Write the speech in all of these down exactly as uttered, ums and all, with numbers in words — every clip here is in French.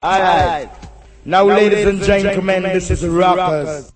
All right. Now, now ladies, ladies and gentlemen, gentlemen this is the Rockers.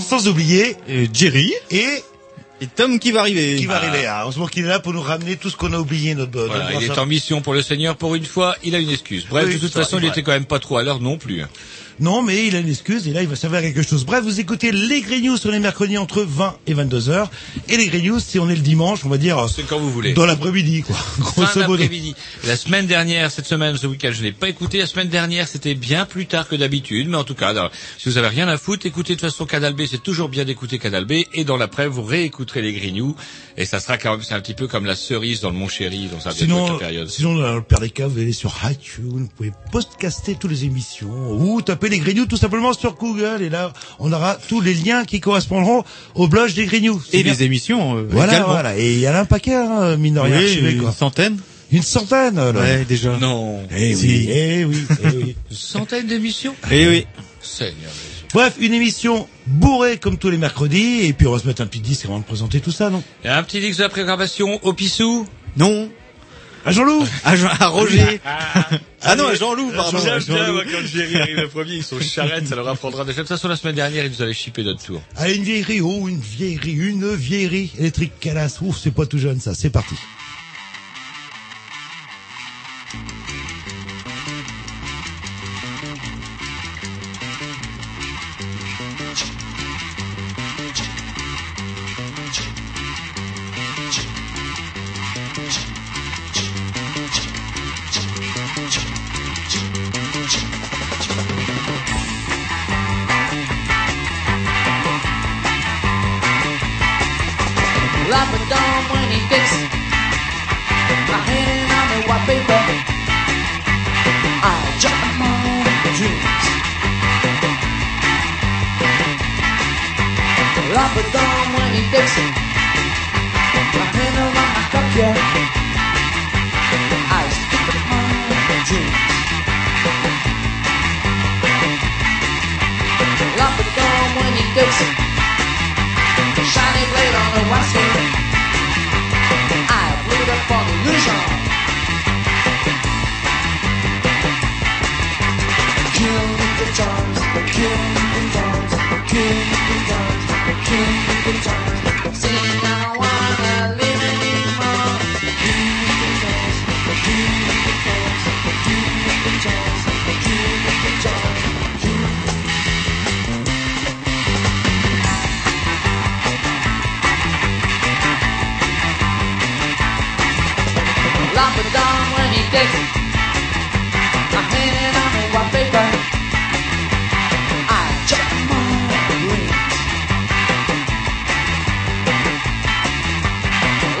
Sans oublier euh, Jerry et... et Tom qui va arriver. Qui va ah. arriver, ah, en ce moment qu'il est là pour nous ramener tout ce qu'on a oublié. Notre bonne. Voilà, il est en mission pour le Seigneur, pour une fois, il a une excuse. Bref, oui, de toute façon, il était quand même pas trop à l'heure non plus. Non, mais il a une excuse et là, il va servir à quelque chose. Bref, vous écoutez les Grignou sur les mercredis entre vingt et vingt-deux heures. Et les Grignou, si on est le dimanche, on va dire... c'est quand vous voulez. Dans l'après-midi, quoi. Grosso modo. La semaine dernière, cette semaine, ce week-end, je ne l'ai pas écouté. La semaine dernière, c'était bien plus tard que d'habitude. Mais en tout cas, alors, si vous n'avez rien à foutre, écoutez de toute façon Canal B. C'est toujours bien d'écouter Canal B. Et dans l'après, vous réécouterez les Grignou. Et ça sera quand même, c'est un petit peu comme la cerise dans le Mon Chéri. Donc ça sinon, de la période. Sinon, dans le père des cas, vous allez sur iTunes. Vous pouvez podcaster toutes les émissions ou taper les Grignou tout simplement sur Google et là on aura tous les liens qui correspondront au blog des Grignou et bien. Les émissions euh, voilà également. Voilà et il y en a un paquet hein, mine de rien oui, archivé, une quoi. centaine une centaine là. Ouais déjà non eh si. oui eh oui eh oui une centaine d'émissions eh oui Seigneur. Bref, une émission bourrée comme tous les mercredis et puis on va se mettre un petit disque avant de présenter tout ça. Non, il y a un petit disque de la programmation au Pissou. Non. À Jean-Loup, à, Jean- à Roger, ah, ah non, à Jean-Loup, pardon. J'aime bien, moi, quand Jerry arrive le premier, ils sont charrettes, ça leur apprendra déjà. De toute façon, la semaine dernière, ils nous avaient chippé notre tour. Allez, une vieillerie, oh, une vieillerie, une vieillerie électrique Calas. Ouf, c'est pas tout jeune, ça. C'est parti. Kill the dogs, kill the dogs, kill the dogs.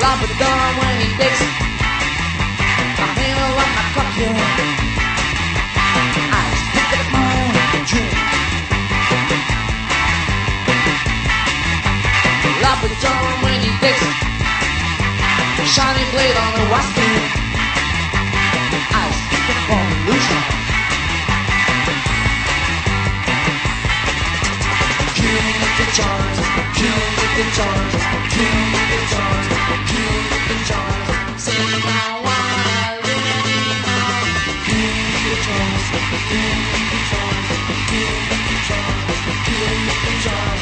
Lombardon when he dicks. I handle up my cocktail. I just pick up my own drink. Lombardon when he dicks. Shiny blade on the whiskey. I just pick up my illusion. Killing the guitars, killing the guitars, killing the guitars, killing the guitars. Say my wild killing the guitars, killing the guitars, killing the guitars, killing the guitars, killing the guitars.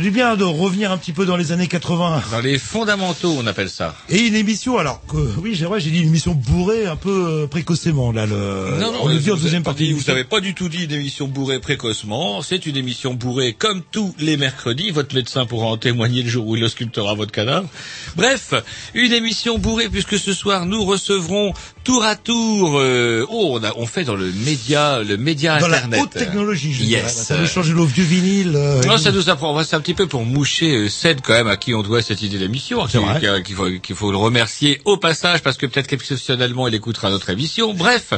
Du bien de revenir un petit peu dans les années quatre-vingts. Dans les fondamentaux, on appelle ça. Et une émission, alors que, oui, c'est vrai, j'ai dit une émission bourrée un peu euh, précocement, là, le... Non, non, on le dit en deuxième partie. Vous n'avez pas du tout dit une émission bourrée précocement. C'est une émission bourrée comme tous les mercredis. Votre médecin pourra en témoigner le jour où il auscultera votre cadavre. Bref, une émission bourrée puisque ce soir, nous recevrons tour à tour, euh, oh, on a, on fait dans le média, le média dans internet. Dans la haute technologie, je yes. dirais. Ça nous change le vieux vinyle. Euh, non, ça nous apprend. On va un petit peu pour moucher Ced quand même à qui on doit cette idée d'émission, qu'il qui, faut, qui faut le remercier au passage parce que peut-être qu'exceptionnellement il écoutera notre émission. Bref,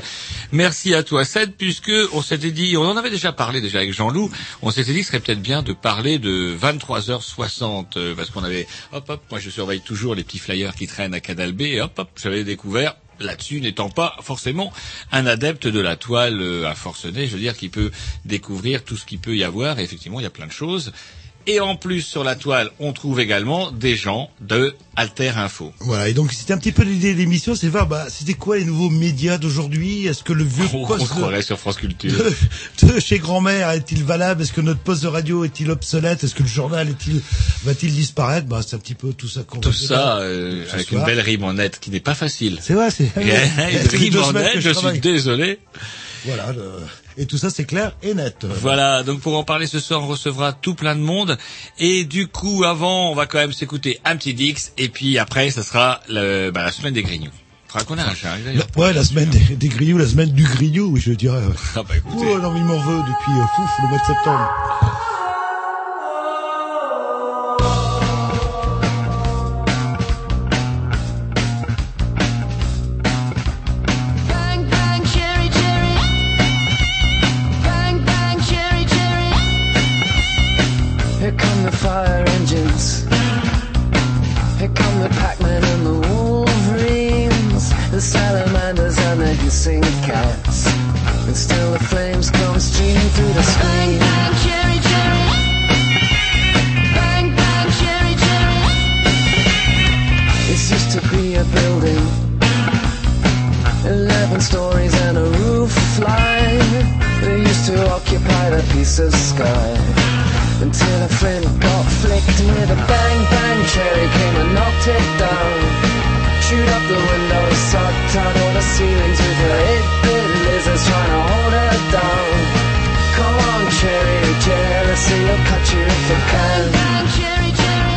merci à toi Ced puisque on s'était dit, on en avait déjà parlé déjà avec Jean-Loup, on s'était dit que ce serait peut-être bien de parler de vingt-trois heures soixante parce qu'on avait, hop hop, moi je surveille toujours les petits flyers qui traînent à Canal B et hop hop, j'avais découvert là-dessus, n'étant pas forcément un adepte de la toile à forcené, je veux dire, qui peut découvrir tout ce qu'il peut y avoir et effectivement il y a plein de choses. Et en plus, sur la toile, on trouve également des gens de Alter un fo. Voilà, et donc c'était un petit peu l'idée de l'émission, c'est voir, bah, c'était quoi les nouveaux médias d'aujourd'hui? Est-ce que le vieux oh, poste... On croirait sur France Culture. De, de chez grand-mère est-il valable? Est-ce que notre poste de radio est-il obsolète? Est-ce que le journal est-il, va-t-il disparaître? Bah, c'est un petit peu tout ça qu'on Tout ça, euh, avec soir. Une belle rime en net qui n'est pas facile. C'est vrai, c'est... Une rime en net, je, je suis désolé. Voilà, le... et tout ça c'est clair et net. Voilà, donc pour en parler ce soir, on recevra tout plein de monde. Et du coup, avant, on va quand même s'écouter un petit Dix. Et puis après, ça sera le... bah, la semaine des Grignou. Faudra qu'on arrache, hein, d'ailleurs. La... Ouais, la semaine des, des Grignou, la semaine du Grignou, je dirais. Ouais. Ah bah écoutez... Oh non, il m'en veut depuis euh, fouf, le mois de septembre. Fire engines. Here come the Pac-Man and the Wolverines, the salamanders and the hissing cats. And still the flames come streaming through the screen. Bang, bang, cherry, cherry. Bang, bang, cherry, cherry. This used to be a building, eleven stories and a roof line. They used to occupy the piece of sky. Until a friend got flicked with a bang bang cherry, came and knocked it down. Chewed up the windows, sucked out all the ceilings with her eight bit lizards trying to hold her calme. Bang, cherry, cherry.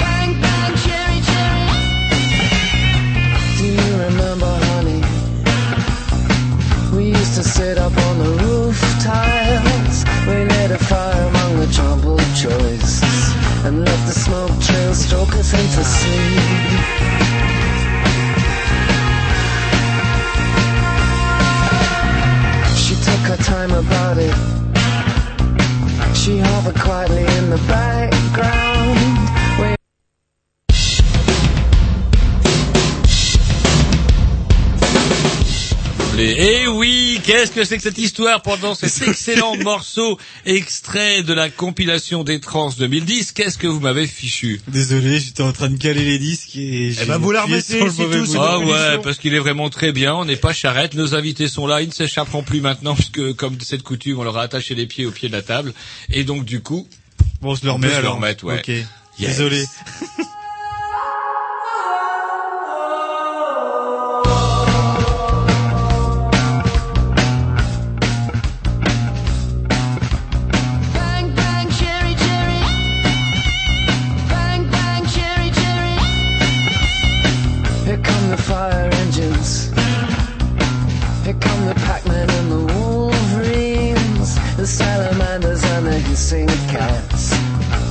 Bang, bang, cherry, cherry. Do you remember, honey? We used to sit up on the roof tiles. We lit a fire among the jumbled choices and let the smoke trail stroke us into sleep. Her time about it. She hovered quietly in the background. Wait. Eh oui, qu'est-ce que c'est que cette histoire pendant cet excellent morceau extrait de la compilation des Trans deux mille dix? Qu'est-ce que vous m'avez fichu? Désolé, j'étais en train de caler les disques et j'ai... Eh ben, vous la remettez, c'est, c'est tout. Ah ouais, parce qu'il est vraiment très bien, on n'est pas charrette, nos invités sont là, ils ne s'échapperont plus maintenant puisque, comme de cette coutume, on leur a attaché les pieds au pied de la table. Et donc, du coup... Bon, on se le remet alors. On peut se le remettre, ouais. Ok. Yes. Désolé. Cats,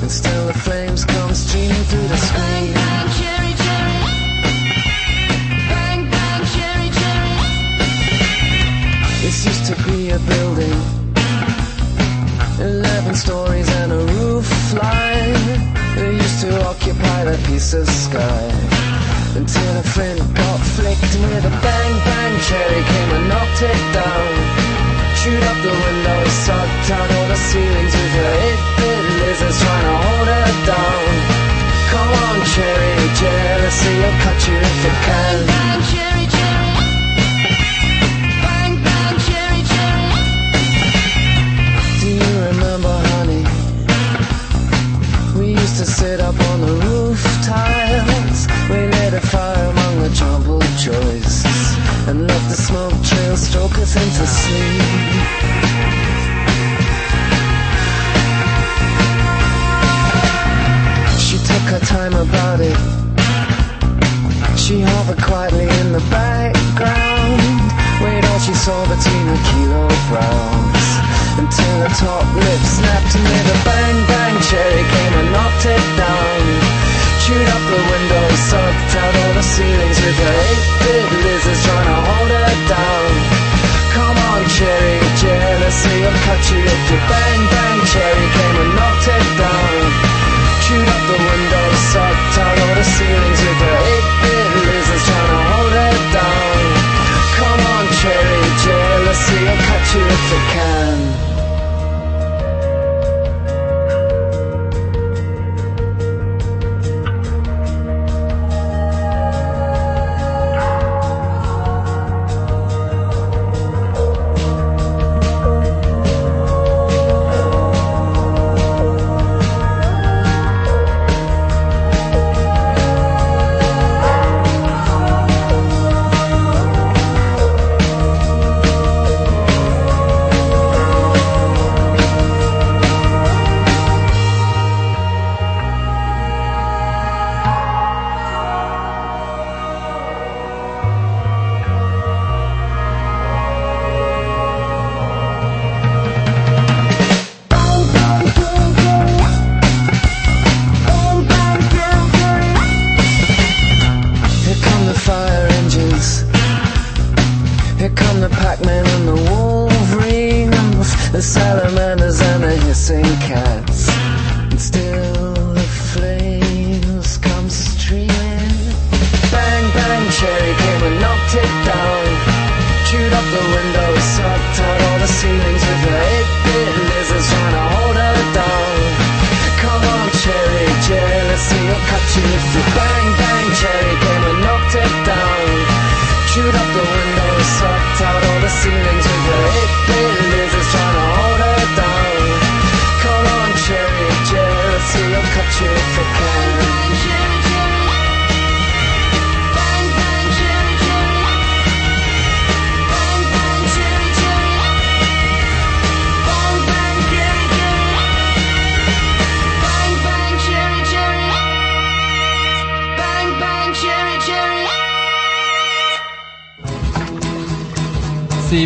and still the flames come streaming through the screen. Bang, bang, cherry, cherry. Bang, bang, cherry, cherry. This used to be a building, eleven stories and a roof line. It used to occupy the piece of sky until a friend got flicked with a bang, bang, cherry, came and knocked it down. Shoot up the windows, suck down all the ceilings with your eight-bit lizards trying to hold it down. Come on, cherry, jealousy will cut you if it can. Bang, cherry, cherry. Bang, bang, cherry, cherry. Do you remember, honey? We used to sit up on the roof tiles. We lit a fire among the jumbled choices and let the smoke trail stroke us into sleep. She took her time about it. She hovered quietly in the background. Wait, all she saw between the kilo brows until her top lip snapped and with a bang, bang, cherry came and knocked it down. Shoot up the windows, sucked out all the ceilings with her eight-bit lizards trying to hold her down. Come on, cherry, jealousy will cut you if you bang, bang, cherry came and knocked it down. Shoot up the windows, sucked out all the ceilings with her eight-bit lizards trying to hold her down. Come on, cherry, jealousy will cut you if it can. C'est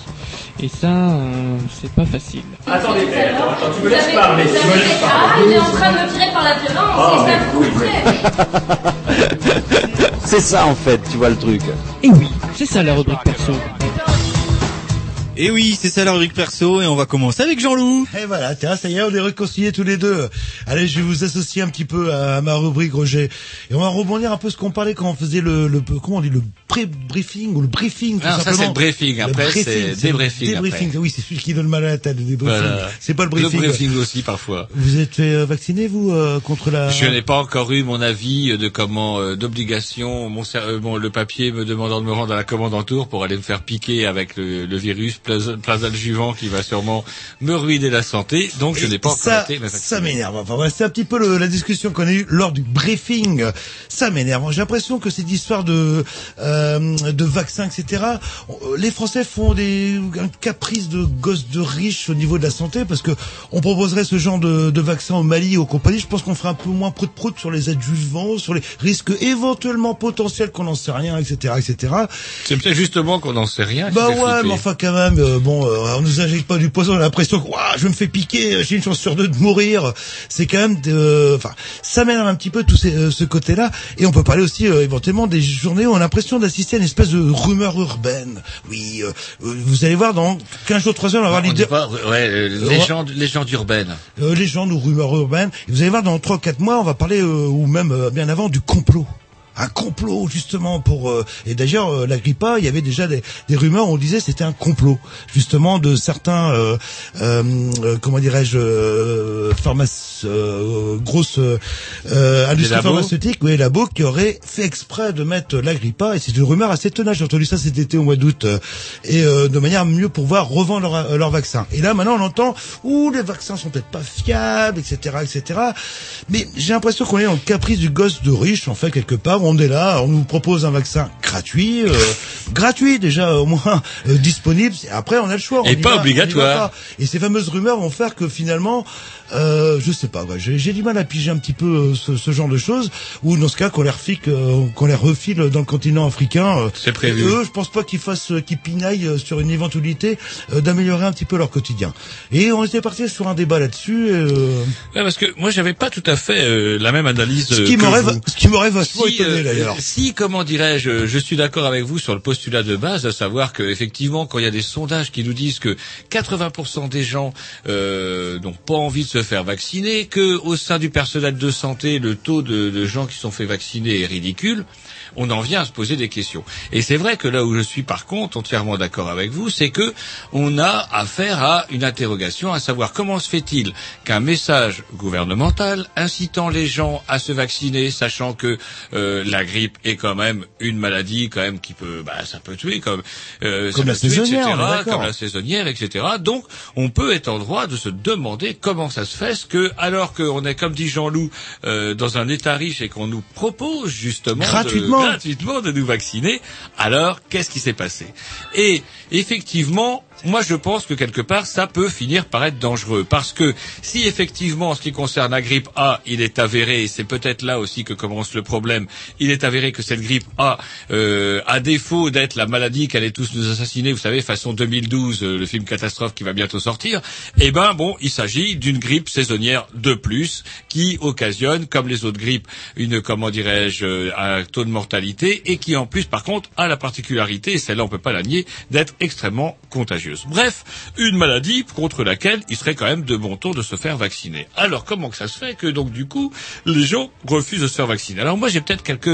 Et ça, euh, c'est pas facile. Attendez, attends, tu me laisses parler, tu me laisses parler. Ah, il est en train de me tirer par la violence, et ça C'est ça en fait, tu vois le truc. Et oui, c'est ça la rubrique perso. Et oui, c'est ça la rubrique perso, et on va commencer avec Jean-Loup. Et voilà, tiens, ça y est, on est réconciliés tous les deux. Allez, je vais vous associer un petit peu à ma rubrique, Roger. Et on va rebondir un peu ce qu'on parlait quand on faisait le, le comment on dit, le pré-briefing, ou le briefing, tout non, simplement. Non, ça c'est le briefing, après briefing, c'est, c'est débriefing. Débriefing, après. Oui, c'est celui qui donne mal à la tête, le débriefing. Voilà. C'est pas le briefing. Le briefing aussi, parfois. Vous êtes fait vacciner, vous, euh, contre la... Je n'ai pas encore eu mon avis de comment, euh, d'obligation, mon, euh, bon, le papier me demandant de me rendre à la commande en tour pour aller me faire piquer avec le, le virus. Plaza le juvent qui va sûrement me ruiner la santé, donc je n'ai pas encore été. Ça m'énerve. Enfin, voilà, c'est un petit peu le, la discussion qu'on a eue lors du briefing. Ça m'énerve. J'ai l'impression que cette histoire de euh, de vaccins, et cetera. Les Français font des un caprice de gosses de riches au niveau de la santé parce que on proposerait ce genre de, de vaccin au Mali, aux compagnies. Je pense qu'on ferait un peu moins prout prout sur les adjuvants, sur les risques éventuellement potentiels qu'on n'en sait rien, et cetera, et cetera. C'est peut-être justement qu'on n'en sait rien. Bah ouais, flippé. Mais enfin quand même. Euh, bon, euh, on nous injecte pas du poison, on a l'impression que ouah, je me fais piquer, j'ai une chance sur deux de mourir. C'est quand même, enfin, euh, ça mène un petit peu tout ces, euh, ce côté-là. Et on peut parler aussi euh, éventuellement des journées où on a l'impression d'assister à une espèce de rumeur urbaine. Oui, euh, vous allez voir dans quinze jours, trois heures, on va voir l'idée. Ouais, euh, légende, légende urbaine. Euh, légende ou rumeur urbaine. Et vous allez voir dans trois quatre mois, on va parler euh, ou même euh, bien avant du complot. Un complot justement pour euh, et d'ailleurs euh, l'Agrippa, il y avait déjà des, des rumeurs où on disait c'était un complot justement de certains euh, euh, comment dirais-je euh, pharmace euh, grosses euh, industries pharmaceutiques, oui, labos qui auraient fait exprès de mettre l'Agrippa, et c'est une rumeur assez tenace. J'ai entendu ça cet été au mois d'août euh, et euh, de manière à mieux pouvoir revendre leur, leur vaccin. Et là maintenant on entend ouh les vaccins sont peut-être pas fiables, etc., etc. Mais j'ai l'impression qu'on est dans le caprice du gosse de riche en fait quelque part. On est là, on nous propose un vaccin gratuit, euh, gratuit déjà au moins, euh, disponible, après on a le choix. Et pas va, obligatoire. Pas. Et ces fameuses rumeurs vont faire que finalement, euh, je sais pas, ouais, j'ai, j'ai du mal à piger un petit peu euh, ce, ce genre de choses, ou dans ce cas qu'on les refique, euh, qu'on les refile dans le continent africain. Euh, C'est prévu. Eux, je pense pas qu'ils fassent, qu'ils pinaillent sur une éventualité euh, d'améliorer un petit peu leur quotidien. Et on était parti sur un débat là-dessus. Et, euh... ouais, parce que moi j'avais pas tout à fait euh, la même analyse. Ce qui euh, m'aurait, vous... ce qui m'aurait vachement si, étonné d'ailleurs. Si, comment dirais-je, je suis d'accord avec vous sur le postulat de base, à savoir que effectivement, quand il y a des sondages qui nous disent que quatre-vingts pour cent des gens euh, n'ont pas envie de se faire vacciner, que au sein du personnel de santé, le taux de, de gens qui sont fait vacciner est ridicule, on en vient à se poser des questions. Et c'est vrai que là où je suis par contre entièrement d'accord avec vous, c'est que on a affaire à une interrogation, à savoir comment se fait-il qu'un message gouvernemental incitant les gens à se vacciner, sachant que euh, la grippe est quand même une maladie quand même qui peut, bah ça peut tuer comme euh, comme la saisonnière, et cetera, comme la saisonnière, et cetera. Donc on peut être en droit de se demander comment ça se fait que alors qu'on est comme dit Jean-Loup euh, dans un état riche et qu'on nous propose justement gratuitement de, gratuitement de nous vacciner, alors qu'est-ce qui s'est passé? Et effectivement, moi je pense que quelque part ça peut finir par être dangereux, parce que si effectivement en ce qui concerne la grippe A, il est avéré, et c'est peut-être là aussi que commence le problème, il est avéré que cette grippe A, euh, à défaut d'être la maladie qui allait tous nous assassiner, vous savez, façon deux mille douze, euh, le film catastrophe qui va bientôt sortir, eh ben bon, il s'agit d'une grippe saisonnière de plus, qui occasionne, comme les autres grippes, une, comment dirais-je, un taux de mortalité, et qui en plus par contre a la particularité, et celle-là on peut pas la nier, d'être extrêmement contagieuse. Bref, une maladie contre laquelle il serait quand même de bon ton de se faire vacciner. Alors comment que ça se fait que donc du coup les gens refusent de se faire vacciner? Alors moi j'ai peut-être quelques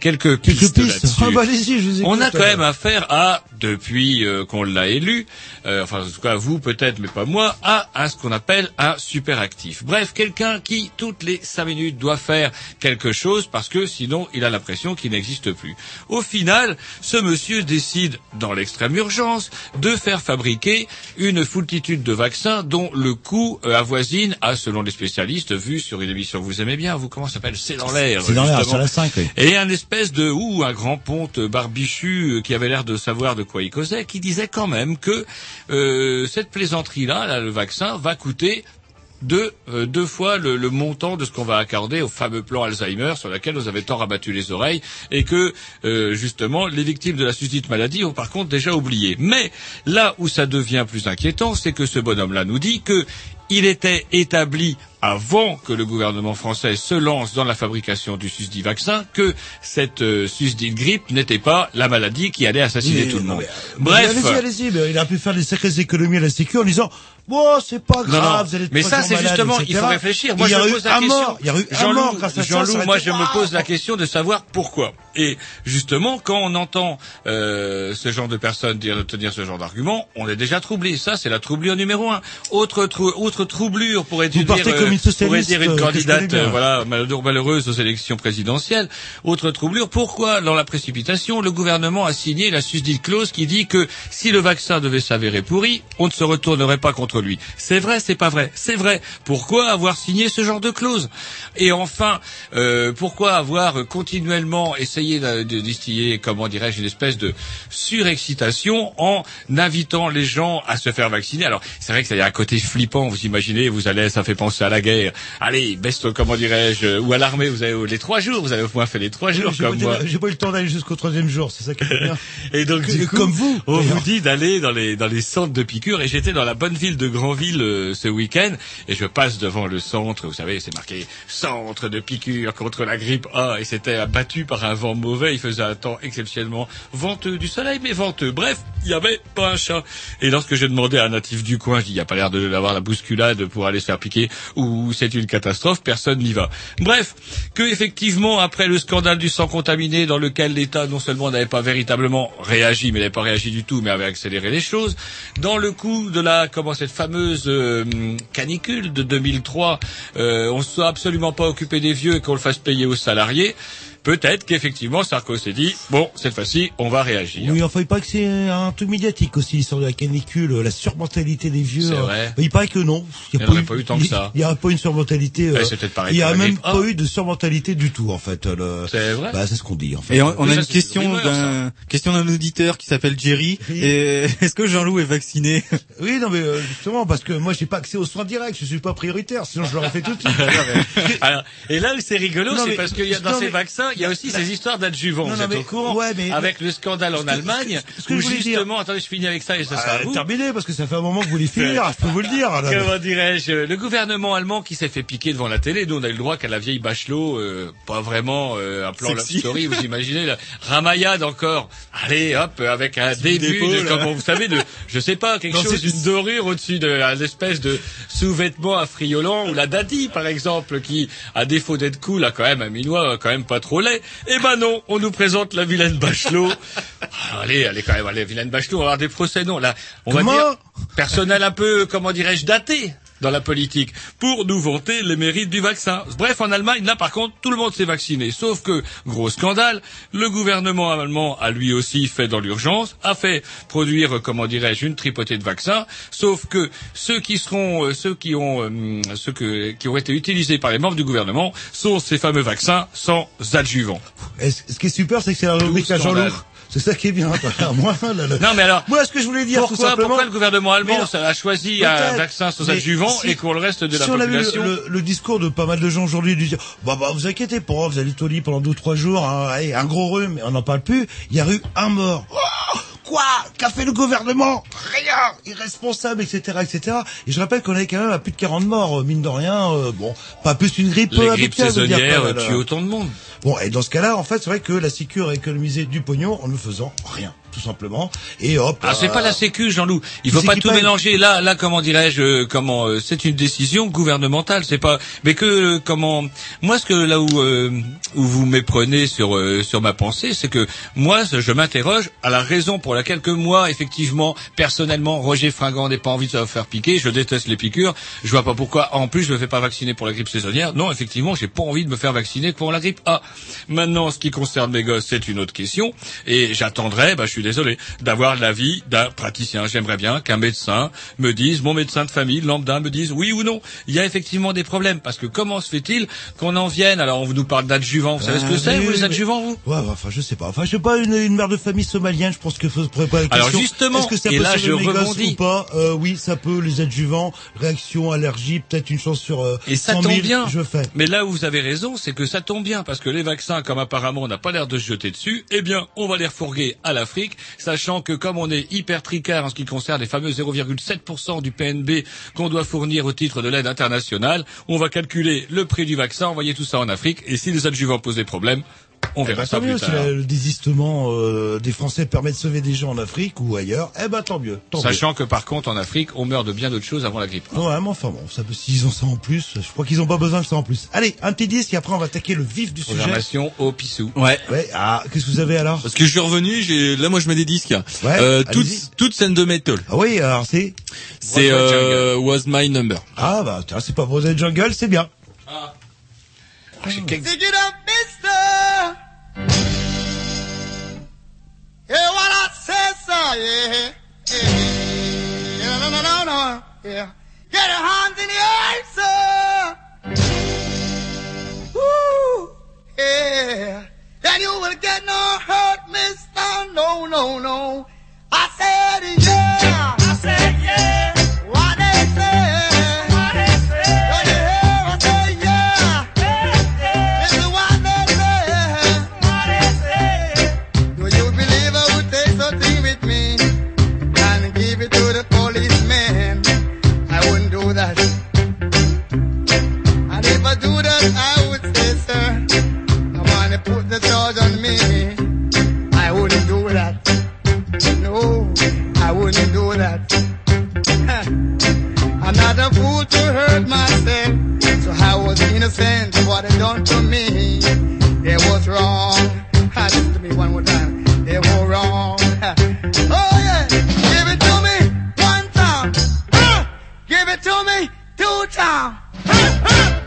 quelques quelques pistes là-dessus. Ah bah allez-y, je vous écoute. On a quand même affaire à, depuis euh, qu'on l'a élu, euh, enfin en tout cas vous peut-être, mais pas moi, à, à ce qu'on appelle un superactif. Bref, quelqu'un qui toutes les cinq minutes doit faire quelque chose parce que sinon il a l'impression qu'il n'existe plus. Au final, ce monsieur décide, dans l'extrême urgence, de faire fabriquer une foultitude de vaccins dont le coût euh, avoisine, à, selon les spécialistes, vu sur une émission que vous aimez bien, vous comment ça s'appelle, C'est dans l'air. C'est dans l'air, sur la cinq, oui. Et un espèce de, ou un grand ponte barbichu qui avait l'air de savoir de quoi il causait, qui disait quand même que euh, cette plaisanterie-là, là, le vaccin, va coûter... Deux, euh, deux fois le, le montant de ce qu'on va accorder au fameux plan Alzheimer sur lequel nous avait tant rabattu les oreilles et que, euh, justement, les victimes de la susdite maladie ont par contre déjà oublié. Mais là où ça devient plus inquiétant, c'est que ce bonhomme-là nous dit que il était établi, avant que le gouvernement français se lance dans la fabrication du susdit vaccin, que cette euh, susdite grippe n'était pas la maladie qui allait assassiner mais, tout le monde. Mais, Bref. Mais allez-y, allez-y. Mais il a pu faire des sacrées économies à la sécu en disant « Bon, c'est pas grave, non, vous allez être Mais ça, c'est malade, justement, et cetera » Il faut réfléchir. Moi, il y je me pose la question. Il y a eu un mort grâce à ça. Jean-Loup, moi, je me pose la question de savoir pourquoi. Et justement, quand on entend euh, ce genre de personnes dire, tenir ce genre d'argument, on est déjà troublé. Ça, c'est la troublure numéro un. Autre, trou, autre troublure, pourrait dire... Euh, Pour dire une candidate euh, voilà, malheureuse aux élections présidentielles. Autre troublure, pourquoi, dans la précipitation, le gouvernement a signé la susdite clause qui dit que si le vaccin devait s'avérer pourri, on ne se retournerait pas contre lui. C'est vrai, c'est pas vrai. C'est vrai. Pourquoi avoir signé ce genre de clause? Et enfin, euh, pourquoi avoir continuellement essayé de, de distiller, comment dirais-je, une espèce de surexcitation en invitant les gens à se faire vacciner? Alors, c'est vrai que ça y a un côté flippant, vous imaginez, vous allez, ça fait penser à la guerre. Allez, best, comment dirais-je, ou à l'armée, vous avez les trois jours, vous avez au moins fait les trois jours, j'ai comme moi. J'ai pas eu le temps d'aller jusqu'au troisième jour, c'est ça qui est bien. Et donc, du coup, comme vous, on vous dit d'aller dans les, dans les centres de piqûres, et j'étais dans la bonne ville de Granville euh, ce week-end, et je passe devant le centre, vous savez, c'est marqué centre de piqûres contre la grippe A, et c'était abattu par un vent mauvais, il faisait un temps exceptionnellement venteux, du soleil, mais venteux. Bref, il y avait pas un chat. Et lorsque j'ai demandé à un natif du coin, je dis, il y a pas l'air de l'avoir la bousculade pour aller se faire piquer, ou c'est une catastrophe, personne n'y va. Bref, que effectivement, après le scandale du sang contaminé, dans lequel l'État non seulement n'avait pas véritablement réagi, mais n'avait pas réagi du tout, mais avait accéléré les choses, dans le coup de la, comment, cette fameuse euh, canicule de deux mille trois, euh, on ne soit absolument pas occupé des vieux et qu'on le fasse payer aux salariés. Peut-être qu'effectivement, Sarkozy s'est dit, bon, cette fois-ci, on va réagir. Oui, enfin, il paraît que c'est un truc médiatique aussi, l'histoire de la canicule, la surmortalité des vieux. C'est vrai. Euh, il paraît que non. Il n'y aurait pas eu tant que ça. Il n'y a pas une surmortalité. Euh, c'est peut-être pareil. Il n'y a même pas eu de surmortalité du tout, en fait. Le... C'est vrai. Bah, c'est ce qu'on dit, en fait. Et on, on a ça, une question rumeur, d'un, ça. question d'un auditeur qui s'appelle Jerry. Oui. Et est-ce que Jean-Loup est vacciné? Oui, non, mais, euh, justement, parce que moi, j'ai pas accès aux soins directs, je suis pas prioritaire, sinon je l'aurais fait tout de suite. Alors, et là où c'est rigolo, non, c'est mais, parce qu'il y a dans non, ces mais... vaccins, il y a aussi la... ces histoires d'adjuvants. Vous êtes mais... au courant ouais, mais... avec le scandale en Allemagne. Ce que, ce que, ce que je voulais justement, dire... attendez, je finis avec ça et ça sera ah, terminé parce que ça fait un moment que vous voulez finir. Je peux vous le dire. Comment dirais-je, le gouvernement allemand qui s'est fait piquer devant la télé. Nous, on a eu le droit qu'à la vieille Bachelot, euh, pas vraiment euh, un plan love story. Vous imaginez la ramaillade encore. Allez, hop, avec un c'est début, de, comme vous savez, de, je sais pas, quelque non, chose, c'est... une dorure au-dessus de l'espèce de sous-vêtement affriolant ou la Dati, par exemple, qui, à défaut d'être cool, a quand même un minois, quand même pas trop. Eh ben non, on nous présente la vilaine Bachelot. Allez, allez quand même, allez, vilaine Bachelot, on va avoir des procès, non, là, on comment va dire personnel un peu, comment dirais-je, daté dans la politique, pour nous vanter les mérites du vaccin. Bref, en Allemagne, là, par contre, tout le monde s'est vacciné. Sauf que, gros scandale, le gouvernement allemand a lui aussi fait dans l'urgence, a fait produire, comment dirais-je, une tripotée de vaccins. Sauf que ceux qui seront, euh, ceux qui ont, euh, ceux que, qui ont été utilisés par les membres du gouvernement sont ces fameux vaccins sans adjuvants. Et ce qui est super, c'est que c'est la rubrique à Jean-Loup. C'est ça qui est bien. Moi, là, là. Non, mais alors, moi, ce que je voulais dire, pourquoi, tout simplement, pourquoi le gouvernement allemand alors, a choisi un vaccin sans adjuvant si, et qu'on le reste de si la population. On a vu le, le, le discours de pas mal de gens aujourd'hui du dire, bah bah, vous inquiétez pas, vous allez au lit pendant deux ou trois jours, hein, allez, un gros rhume, on n'en parle plus. Il y a eu un mort. Oh quoi? Qu'a fait le gouvernement? Rien! Irresponsable, et cetera, et cetera. Et je rappelle qu'on avait quand même à plus de quarante morts, mine de rien, euh, bon, pas plus une grippe. Les grippes saisonnières tuent autant de monde. Bon, et dans ce cas-là, en fait, c'est vrai que la sécurité a économisé du pognon en ne faisant rien. tout simplement. Et hop. Ah, c'est euh, pas la sécu, Jean-Loup. Il faut pas tout mélanger. Là, là, comment dirais-je, euh, comment, euh, c'est une décision gouvernementale. C'est pas, mais que, euh, comment, moi, ce que là où, euh, où vous méprenez sur, euh, sur ma pensée, c'est que moi, je m'interroge à la raison pour laquelle que moi, effectivement, personnellement, Roger Fringant n'ai pas envie de se faire piquer. Je déteste les piqûres. Je vois pas pourquoi. En plus, je me fais pas vacciner pour la grippe saisonnière. Non, effectivement, j'ai pas envie de me faire vacciner pour la grippe A. Maintenant, ce qui concerne mes gosses, c'est une autre question. Et j'attendrai, bah, je suis désolé, d'avoir l'avis d'un praticien. J'aimerais bien qu'un médecin me dise, mon médecin de famille, lambda, me dise oui ou non. Il y a effectivement des problèmes. Parce que comment se fait-il qu'on en vienne? Alors, on nous parle d'adjuvants. Vous savez ce que c'est, vous, les adjuvants, vous? Ouais, enfin, je sais pas. Enfin, je sais pas, une, une mère de famille somalienne, je pense que faut se préparer. Alors, justement, que ça et peut là, je rebondis. Ou pas, euh, oui, ça peut, les adjuvants, réaction, allergie, peut-être une chance sur euh, et ça tombe bien. Je fais. Mais là où vous avez raison, c'est que ça tombe bien. Parce que les vaccins, comme apparemment, on n'a pas l'air de se jeter dessus, eh bien, on va les refourguer à l'Afrique, sachant que comme on est hyper tricard en ce qui concerne les fameux zéro virgule sept pour cent du P N B qu'on doit fournir au titre de l'aide internationale, on va calculer le prix du vaccin, envoyer tout ça en Afrique, et si les adjuvants posent des problèmes, on verra eh ben, ça plus tard. Si le désistement euh, des Français permet de sauver des gens en Afrique ou ailleurs, eh ben tant mieux. Tant Sachant mieux. que par contre en Afrique, on meurt de bien d'autres choses avant la grippe. Hein. Ouais, mais enfin bon, ça peut, s'ils ont ça en plus, je crois qu'ils n'ont pas besoin de ça en plus. Allez, un petit disque et après on va attaquer le vif du sujet. Programmation au pissou. Ouais. Ouais. Ah, qu'est-ce que vous avez alors? Parce que je suis revenu, j'ai là moi je mets des disques. Ouais. Euh, toute toute scène de metal. Ah oui, alors c'est c'est euh, Was My Number. Ah bah tiens, c'est pas Brosé Jungle, c'est bien. Ah. Oh. Quelques... Pick it up, mister. Hear what I said, sir. Yeah, yeah, yeah. No, no, no, no. Yeah. Get your hands in the air, sir. Woo. Yeah. Then you will get no hurt, mister. No, no, no. I said, yeah. I said, yeah. What they say. I would say, sir, I wanna put the charge on me. I wouldn't do that. No, I wouldn't do that. I'm not a fool to hurt myself, so I was innocent of what they done to me. They was wrong. Listen to me one more time. They were wrong. Oh yeah, give it to me one time. Uh, give it to me two times.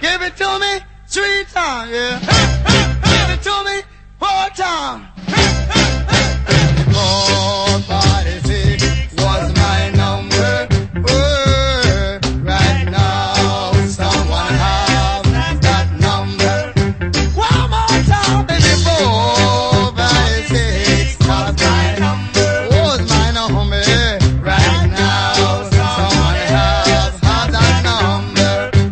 Give it to me three times, yeah. Give it to me four times. Four, five, six was my number. Ooh, right now, someone has that number. One more time, baby. Four, five, six was my number. Was my number. Right now, someone has that number.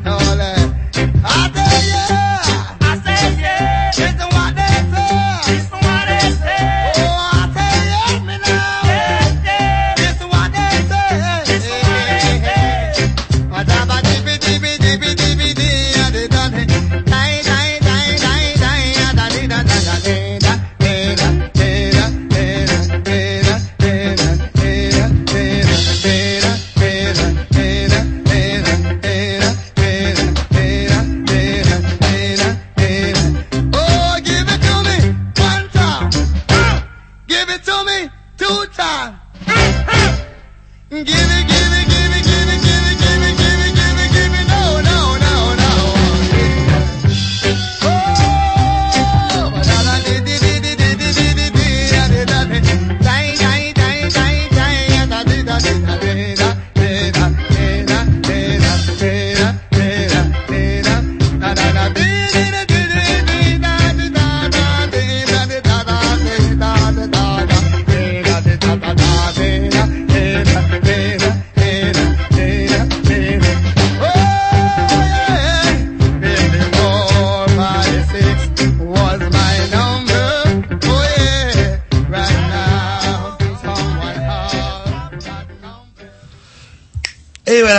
I said yeah, I said yeah, it's the one they say, it's the one they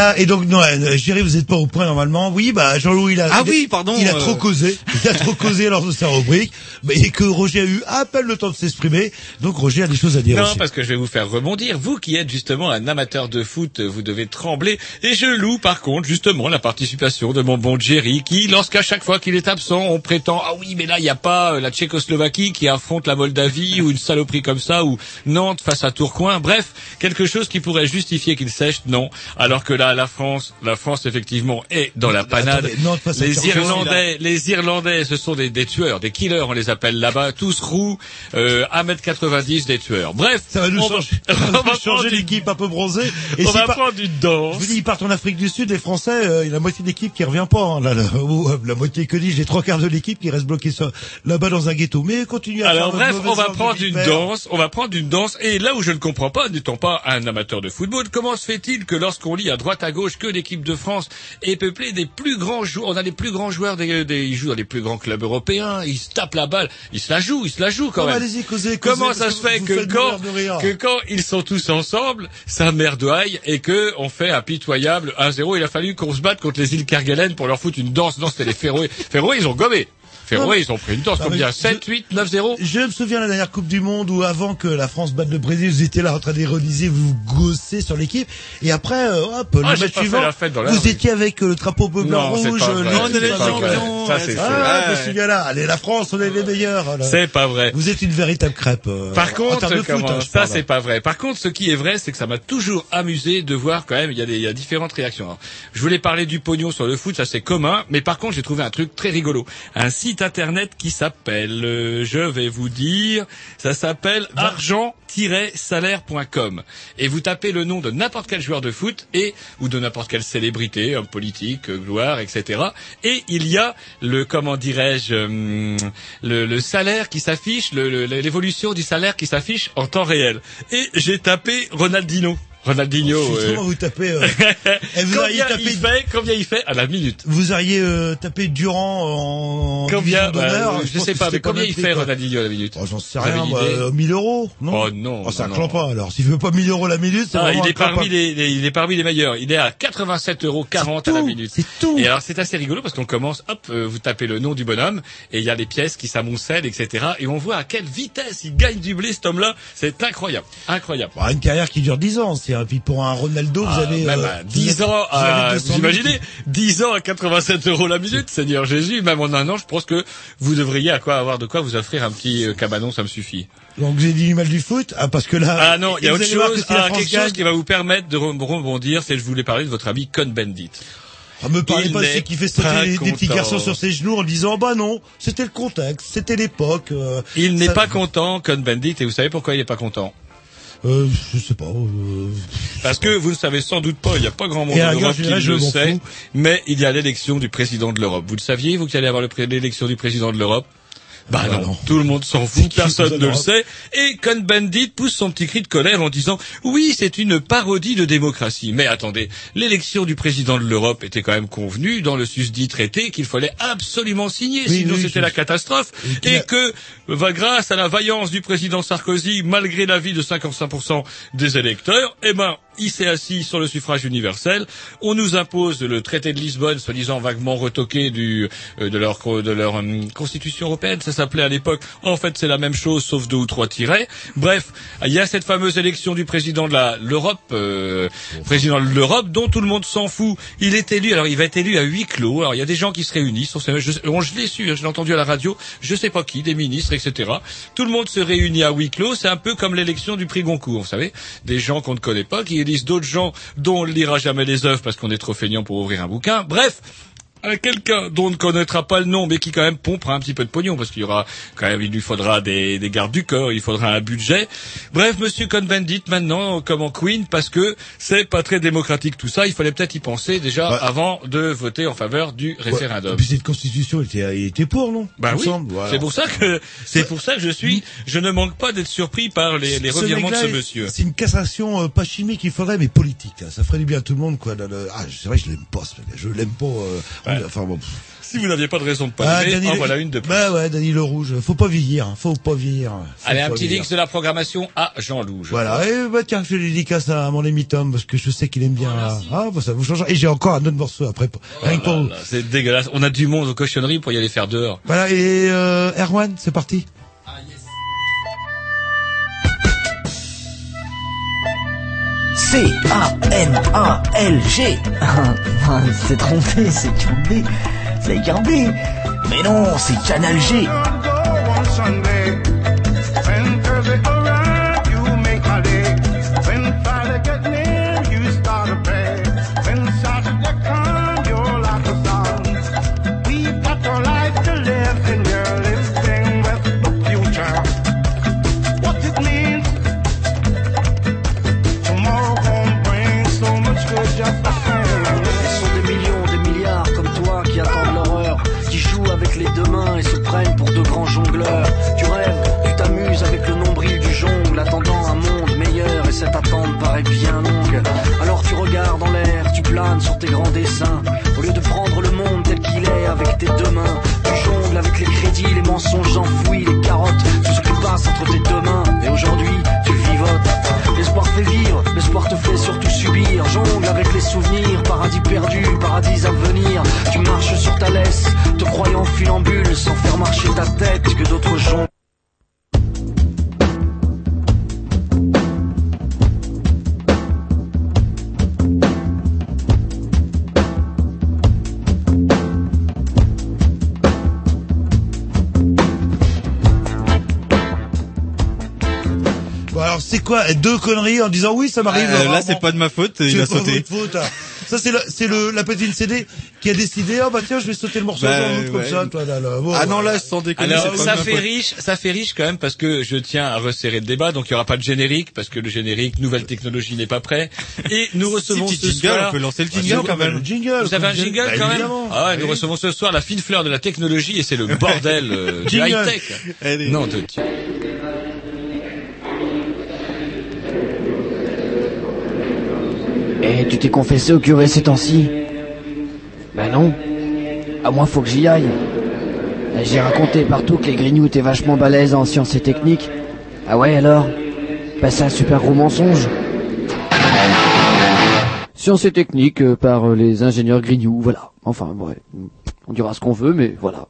Voilà, et donc, non, Géry, vous n'êtes pas au point normalement. Oui, bah, Jean-Louis, il a, ah oui, pardon, il a euh... trop causé. Il a trop causé lors de sa rubrique. Mais, et que Roger a eu à peine le temps de s'exprimer. Donc, Roger a des choses à dire. Non, aussi. Parce que je vais vous faire rebondir. Vous qui êtes justement un amateur de foot, vous devez trembler. Et je loue, par contre, justement, la participation de mon bon Géry qui, lorsqu'à chaque fois qu'il est absent, on prétend, ah oui, mais là, il n'y a pas la Tchécoslovaquie qui affronte la Moldavie ou une saloperie comme ça ou Nantes face à Tourcoing. Bref, quelque chose qui pourrait justifier qu'il sèche, non. Alors que là, la France, la France effectivement est dans la panade. Attendez, non, les Irlandais, les Irlandais, ce sont des, des tueurs, des killers, on les appelle là-bas, tous roux, euh, un mètre quatre-vingt-dix, des tueurs. Bref, ça va nous on changer, va, on va changer l'équipe un peu bronzée. Et on si va par... prendre une danse. Je vous dis, ils partent en Afrique du Sud, les Français, euh, il y a la moitié de l'équipe qui revient pas. Hein, là, là, où, euh, la moitié que dit, j'ai trois quarts de l'équipe qui reste bloquée là-bas dans un ghetto. Mais continue à Alors faire bref, on va prendre une danse, on va prendre une danse. Et là où je ne comprends pas, n'étant pas un amateur de football, comment se fait-il que lorsqu'on lit à droite à gauche que l'équipe de France est peuplée des plus grands joueurs, on a les plus grands joueurs, des, des, ils jouent dans les plus grands clubs européens, ils se tapent la balle, ils se la jouent, ils se la jouent quand non, même. Allez-y, causez, causez, Comment ça se fait que quand, que quand ils sont tous ensemble, ça merdouille et que on fait impitoyable un zéro, il a fallu qu'on se batte contre les îles Kerguelen pour leur foutre une danse, non c'était les Féroé, Féroé ils ont gommé. Féroé, ils ont pris une danse, combien? sept, huit, neuf, zéro? Je me souviens de la dernière Coupe du Monde où avant que la France batte le Brésil, vous étiez là en train d'ironiser, vous gossez sur l'équipe. Et après, hop, le match suivant, vous étiez avec le drapeau bleu blanc rouge, les champions. Ça, c'est ah, ce gars-là. Allez, la France, on est les meilleurs. C'est pas vrai. Vous êtes une véritable crêpe. Par contre, ça, c'est pas vrai. Par contre, ce qui est vrai, c'est que ça m'a toujours amusé de voir quand même, il y a des, il y a différentes réactions. Je voulais parler du pognon sur le foot, ça c'est commun. Mais par contre, j'ai trouvé un truc très rigolo. Un site internet qui s'appelle, euh, je vais vous dire, ça s'appelle argent tiret salaire point com et vous tapez le nom de n'importe quel joueur de foot et ou de n'importe quelle célébrité, homme politique, gloire, et cetera. Et il y a le, comment dirais-je, hum, le, le salaire qui s'affiche, le, le, l'évolution du salaire qui s'affiche en temps réel. Et j'ai tapé Ronaldinho. Ronaldinho. Oh, euh... vous tapez, euh... vous combien, tapé... il fait, combien il fait à la minute? Vous auriez euh, tapé Durand en combien d'honneur bah, je, je sais pas, mais combien il fait Ronaldinho à la minute? Oh, j'en sais rien, bah, euh, mille euros, non? Oh non. Oh, c'est un clampin alors. S'il veut pas mille euros la minute, c'est ah, il est parmi les, les, il est parmi les meilleurs. Il est à quatre-vingt-sept euros quarante à la minute. C'est tout. Et alors c'est assez rigolo parce qu'on commence, hop, euh, vous tapez le nom du bonhomme et il y a les pièces qui s'amoncellent, et cetera. Et on voit à quelle vitesse il gagne du blé cet homme-là. C'est incroyable, incroyable. Bah, une carrière qui dure dix ans. C'est et puis pour un Ronaldo, ah, vous avez même euh, dix ans à, vous imaginez, dix ans à quatre-vingt-sept euros la minute, Seigneur Jésus, même en un an, je pense que vous devriez à quoi avoir de quoi vous offrir un petit euh, cabanon, ça me suffit. Donc vous avez dit du mal du foot, ah, parce que là, ah non, il y a autre chose, que ah, quelque gagne. chose qui va vous permettre de rebondir, c'est que je voulais parler de votre ami Cohn-Bendit. Ah, me parlez pas de ce qui fait sauter des petits garçons sur ses genoux en disant, bah non, c'était le contexte, c'était l'époque. Euh, il n'est ça... pas content, Cohn-Bendit, et vous savez pourquoi il n'est pas content? Euh, je sais pas. Euh, Parce que vous ne savez sans doute pas, il n'y a pas grand monde en Europe qui le sait, mais il y a l'élection du président de l'Europe. Vous le saviez, vous, qu'il allait avoir le pré- l'élection du président de l'Europe? Bah, bah non. non, tout le monde s'en fout, personne ne le sait. Et Cohn-Bendit pousse son petit cri de colère en disant « Oui, c'est une parodie de démocratie ». Mais attendez, l'élection du président de l'Europe était quand même convenue dans le susdit traité qu'il fallait absolument signer, oui, sinon oui, c'était oui. la catastrophe. Et, et que, bah, grâce à la vaillance du président Sarkozy, malgré l'avis de cinquante-cinq pour cent des électeurs, eh ben, il s'est assis sur le suffrage universel. On nous impose le traité de Lisbonne, soi-disant vaguement retoqué du, euh, de leur, de leur euh, constitution européenne, ça s'appelait à l'époque. En fait, c'est la même chose, sauf deux ou trois tirets. Bref, il y a cette fameuse élection du président de la, l'Europe, euh, président de l'Europe, dont tout le monde s'en fout. Il est élu, alors il va être élu à huis clos. Alors il y a des gens qui se réunissent. On sait, je, on, je l'ai su, je l'ai entendu à la radio, je sais pas qui, des ministres, et cetera. Tout le monde se réunit à huis clos. C'est un peu comme l'élection du prix Goncourt, vous savez. Des gens qu'on ne connaît pas, qui lisent d'autres gens dont on ne lira jamais les œuvres parce qu'on est trop feignant pour ouvrir un bouquin. Bref, à quelqu'un dont on ne connaîtra pas le nom, mais qui quand même pompera un petit peu de pognon, parce qu'il y aura quand même, il lui faudra des, des gardes du corps, il faudra un budget. Bref, monsieur Cohn-Bendit maintenant, comme en Queen, parce que c'est pas très démocratique tout ça, il fallait peut-être y penser déjà bah, avant de voter en faveur du référendum. Ouais. Et puis cette constitution, elle était, elle était pour, non? Bah oui. Voilà. C'est pour ça que, c'est pour ça que je suis, je ne manque pas d'être surpris par les, les revirements de ce monsieur. C'est une cassation, euh, pas chimique, il faudrait, mais politique, là. Ça ferait du bien à tout le monde, quoi. Là, là. Ah, c'est vrai, je l'aime pas, ce mec. Je l'aime pas, euh, bah, Ouais. Enfin bon. Si vous n'aviez pas de raison de pas ah, aimer, en voilà une de plus. Bah ouais, Dany le Rouge. Faut pas vieillir, hein. Faut pas vieillir. Faut Allez, pas un petit vieillir. Mix de la programmation à Jean Louge. Voilà. Et bah tiens, je dédicace à mon ami Tom, parce que je sais qu'il aime bien. Ah, ah bah ça vous change. Et j'ai encore un autre morceau après. Rien que pour... C'est dégueulasse. On a du monde aux cochonneries pour y aller faire dehors. Voilà. Et, euh, Erwan, c'est parti. Ah, yes. C A N A L G. C'est trompé, c'est trompé. C'est gardé. Mais non, c'est Canal G. Et se prennent pour de grands jongleurs. Tu rêves, tu t'amuses avec le nombril du jongle, attendant un monde meilleur, et cette attente paraît bien longue. Alors tu regardes en l'air, tu planes sur tes grands dessins, au lieu de prendre le monde tel qu'il est avec tes deux mains. Tu jongles avec les crédits, les mensonges enfouis, les carottes, tout ce qui passe entre tes deux mains. Et aujourd'hui, tu vivotes. L'espoir fait vivre, l'espoir te fait surtout subir. Jongle avec les souvenirs, paradis perdu, paradis à venir. Tu marches sur ta laisse, te croyant funambule, sans faire marcher ta tête que d'autres jonglent. Alors c'est quoi deux conneries en disant oui ça m'arrive euh, là c'est pas de ma faute, il a sauté. Faute, hein. Ça c'est la, c'est le la petite C D qui a décidé ah oh, bah tiens je vais sauter le morceau bah, ouais. Comme ça toi, là, là. Oh, ah ouais. Non là sans déconner. Alors ça fait riche, ça fait riche quand même parce que je tiens à resserrer le débat, donc il y aura pas de générique parce que le générique nouvelle technologie n'est pas prêt et nous recevons si ce jingle, soir on peut lancer le jingle quand même. Le jingle, vous avez un jingle bah, quand même. Ah ouais, oui. Nous recevons ce soir la fine fleur de la technologie et c'est le bordel euh, du high tech. Non de Eh, tu t'es confessé au curé ces temps-ci? Ben non. À moi, faut que j'y aille. J'ai raconté partout que les Grignou étaient vachement balèzes en sciences et techniques. Ah ouais, alors? Ben, c'est un super gros mensonge. Sciences et techniques euh, par euh, les ingénieurs Grignou, voilà. Enfin, ouais. On dira ce qu'on veut, mais voilà.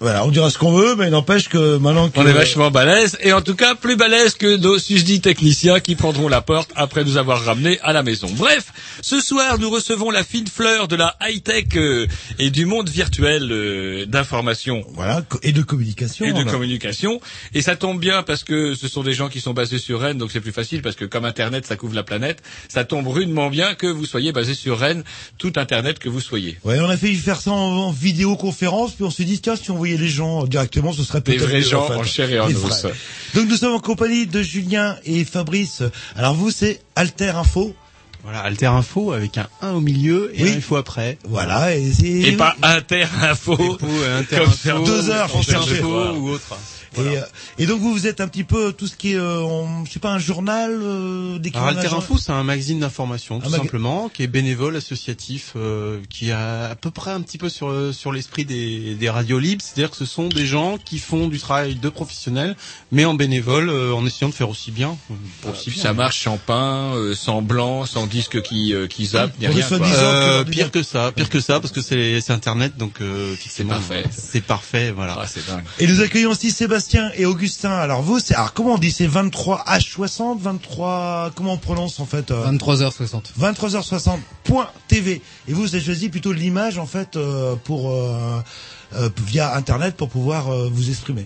Voilà, on dira ce qu'on veut, mais n'empêche que maintenant qu'on est vachement balèze, et en tout cas plus balèze que nos susdits techniciens qui prendront la porte après nous avoir ramenés à la maison. Bref, ce soir nous recevons la fine fleur de la high-tech euh, et du monde virtuel euh, d'information. Voilà, et de communication. Et de là. communication. Et ça tombe bien parce que ce sont des gens qui sont basés sur Rennes, donc c'est plus facile parce que comme Internet ça couvre la planète, ça tombe rudement bien que vous soyez basés sur Rennes, tout Internet que vous soyez. Ouais, on a failli faire ça en, en vidéoconférence, puis on s'est dit tiens si on les gens directement, ce serait peut-être des vrais gens en, en chair et en os. Donc nous sommes en compagnie de Julien et Fabrice. Alors vous, c'est Alter info. Voilà, Alter info avec un un au milieu et oui. un info après. Voilà. Et, et pas Inter info. Pour, euh, Inter comme info, deux heures pour chercher ou autre. Voilà. Et, euh, et donc vous vous êtes un petit peu tout ce qui est, euh, on, je sais pas, un journal. Euh, Alter info, c'est un magazine d'information tout mag... simplement, qui est bénévole, associatif, euh, qui a à peu près un petit peu sur sur l'esprit des des radios libres, c'est-à-dire que ce sont des gens qui font du travail de professionnel, mais en bénévole, euh, en essayant de faire aussi bien. Pour aussi bien ça ouais. marche sans pain, euh, sans blanc, sans disque qui euh, qui zappe, ouais, rien. Quoi. Euh, pire que ça, pire que ça, parce que c'est c'est Internet, donc euh, c'est parfait, c'est parfait, voilà. Ah, c'est dingue. Et nous accueillons aussi Sébastien et Augustin. Alors vous, c'est, alors comment on dit, c'est vingt-trois H soixante, vingt-trois, comment on prononce en fait euh, vingt-trois heures soixante. vingt-trois heures soixante point T V. Et vous, vous avez choisi plutôt l'image en fait euh, pour euh, euh, via Internet pour pouvoir euh, vous exprimer.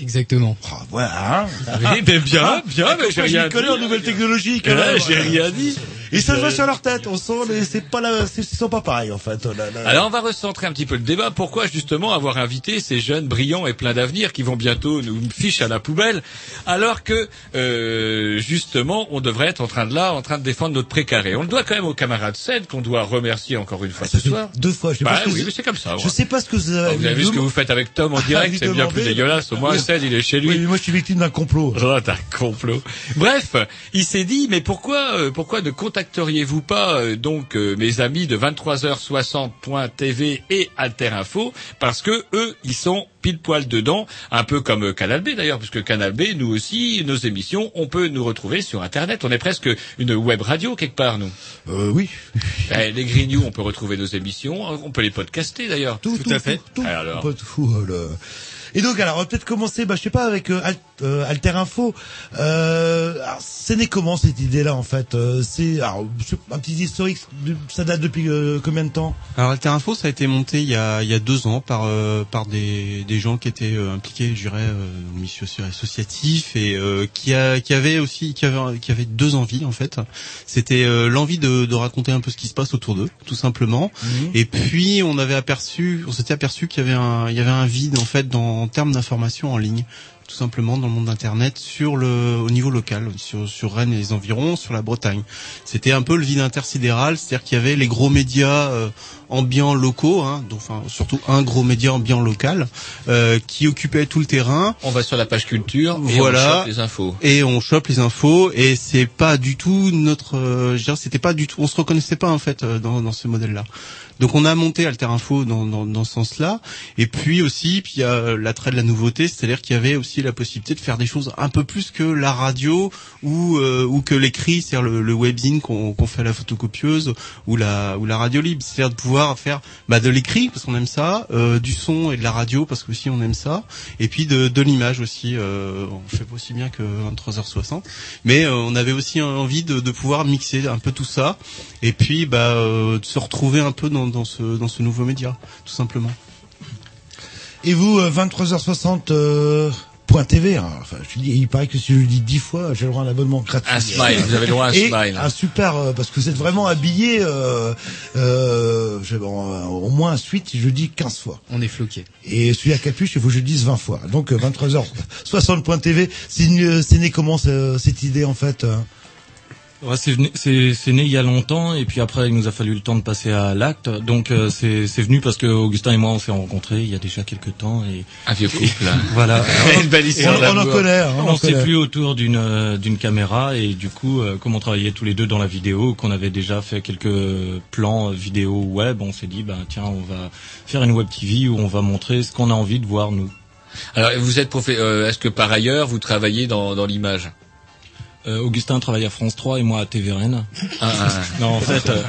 Exactement. Oh, voilà. Oui, ben bien, bien, mais j'ai rien dit. J'ai une nouvelle technologie. Quand même, j'ai rien dit. Et ça joue sur leur tête. On sent, les, c'est pas la, c'est, ils sont pas pareils, en fait. La, la... Alors, on va recentrer un petit peu le débat. Pourquoi, justement, avoir invité ces jeunes brillants et pleins d'avenir qui vont bientôt nous ficher à la poubelle, alors que, euh, justement, on devrait être en train de là, en train de défendre notre précaré. On le doit quand même aux camarades S E D qu'on doit remercier encore une fois ah, ce soir. Deux fois, je sais bah, pas. Bah oui, mais c'est comme ça. Je ouais. sais pas ce que vous avez. Vous avez vu ce que vous faites avec Tom en direct, c'est bien plus dégueulasse, au moins. Il est chez lui. Oui, mais moi je suis victime d'un complot. Oh, d'un complot. Bref, il s'est dit, mais pourquoi, euh, pourquoi ne contacter contacteriez-vous pas euh, donc euh, mes amis de vingt-trois heures soixante point t v et Alter info, parce que eux, ils sont pile poil dedans, un peu comme euh, Canal B d'ailleurs, puisque Canal B, nous aussi, nos émissions, on peut nous retrouver sur Internet. On est presque une web radio quelque part, nous. Euh, oui. Eh, les Grignou, on peut retrouver nos émissions, on peut les podcaster d'ailleurs. Tout, tout, tout à fait. Tout, tout, alors. Tout, tout, le... Et donc, alors, on va peut-être commencer, bah, je sais pas, avec euh, Alt, euh, Alter info. Euh, alors, c'est né comment cette idée-là, en fait? euh, C'est alors, un petit historique, ça date depuis euh, combien de temps? Alors, Alter info, ça a été monté il y a, il y a deux ans par, euh, par des, des gens qui étaient euh, impliqués, je dirais, euh, en milieu associatif, et euh, qui, a, qui avaient aussi qui avaient, qui avaient deux envies, en fait. C'était euh, l'envie de, de raconter un peu ce qui se passe autour d'eux, tout simplement. Mmh. Et puis, on avait aperçu, on s'était aperçu qu'il y avait un, il y avait un vide, en fait, dans en termes d'information en ligne, tout simplement dans le monde d'Internet, sur le, au niveau local, sur, sur Rennes et les environs, sur la Bretagne. C'était un peu le vide intersidéral, c'est-à-dire qu'il y avait les gros médias euh, ambiants locaux, hein, donc, enfin, surtout un gros média ambiant local, euh, qui occupait tout le terrain. On va sur la page culture, et voilà, on chope les infos. Et on chope les infos, et c'est pas du tout notre, euh, je dirais, c'était pas du tout, on se reconnaissait pas, en fait, euh, dans, dans ce modèle-là. Donc on a monté Alter info dans, dans, dans ce sens-là, et puis aussi, puis il y a l'attrait de la nouveauté, c'est-à-dire qu'il y avait aussi la possibilité de faire des choses un peu plus que la radio ou euh, ou que l'écrit, c'est-à-dire le, le webzine qu'on, qu'on fait à la photocopieuse ou la ou la radio libre, c'est-à-dire de pouvoir faire bah de l'écrit parce qu'on aime ça, euh, du son et de la radio parce que aussi on aime ça, et puis de, de l'image aussi, euh, on fait pas aussi bien que vingt-trois heures soixante, mais euh, on avait aussi envie de, de pouvoir mixer un peu tout ça, et puis bah euh, de se retrouver un peu dans dans ce dans ce nouveau média, tout simplement. Et vous, euh, vingt-trois heures soixante euh, point T V, hein, enfin je dis, il paraît que si je le dis dix fois, j'ai le droit à un abonnement gratuit. Un smile, vous avez le droit à un et smile. Un super, euh, parce que vous êtes vraiment habillé, euh, euh, je, bon, euh, au moins suite, je dis quinze fois. On est floqué. Et celui à capuche, il faut que je le dise vingt fois. Donc euh, vingt-trois heures soixante point t v, c'est, c'est né comment cette idée, en fait? euh Ouais, c'est, venu, c'est, c'est né il y a longtemps, et puis après il nous a fallu le temps de passer à l'acte. Donc euh, c'est, c'est venu parce que Augustin et moi on s'est rencontrés il y a déjà quelques temps, et un vieux couple là. Voilà. Une belle histoire. On, on en connaît. On, on s'est plus autour d'une euh, d'une caméra, et du coup euh, comme on travaillait tous les deux dans la vidéo, qu'on avait déjà fait quelques plans vidéo web, on s'est dit bah tiens, on va faire une web T V où on va montrer ce qu'on a envie de voir nous. Alors vous êtes profé- euh, est-ce que par ailleurs vous travaillez dans dans l'image? Euh, Augustin travaille à France trois et moi à T V Rennes. Ah, non, en fait. Euh...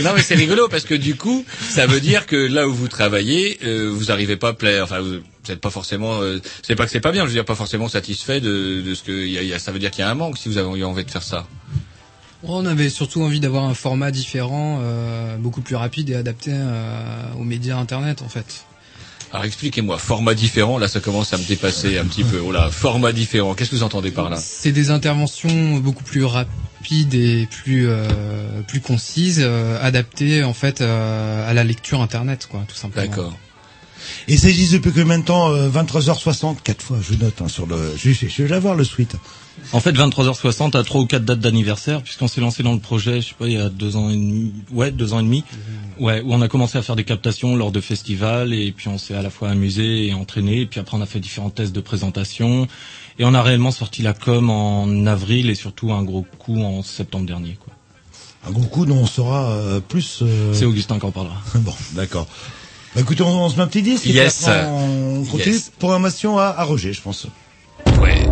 Non, mais c'est rigolo parce que du coup, ça veut dire que là où vous travaillez, euh, vous n'arrivez pas à plaire. Enfin, vous n'êtes pas forcément. Euh, c'est pas que c'est pas bien. Je veux dire, pas forcément satisfait de, de ce que. Y a, y a, ça veut dire qu'il y a un manque si vous avez eu envie de faire ça. On avait surtout envie d'avoir un format différent, euh, beaucoup plus rapide et adapté euh, aux médias Internet, en fait. Alors expliquez-moi, format différent, là ça commence à me dépasser un petit peu. Oh là, format différent, qu'est-ce que vous entendez par là? C'est des interventions beaucoup plus rapides et plus euh, plus concises, euh, adaptées en fait euh, à la lecture Internet, quoi, tout simplement. D'accord. Et ça existe depuis combien de temps? euh, vingt-trois heures soixante, quatre fois, je note, hein, sur le... Je, je, je vais l'avoir, le suite. En fait, vingt-trois heures soixante à trois ou quatre dates d'anniversaire, puisqu'on s'est lancé dans le projet, je sais pas, il y a deux ans et demi, ouais, deux ans et demi, ouais, où on a commencé à faire des captations lors de festivals, et puis on s'est à la fois amusé et entraîné, et puis après on a fait différents tests de présentation, et on a réellement sorti la com en avril, et surtout un gros coup en septembre dernier, quoi. Un gros coup dont on saura euh, plus... Euh... C'est Augustin qui en parlera. Bon, d'accord. Bah écoutez, on, on se met un petit disque, yes. Et après, on continue. Yes. Programmation à, à Roger, je pense. Ouais. Yeah,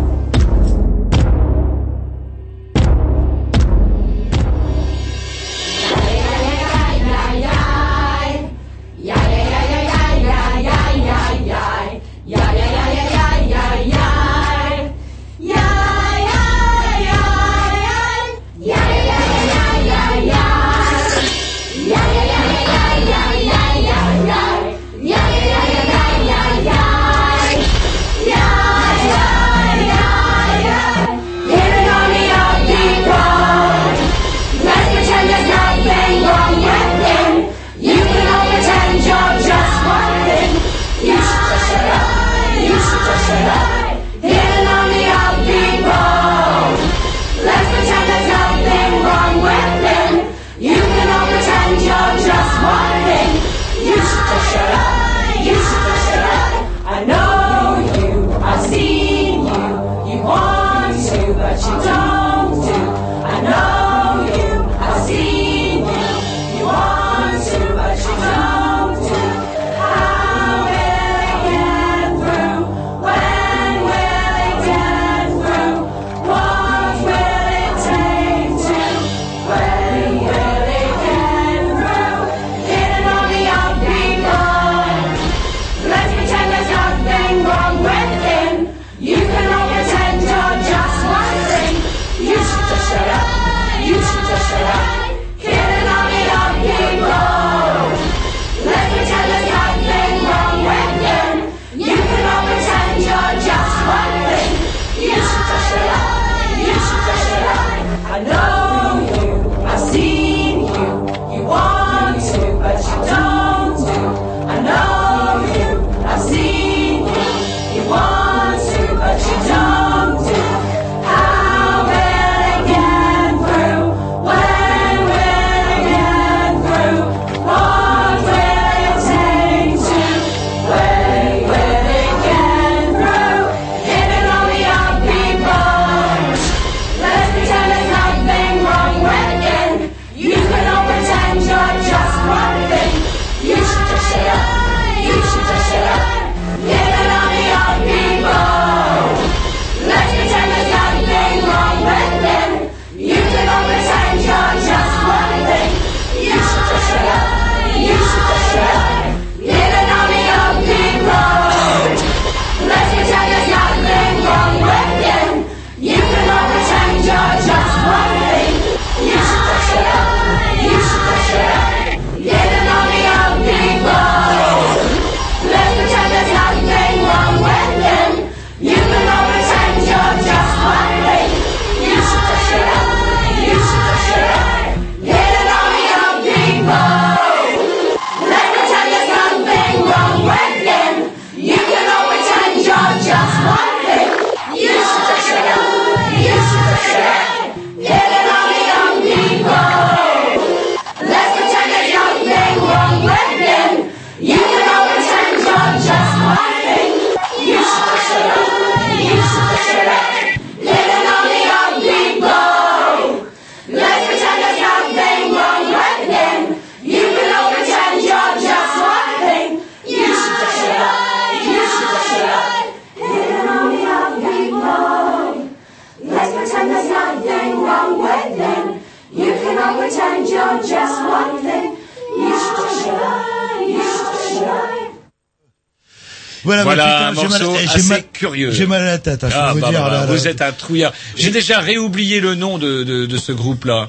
Voilà, voilà bah, putain, un morceau mal, assez mal, curieux. J'ai mal à la tête. Hein, ah, bah, vous, dire, bah, bah, là, vous là, êtes un trouillard. J'ai déjà réoublié le nom de, de, de ce groupe-là.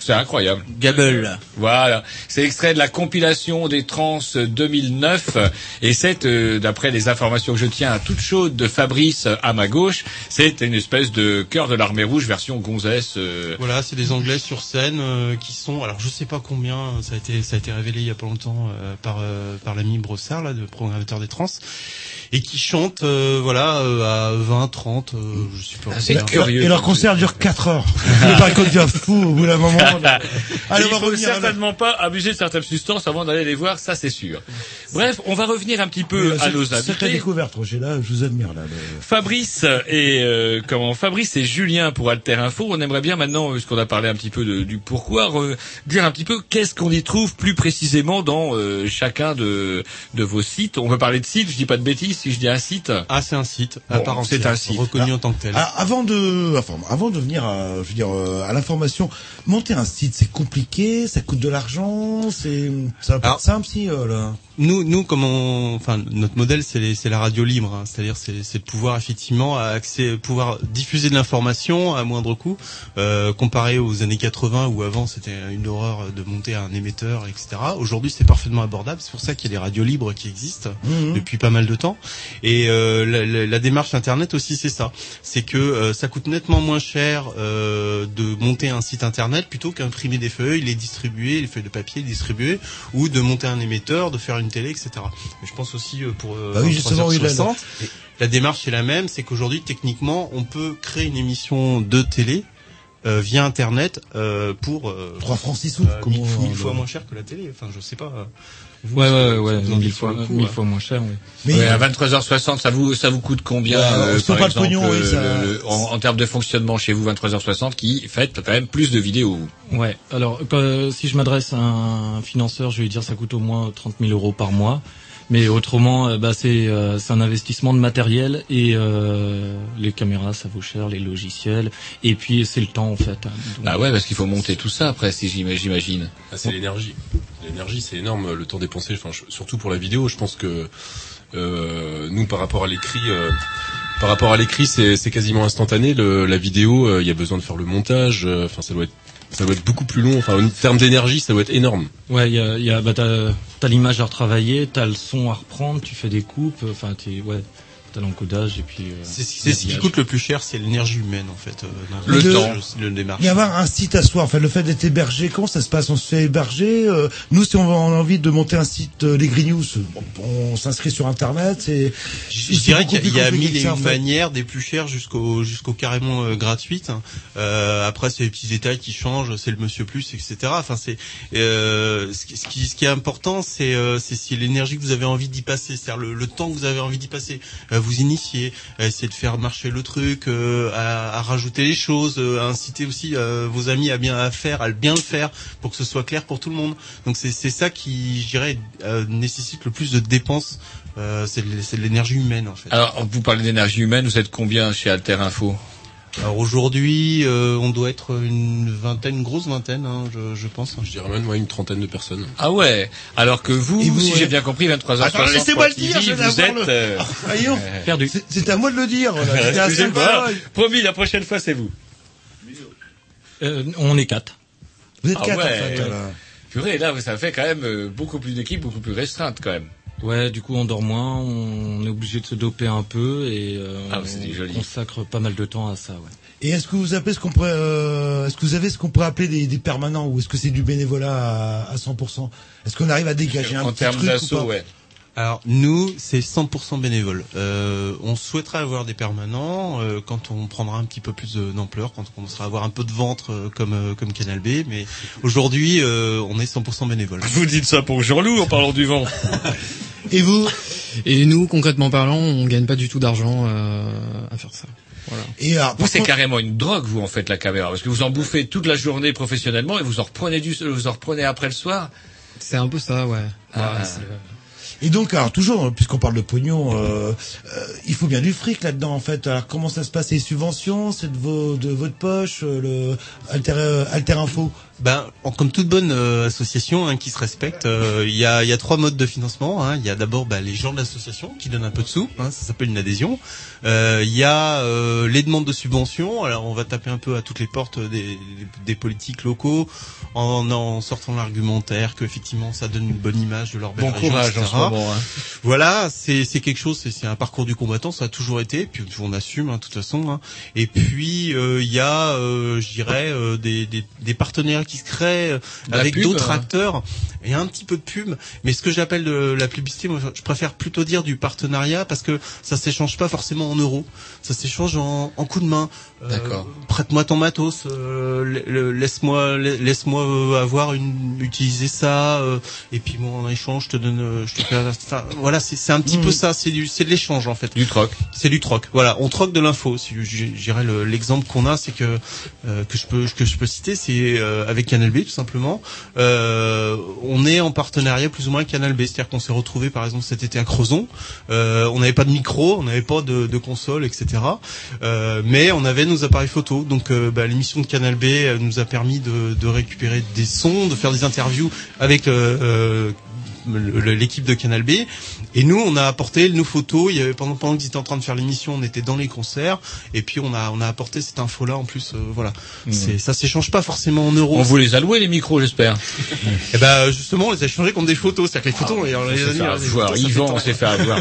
C'est incroyable. Gable. Voilà. C'est extrait de la compilation des trans deux mille neuf. Et c'est, euh, d'après les informations que je tiens à toute chaude de Fabrice à ma gauche, c'est une espèce de cœur de l'armée rouge version gonzesse. Euh... Voilà, c'est des Anglais sur scène euh, qui sont, alors je sais pas combien, ça a été, ça a été révélé il y a pas longtemps euh, par, euh, par l'ami Brossard, là, le programmateur des trans. Et qui chantent, euh, voilà, euh, à vingt, trente, euh, je sais pas. Ah, c'est curieux. Et leur concert dure quatre heures. C'est pas qu'on devient fou au bout d'un moment. Allez, on va revenir. Certainement pas abuser de certaines substances avant d'aller les voir, ça c'est sûr. Bref, on va revenir un petit peu là, à nos invités. Sacrée découverte, Roger, là, je vous admire, là. Le... Fabrice et, euh, comment, Fabrice et Julien pour Alter info. On aimerait bien maintenant, puisqu'on a parlé un petit peu de, du pourquoi, euh, dire un petit peu qu'est-ce qu'on y trouve plus précisément dans, euh, chacun de, de vos sites. On va parler de sites, je dis pas de bêtises. Si je dis un site, ah c'est un site, bon, c'est un site reconnu ah, en tant que tel. Avant de, enfin, avant de venir, à, je veux dire, à l'information, monter un site, c'est compliqué, ça coûte de l'argent, c'est, ça va pas être simple si euh, là. Nous, nous, comment, enfin, notre modèle, c'est, les, c'est la radio libre, hein, c'est-à-dire c'est, c'est de pouvoir effectivement accès, pouvoir diffuser de l'information à moindre coût, euh, comparé aux années quatre-vingts où avant c'était une horreur de monter à un émetteur, et cetera. Aujourd'hui, c'est parfaitement abordable, c'est pour ça qu'il y a des radios libres qui existent mmh. depuis pas mal de temps. Et euh, la, la, la démarche internet aussi, c'est ça, c'est que euh, ça coûte nettement moins cher euh, de monter un site internet plutôt qu'imprimer des feuilles, les distribuer, les feuilles de papier les distribuer, ou de monter un émetteur, de faire une télé, et cetera. Mais je pense aussi pour euh, bah oui, trois heures soixante, oui, la démarche est la même, c'est qu'aujourd'hui techniquement on peut créer une émission de télé euh, via internet euh, pour euh, trois francs six sous, euh, mille, on... mille fois moins cher que la télé. Enfin, je sais pas. Vous, ouais, ouais, ouais, mille fois, coup, mille ouais. fois moins cher, oui. Mais ouais, à vingt-trois heures soixante, ça vous, ça vous coûte combien, ouais, euh, par pas exemple, pognon, euh, ça... le, le, en, en termes de fonctionnement chez vous, vingt-trois heures soixante, qui fait quand même plus de vidéos. Ouais. Alors, euh, si je m'adresse à un financeur, je vais dire, ça coûte au moins trente mille euros par mois. Mais autrement, euh, bah, c'est, euh, c'est un investissement de matériel et, euh, les caméras, ça vaut cher, les logiciels. Et puis, c'est le temps, en fait. Donc, ah ouais, parce qu'il faut monter tout ça après, si j'imagine. Ah, c'est l'énergie. L'énergie, c'est énorme, le temps dépensé, enfin, surtout pour la vidéo. Je pense que euh, nous, par rapport à l'écrit, euh, par rapport à l'écrit, c'est, c'est quasiment instantané. Le, la vidéo, il euh, y a besoin de faire le montage. Euh, enfin, ça doit être, ça doit être beaucoup plus long. Enfin, en termes d'énergie, ça doit être énorme. Ouais, il y a, y a, bah, t'as, t'as l'image à retravailler, t'as le son à reprendre, tu fais des coupes. Enfin, t'es, ouais. à l'encodage et puis euh, c'est, c'est ce qui coûte le plus cher, c'est l'énergie humaine en fait, euh, le, le temps, le, le démarche. Il y a avoir un site à soi, en fait, le fait d'être hébergé, comment ça se passe, on se fait héberger, euh, nous si on a envie de monter un site, euh, les Grignou, bon, on s'inscrit sur internet et je, je dirais qu'il y a, y a mille et une manières, des plus chères jusqu'au jusqu'au carrément euh, gratuites. Euh, après c'est les petits détails qui changent, c'est le monsieur plus, et cetera. Enfin c'est euh, ce, qui, ce qui ce qui est important, c'est euh, c'est si l'énergie que vous avez envie d'y passer, c'est-à-dire le, le temps que vous avez envie d'y passer. Euh, vous initier, à essayer de faire marcher le truc, euh, à, à rajouter les choses, euh, à inciter aussi euh, vos amis à bien à faire, à bien le faire, pour que ce soit clair pour tout le monde. Donc c'est, c'est ça qui, je dirais, euh, nécessite le plus de dépenses. Euh, c'est, de, c'est de l'énergie humaine en fait. Alors vous parlez d'énergie humaine, vous êtes combien chez Alter info ? Alors aujourd'hui, euh, on doit être une vingtaine, une grosse vingtaine, hein, je, je pense. Je dirais même ouais, une trentaine de personnes. Ah ouais. Alors que vous, vous si ouais. j'ai bien compris, vingt-trois heures. Attends, laissez-moi le dire. Vous, vous êtes euh... ah, voyons, perdu. C'est, c'est à moi de le dire. Là. Excusez-moi. Promis, la prochaine fois, c'est vous. Euh, on est quatre. Vous êtes ah quatre ouais. en fait. Là. Purée, là, ça fait quand même beaucoup plus d'équipes, beaucoup plus restreintes quand même. Ouais, du coup on dort moins, on est obligé de se doper un peu et euh, ah, on consacre pas mal de temps à ça. Ouais. Et est-ce que vous appelez ce qu'on pourrait, euh, est-ce que vous avez ce qu'on pourrait appeler des, des permanents ou est-ce que c'est du bénévolat à, à cent pour cent ? Est-ce qu'on arrive à dégager un en petit truc d'assaut, ou pas ? Ouais. Alors nous, c'est cent pour cent bénévole. Euh, on souhaitera avoir des permanents euh, quand on prendra un petit peu plus d'ampleur, quand on commencera à avoir un peu de ventre euh, comme euh, comme Canal B. Mais aujourd'hui, euh, on est cent pour cent bénévole. Vous dites ça pour Jean-Loup en parlant du ventre. Et vous ? Et nous, concrètement parlant, on gagne pas du tout d'argent euh, à faire ça. Voilà. Et alors, vous, c'est contre... carrément une drogue, vous en fait la caméra, parce que vous en bouffez toute la journée professionnellement et vous en reprenez du, vous en reprenez après le soir. C'est un peu ça, ouais. Ah. Ouais, c'est... Et donc, alors toujours, puisqu'on parle de pognon, euh, euh, il faut bien du fric là-dedans, en fait. Alors, comment ça se passe, les subventions, c'est de, vos, de votre poche, euh, le Alter, euh, Alter info. Ben, comme toute bonne euh, association hein, qui se respecte, il euh, y, a, y a trois modes de financement. Il hein. y a d'abord ben, les gens de l'association qui donnent un peu de sous, hein, ça s'appelle une adhésion. Il euh, y a euh, les demandes de subventions. Alors on va taper un peu à toutes les portes des, des politiques locaux en, en sortant l'argumentaire que effectivement ça donne une bonne image de leur belle bon région, courage, et cetera. En ce moment, hein. Voilà, c'est, c'est quelque chose, c'est, c'est un parcours du combattant, ça a toujours été. Puis on assume de hein, toute façon. Hein. Et puis il euh, y a, euh, je dirais, euh, des, des, des partenaires qui se créent avec pub, d'autres hein. acteurs. Il y a un petit peu de pub, mais ce que j'appelle de la publicité, moi, je préfère plutôt dire du partenariat parce que ça s'échange pas forcément en euros, ça s'échange en, en coup de main. D'accord. Euh, prête-moi ton matos, euh, le, le, laisse-moi, laisse-moi avoir une, utiliser ça, euh, et puis moi en échange je te donne, je te fais ça. Voilà, c'est, c'est un petit mmh. peu ça, c'est du, c'est de l'échange en fait. Du troc. C'est du troc. Voilà, on troque de l'info. J'irais le, l'exemple qu'on a, c'est que euh, que je peux, que je peux citer, c'est euh, avec Canal B tout simplement. Euh, on est en partenariat plus ou moins avec Canal B, c'est-à-dire qu'on s'est retrouvé par exemple cet été à Crozon. Euh, on n'avait pas de micro, on n'avait pas de, de console, et cetera. Euh, mais on avait nos appareils photo, donc euh, bah, l'émission de Canal B nous a permis de, de récupérer des sons, de faire des interviews avec euh, euh, l'équipe de Canal B, et nous on a apporté nos photos. Il y avait, pendant pendant qu'ils étaient en train de faire l'émission, on était dans les concerts, et puis on a on a apporté cette info là en plus. Euh, voilà, mmh. c'est, ça s'échange pas forcément en euros. On vous les a loués les micros, j'espère. Et ben bah, justement on les a échangés contre des photos, c'est-à-dire que les photos, ah, on les a mis. Yvan, on s'est fait avoir.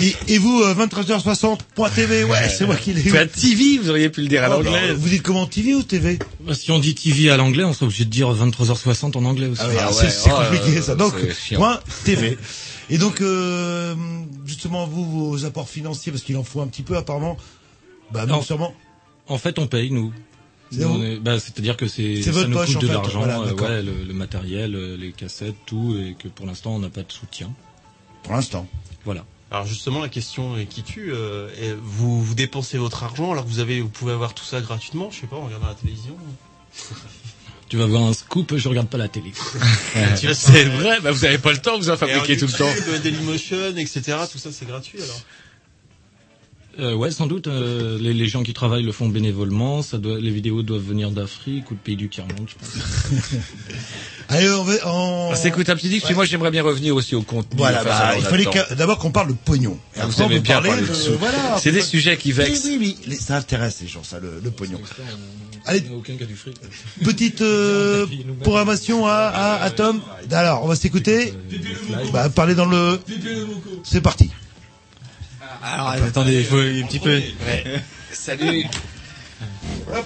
et, et vous euh, vingt-trois heures soixante point T V, ouais, ouais, c'est moi qui l'ai eu. Enfin, T V, vous auriez pu le dire à l'anglais. Vous dites comment, T V ou T V? Si on dit T V à l'anglais, on sera obligé de dire vingt-trois heures soixante en anglais aussi. Ah ouais, ah, c'est, ouais, c'est compliqué euh, ça. Donc point T V. Et donc euh, justement vous vos apports financiers, parce qu'il en faut un petit peu apparemment. Bah non, sûrement. En fait, on paye nous. C'est nous, on est, bah, c'est-à-dire que c'est, c'est ça votre nous poche, coûte de fait, l'argent, voilà, euh, ouais, le, le matériel, les cassettes, tout, et que pour l'instant on n'a pas de soutien. Pour l'instant. Voilà. Alors justement, la question est qui tue. Euh, vous, vous dépensez votre argent alors que vous avez, vous pouvez avoir tout ça gratuitement. Je sais pas, en regardant la télévision. Tu vas voir un scoop, je regarde pas la télé. tu c'est vrai, bah vous avez pas le temps, vous en fabriquez et tout YouTube, le temps. Dailymotion, et cetera. Tout ça, c'est gratuit alors. Euh, ouais, sans doute. Euh, les, les gens qui travaillent le font bénévolement. Ça doit, les vidéos doivent venir d'Afrique ou de pays du tiers-monde, je pense. Allez, on, va, on... on s'écoute un petit disque. Ouais. Moi, j'aimerais bien revenir aussi au contenu. Voilà, bah, il fallait que, d'abord qu'on parle de pognon. Et vous savez bien parler de... de... Voilà, c'est des pas... sujets qui vexent. Oui, oui, oui. Ça intéresse les gens, ça, le, le pognon. Allez, petite euh, programmation à, à, à Tom. Alors, on va s'écouter. Bah, parler dans le... C'est parti. Alors attendez, il faut un petit peu. Ouais. Salut. Hop.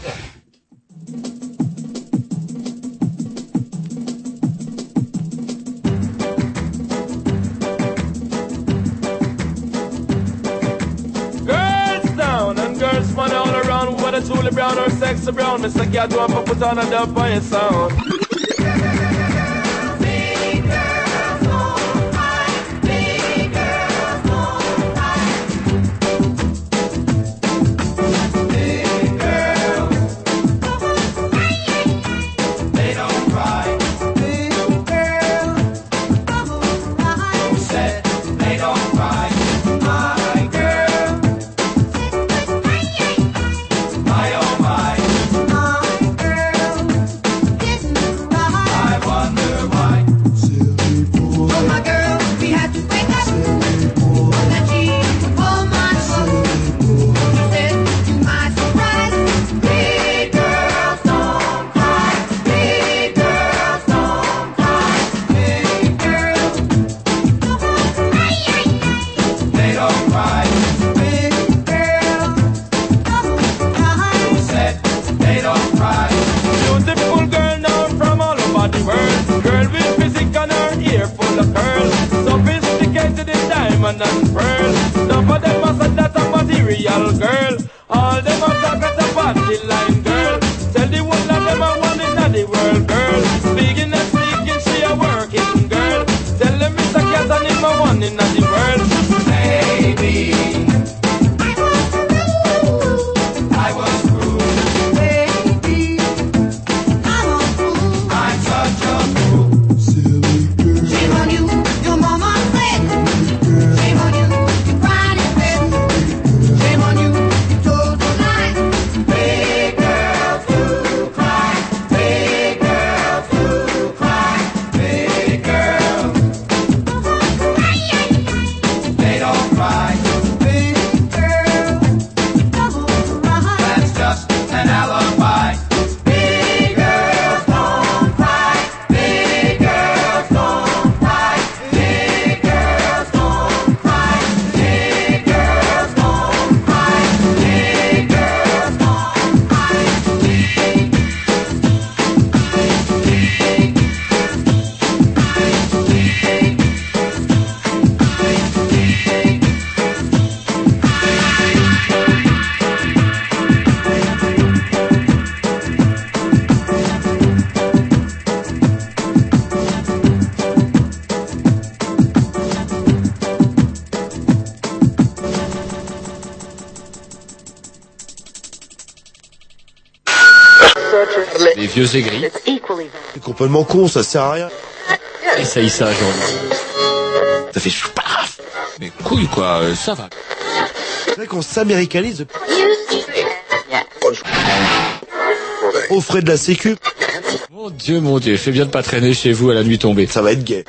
Girls down and girls run all around. Whether truly brown or sexy brown, Mister Cat don't put put on a dub by your sound. vieux aigris. C'est complètement con, ça sert à rien. Et ça y ça, genre. Ça fait choupaf. Mais couille quoi, euh, ça va. C'est vrai qu'on s'américanise. Au frais de la sécu. Mon Dieu, mon Dieu, fais bien de pas traîner chez vous à la nuit tombée. Ça va être gay.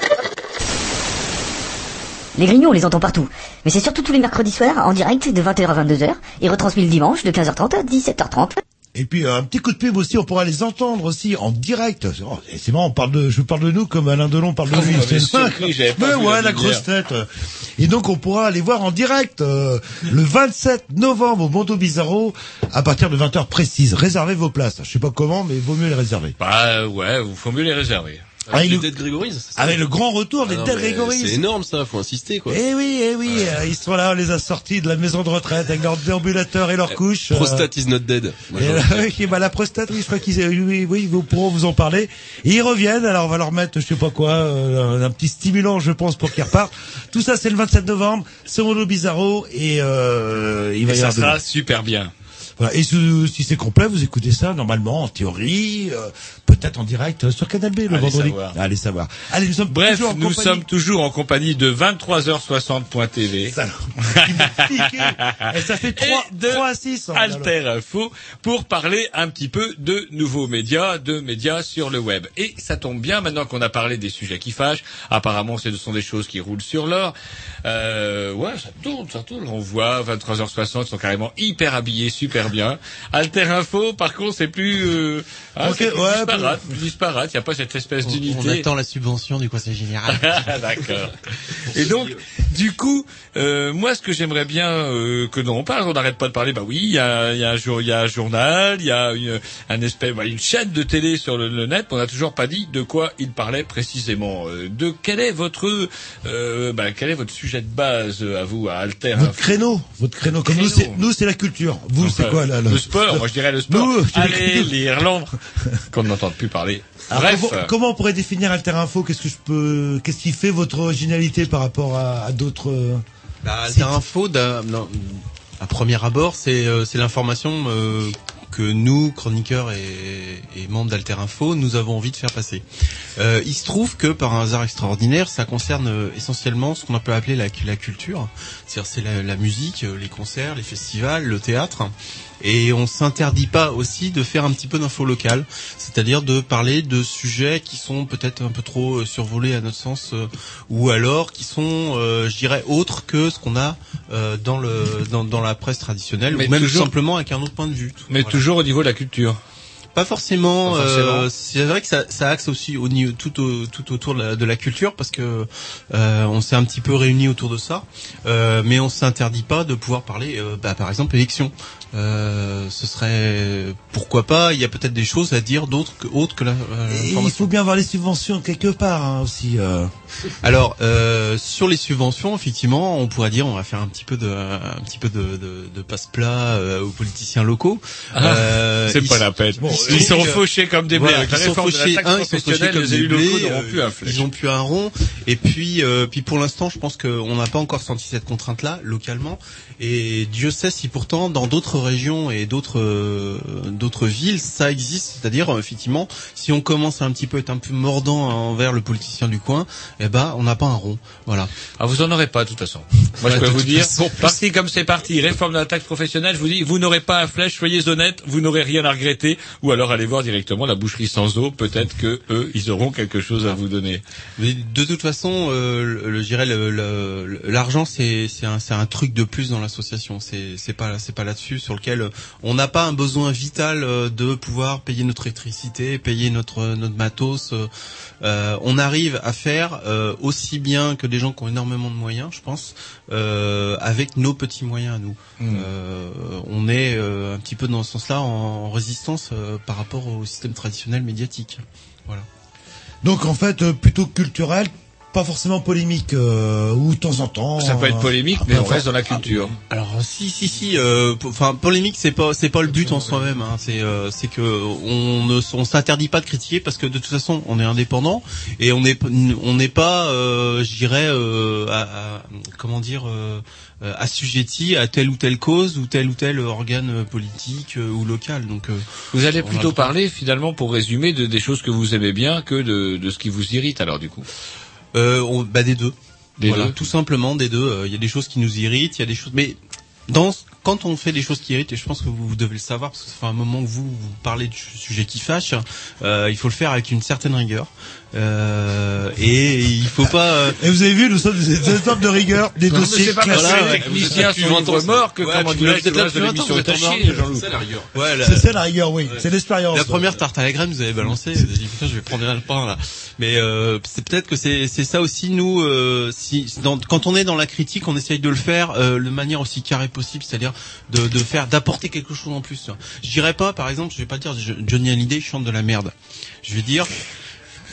Les Grignou, on les entend partout. Mais c'est surtout tous les mercredis soirs, en direct, de vingt heures à vingt-deux heures, et retransmis le dimanche, de quinze heures trente à dix-sept heures trente. Et puis, un petit coup de pub aussi, on pourra les entendre aussi, en direct. Oh, c'est marrant, on parle de, je parle de nous comme Alain Delon parle de lui. Ah, c'est surpris, j'avais pas vu ouais, la, la grosse tête. Et donc, on pourra les voir en direct, euh, le vingt-sept novembre au Mondo Bizarro, à partir de vingt heures précises. Réservez vos places. Je sais pas comment, mais vaut mieux les réserver. Bah, ouais, faut mieux les réserver. Avec, avec, le, avec le grand retour des ah Dead Grégory. C'est énorme ça, faut insister quoi. Eh oui, eh oui, ah. euh, ils sont là, on les a sortis de la maison de retraite avec leur déambulateur et leur couche. Prostate euh... is not dead. Et là, okay, bah, la prostate, oui, je crois qu'ils, oui, oui, ils pourront vous en parler. Et ils reviennent, alors on va leur mettre, je sais pas quoi, euh, un petit stimulant, je pense, pour qu'ils repartent. Tout ça, c'est le vingt-sept novembre, c'est Mondo Bizarro et euh, il va et y ça sera de... super bien. Voilà. Et si c'est complet, vous écoutez ça normalement en théorie, euh, peut-être en direct euh, sur Canal B le Allez vendredi. Savoir. Allez savoir. Allez, nous sommes Bref, toujours en nous compagnie. sommes toujours en compagnie de vingt-trois heures soixante point t v. Ça, et ça fait trois, trois à six. Hein, Alter info pour parler un petit peu de nouveaux médias, de médias sur le web. Et ça tombe bien maintenant qu'on a parlé des sujets qui fâchent. Apparemment, ce sont des choses qui roulent sur l'or. Euh, ouais, ça tourne, ça tourne. On voit vingt-trois heures soixante, ils sont carrément hyper habillés, super bien. Alter info, par contre, c'est plus, euh, ah, okay, plus ouais, disparate, plus disparate. Il n'y a pas cette espèce d'unité. On attend la subvention du Conseil Général. D'accord. Et donc, du coup, euh, moi, ce que j'aimerais bien euh, que l'on parle, on n'arrête pas de parler. Bah oui, il y a, y a un jour, il y a un journal, il y a une, un espèce, bah, une chaîne de télé sur le, le net. On n'a toujours pas dit de quoi il parlait précisément. Euh, de quel est votre, euh, bah, quel est votre sujet de base à vous, à Alter info. Votre créneau, votre créneau. Comme créneau. Nous, c'est la culture. Vous, c'est quoi là, là le sport, le... moi je dirais le sport. Nous, allez, l'Irlande, qu'on n'entend plus parler. Alors, Bref, comment, comment on pourrait définir Alter info? Qu'est-ce que je peux, qu'est-ce qui fait votre originalité par rapport à, à d'autres bah, Alter info, d'un, non, à premier abord, c'est, euh, c'est l'information euh, que nous, chroniqueurs et, et membres d'Alter info, nous avons envie de faire passer. Euh, il se trouve que, par un hasard extraordinaire, ça concerne essentiellement ce qu'on peut appeler la, la culture. C'est-à-dire c'est la, la musique, les concerts, les festivals, le théâtre. Et on s'interdit pas aussi de faire un petit peu d'info locale, c'est-à-dire de parler de sujets qui sont peut-être un peu trop survolés à notre sens, euh, ou alors qui sont, euh, je dirais, autres que ce qu'on a euh, dans le dans, dans la presse traditionnelle, mais ou même toujours, tout simplement avec un autre point de vue. Tout, mais voilà. Toujours au niveau de la culture. Pas forcément. Pas forcément. Euh, c'est vrai que ça, ça axe aussi au niveau tout, au, tout autour de la, de la culture parce que euh, on s'est un petit peu réunis autour de ça, euh, mais on s'interdit pas de pouvoir parler, euh, bah, par exemple, élection. Euh, ce serait pourquoi pas. Il y a peut-être des choses à dire d'autres que autres que la. Euh, Et il faut bien avoir les subventions quelque part hein, aussi. Euh. Alors euh, sur les subventions, effectivement, on pourrait dire on va faire un petit peu de un petit peu de, de, de passe-plat euh, aux politiciens locaux. Ah, euh, c'est pas la peine. Bon, ils sont fauchés comme des blés. Voilà, ils, sont fauchés, de un, ils sont fauchés comme des blés. Euh, ils ont plus un rond. Et puis, euh, puis pour l'instant, je pense qu'on n'a pas encore senti cette contrainte-là localement. Et Dieu sait si pourtant dans d'autres régions et d'autres euh, d'autres villes, ça existe. C'est-à-dire euh, effectivement, si on commence à un petit peu être un peu mordant envers le politicien du coin, eh ben on n'a pas un rond. Voilà. Ah, vous en aurez pas de toute façon. Moi, je peux vous dire, parti comme c'est parti, réforme de la taxe professionnelle. Je vous dis, vous n'aurez pas un flèche. Soyez honnêtes, vous n'aurez rien à regretter. Ou alors allez voir directement la boucherie sans eau. Peut-être que eux, ils auront quelque chose à vous donner. De toute façon, euh, le, je dirais le, le, l'argent, c'est, c'est un, c'est un truc de plus dans l'association. C'est, c'est pas, c'est pas là-dessus sur lequel on n'a pas un besoin vital de pouvoir payer notre électricité, payer notre, notre matos. Euh, on arrive à faire euh, aussi bien que des gens qui ont énormément de moyens, je pense, euh, avec nos petits moyens à nous. Mmh. Euh, on est euh, un petit peu dans ce sens-là en, en résistance. Euh, par rapport au système traditionnel médiatique. Voilà. Donc en fait, euh, plutôt culturel, pas forcément polémique, euh, ou de temps en temps. Ça peut être polémique, euh, mais on reste dans la culture. Alors si si si, enfin euh, polémique, c'est pas c'est pas le but en soi-même. Hein. C'est euh, c'est que on ne on s'interdit pas de critiquer parce que de toute façon on est indépendant et on est on n'est pas, euh, je dirais, euh, à, à, comment dire, euh, assujetti à telle ou telle cause ou tel ou tel organe politique ou local. Donc euh, vous allez plutôt parler finalement, pour résumer, de, des choses que vous aimez bien que de de ce qui vous irrite. Alors du coup. Euh, on, bah des deux, des voilà, deux. Tout simplement des deux. Il euh, y a des choses qui nous irritent, il y a des choses, mais dans quand on fait des choses qui irritent, et je pense que vous, vous devez le savoir parce que ça fait un moment que vous, vous parlez du sujet qui fâche, euh, il faut le faire avec une certaine rigueur. Euh, et il faut pas. Euh... Et vous avez vu, nous sommes des étapes de rigueur, des non, dossiers classés. Voilà, les techniciens sont moins remords que quand on dit Jean-Loup. C'est la rigueur. Ouais, la... C'est la rigueur, oui. Ouais. C'est l'expérience. La première tarte à la graine, vous avez balancé. Vous avez dit putain, je vais prendre le pain là. Mais euh, c'est peut-être que c'est c'est ça aussi nous. Euh, si dans, quand on est dans la critique, on essaye de le faire euh, de manière aussi carrée possible, c'est-à-dire de de faire d'apporter quelque chose en plus. Je dirais pas, par exemple, je vais pas dire Johnny Hallyday chante de la merde. Je vais dire.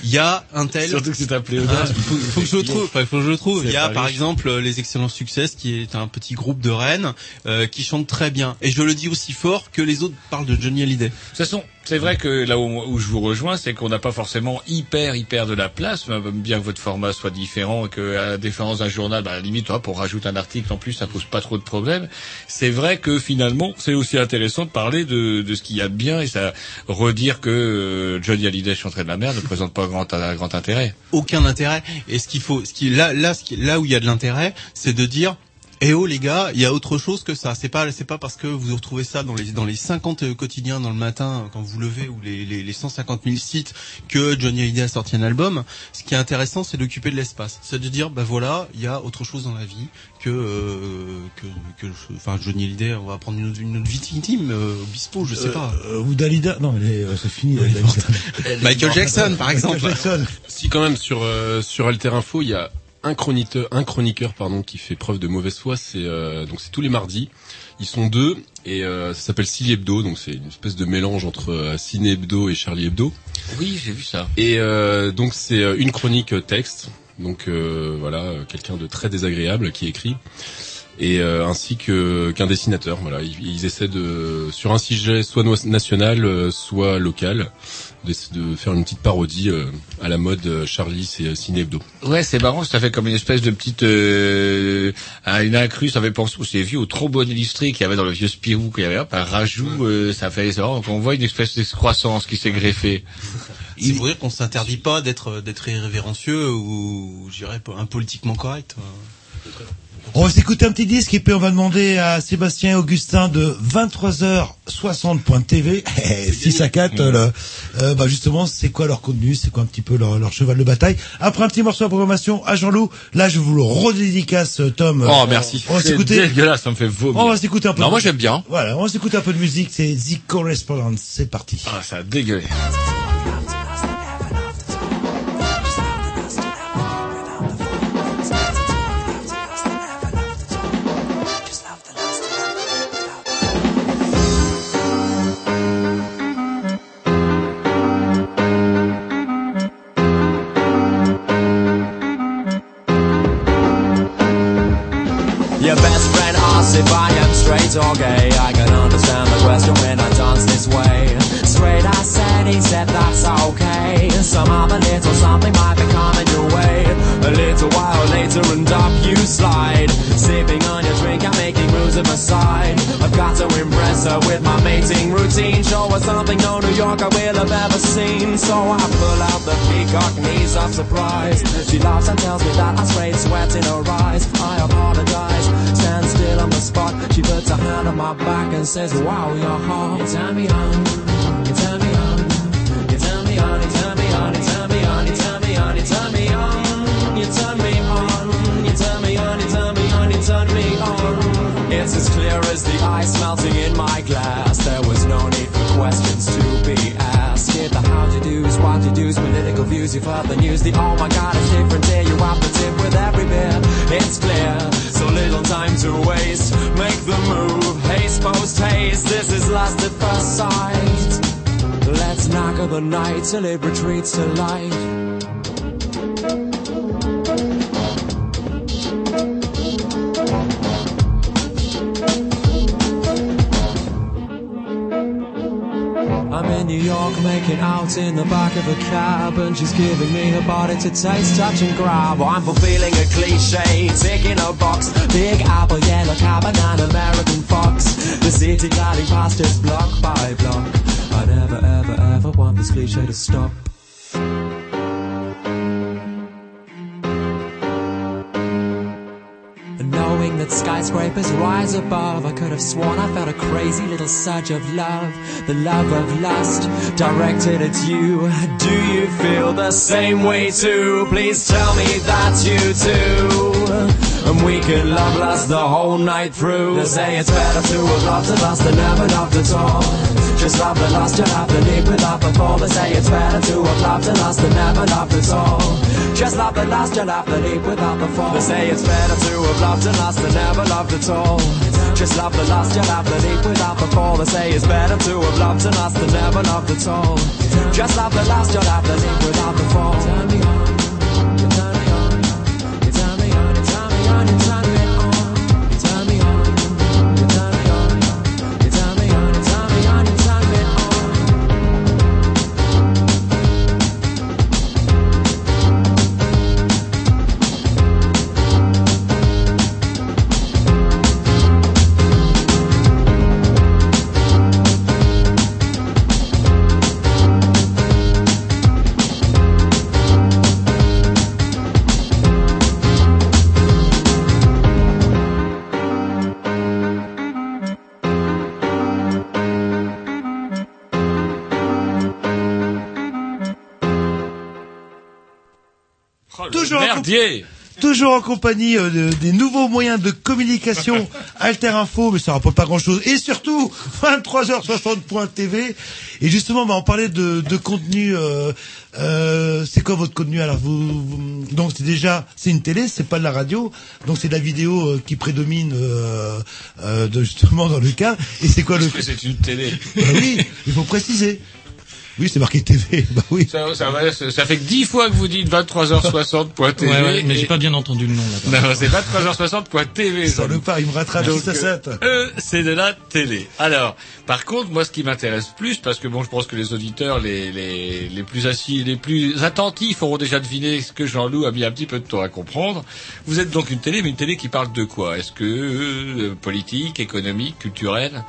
Il y a un tel. Surtout que c'est appelé. Ah, il faut, faut que je le trouve. Enfin, il faut que je le trouve. Il y a, par riche. exemple, les Excellents Succès, qui est un petit groupe de Rennes, euh, qui chante très bien. Et je le dis aussi fort que les autres parlent de Johnny Hallyday. De toute façon, c'est vrai que là où, où je vous rejoins, c'est qu'on n'a pas forcément hyper, hyper de la place, bien que votre format soit différent, que à la différence d'un journal, bah, à la limite, pour rajouter un article en plus, ça pose pas trop de problèmes. C'est vrai que finalement, c'est aussi intéressant de parler de, de ce qu'il y a de bien et ça, redire que euh, Johnny Hallyday chanterait de la merde ne présente pas grand, grand intérêt. Aucun intérêt. Et ce qu'il faut, ce qui, là, là, ce qui, là où il y a de l'intérêt, c'est de dire, eh oh les gars, il y a autre chose que ça. C'est pas, c'est pas parce que vous retrouvez ça dans les dans les cinquante quotidiens dans le matin quand vous vous levez ou les les, les cent cinquante mille sites que Johnny Hallyday a sorti un album. Ce qui est intéressant, c'est d'occuper de l'espace, c'est de dire bah voilà, il y a autre chose dans la vie que euh, que que enfin Johnny Hallyday, on va prendre une autre, une autre vie intime, euh, Obispo, je sais euh, pas. Euh, ou Dalida, non, mais euh, c'est fini. Ouais, Dalida. Michael Jackson par exemple. Michael Jackson. Si quand même sur euh, sur Alter info, il y a un chroniqueur, un chroniqueur pardon, qui fait preuve de mauvaise foi, c'est euh, donc c'est tous les mardis. Ils sont deux et euh, ça s'appelle Silly Hebdo, donc c'est une espèce de mélange entre euh, Ciné Hebdo et Charlie Hebdo. Oui, j'ai vu ça. Et euh, donc c'est euh, une chronique texte, donc euh, voilà, quelqu'un de très désagréable qui écrit, et euh, ainsi que qu'un dessinateur. Voilà, ils, ils essaient de sur un sujet soit national, soit local, de faire une petite parodie euh, à la mode euh, Charlie, c'est euh, Ciné Hebdo. Ouais, c'est marrant, ça fait comme une espèce de petite euh, une incruse, ça fait penser aux ces vieux, aux trop bonnes illustrés qu'il y avait dans le vieux Spirou, qu'il y avait hop, un rajout, euh, ça fait ça, on voit une espèce d'excroissance qui s'est greffée. C'est pour dire qu'on s'interdit pas d'être d'être irrévérencieux ou, je dirais, un politiquement correct. On va s'écouter un petit disque et puis on va demander à Sébastien et Augustin de vingt-trois heures soixante point t v si ça capte le, euh, bah justement c'est quoi leur contenu, c'est quoi un petit peu leur, leur cheval de bataille. Après un petit morceau de programmation à Jean-Loup, là je vous le redédicace Tom. Oh merci. On va s'écouter. Dégueulasse, ça me fait vomir. On va s'écouter un peu. Non de... moi j'aime bien. Voilà, on va s'écouter un peu de musique, c'est The Correspondence, c'est parti. Ah ça a dégueulé. If I am straight or gay, I can understand the question when I dance this way. Straight I said, he said that's okay. Some other little something might be coming your way. A little while later and up you slide, sipping on your drink and making moves at my side. I've got to impress her with my mating routine, show her something no New Yorker will have ever seen. So I pull out the peacock knees of surprise. She laughs and tells me that I sprayed sweat in her eyes. I apologize, stand still on the spot. She puts her hand on my back and says, wow, you're hot. You turn me on, you turn me on, you turn me on, you turn me on, you turn me on, you turn me on, you turn me on, you turn me on, you turn me on, you turn me on, you turn me on. It's as clear as the ice melting in my glass. There was no need for questions to be asked. Get the how'd you do's, what you do's, political views, you've heard the news. The oh my god, it's different here, you have the tip with every beer. It's clear, so little time to waste. Make the move, haste, post haste. This is lust at first sight. Let's knock on the night till it retreats to light. drunk, making out in the back of a cab, and she's giving me her body to taste, touch and grab. I'm fulfilling a cliche, ticking a box. Big apple, yellow cab, and an American fox. The city gliding past us block by block. I never, ever, ever want this cliche to stop. That skyscrapers rise above, I could have sworn I felt a crazy little surge of love, the love of lust directed at you. Do you feel the same way too? Please tell me that you too. And we can love lust the whole night through. They say it's better to have loved the lust than never loved at all. Just love the lust you have to live without before. They say it's better to have loved the lust than never loved at all. Just love the last, you'll have to leave without the fall. They say it's better to have loved and lost than never loved at all. Just love the last, you'll have to leave without the fall. They say it's better to have loved and lost than never loved at all. Just love the last, you'll have to leave without the fall. Turn me on, you turn me on, you turn me on, you turn me on, you turn me on, you turn me on, you turn me on, you turn me on, you turn me on, you turn me on. Toujours en, toujours en compagnie euh, de, des nouveaux moyens de communication Alter info, mais ça rapporte pas grand chose. Et surtout, vingt-trois heures soixante point t v. Et justement, bah, on parlait de, de contenu. Euh, euh, c'est quoi votre contenu? Alors, vous, vous, donc c'est déjà, c'est une télé, c'est pas de la radio, donc c'est de la vidéo euh, qui prédomine euh, euh, de, justement dans le cas. Et c'est quoi le? Parce que c'est une télé. Bah, oui, il faut préciser. Oui, c'est marqué T V. Bah oui. Ça, ça, ça, ça fait que dix fois que vous dites vingt-trois heures soixante point t v. Ouais, ouais, mais et... j'ai pas bien entendu le nom là. Non, c'est vingt-trois heures soixante point t v. Sur le pas, il me rattrape juste à sept. Eux, c'est de la télé. Alors, par contre, moi, ce qui m'intéresse plus, parce que bon, je pense que les auditeurs, les les les plus assis, les plus attentifs auront déjà deviné ce que Jean-Loup a mis un petit peu de temps à comprendre. Vous êtes donc une télé, mais une télé qui parle de quoi? Est-ce que euh, politique, économique, culturelle?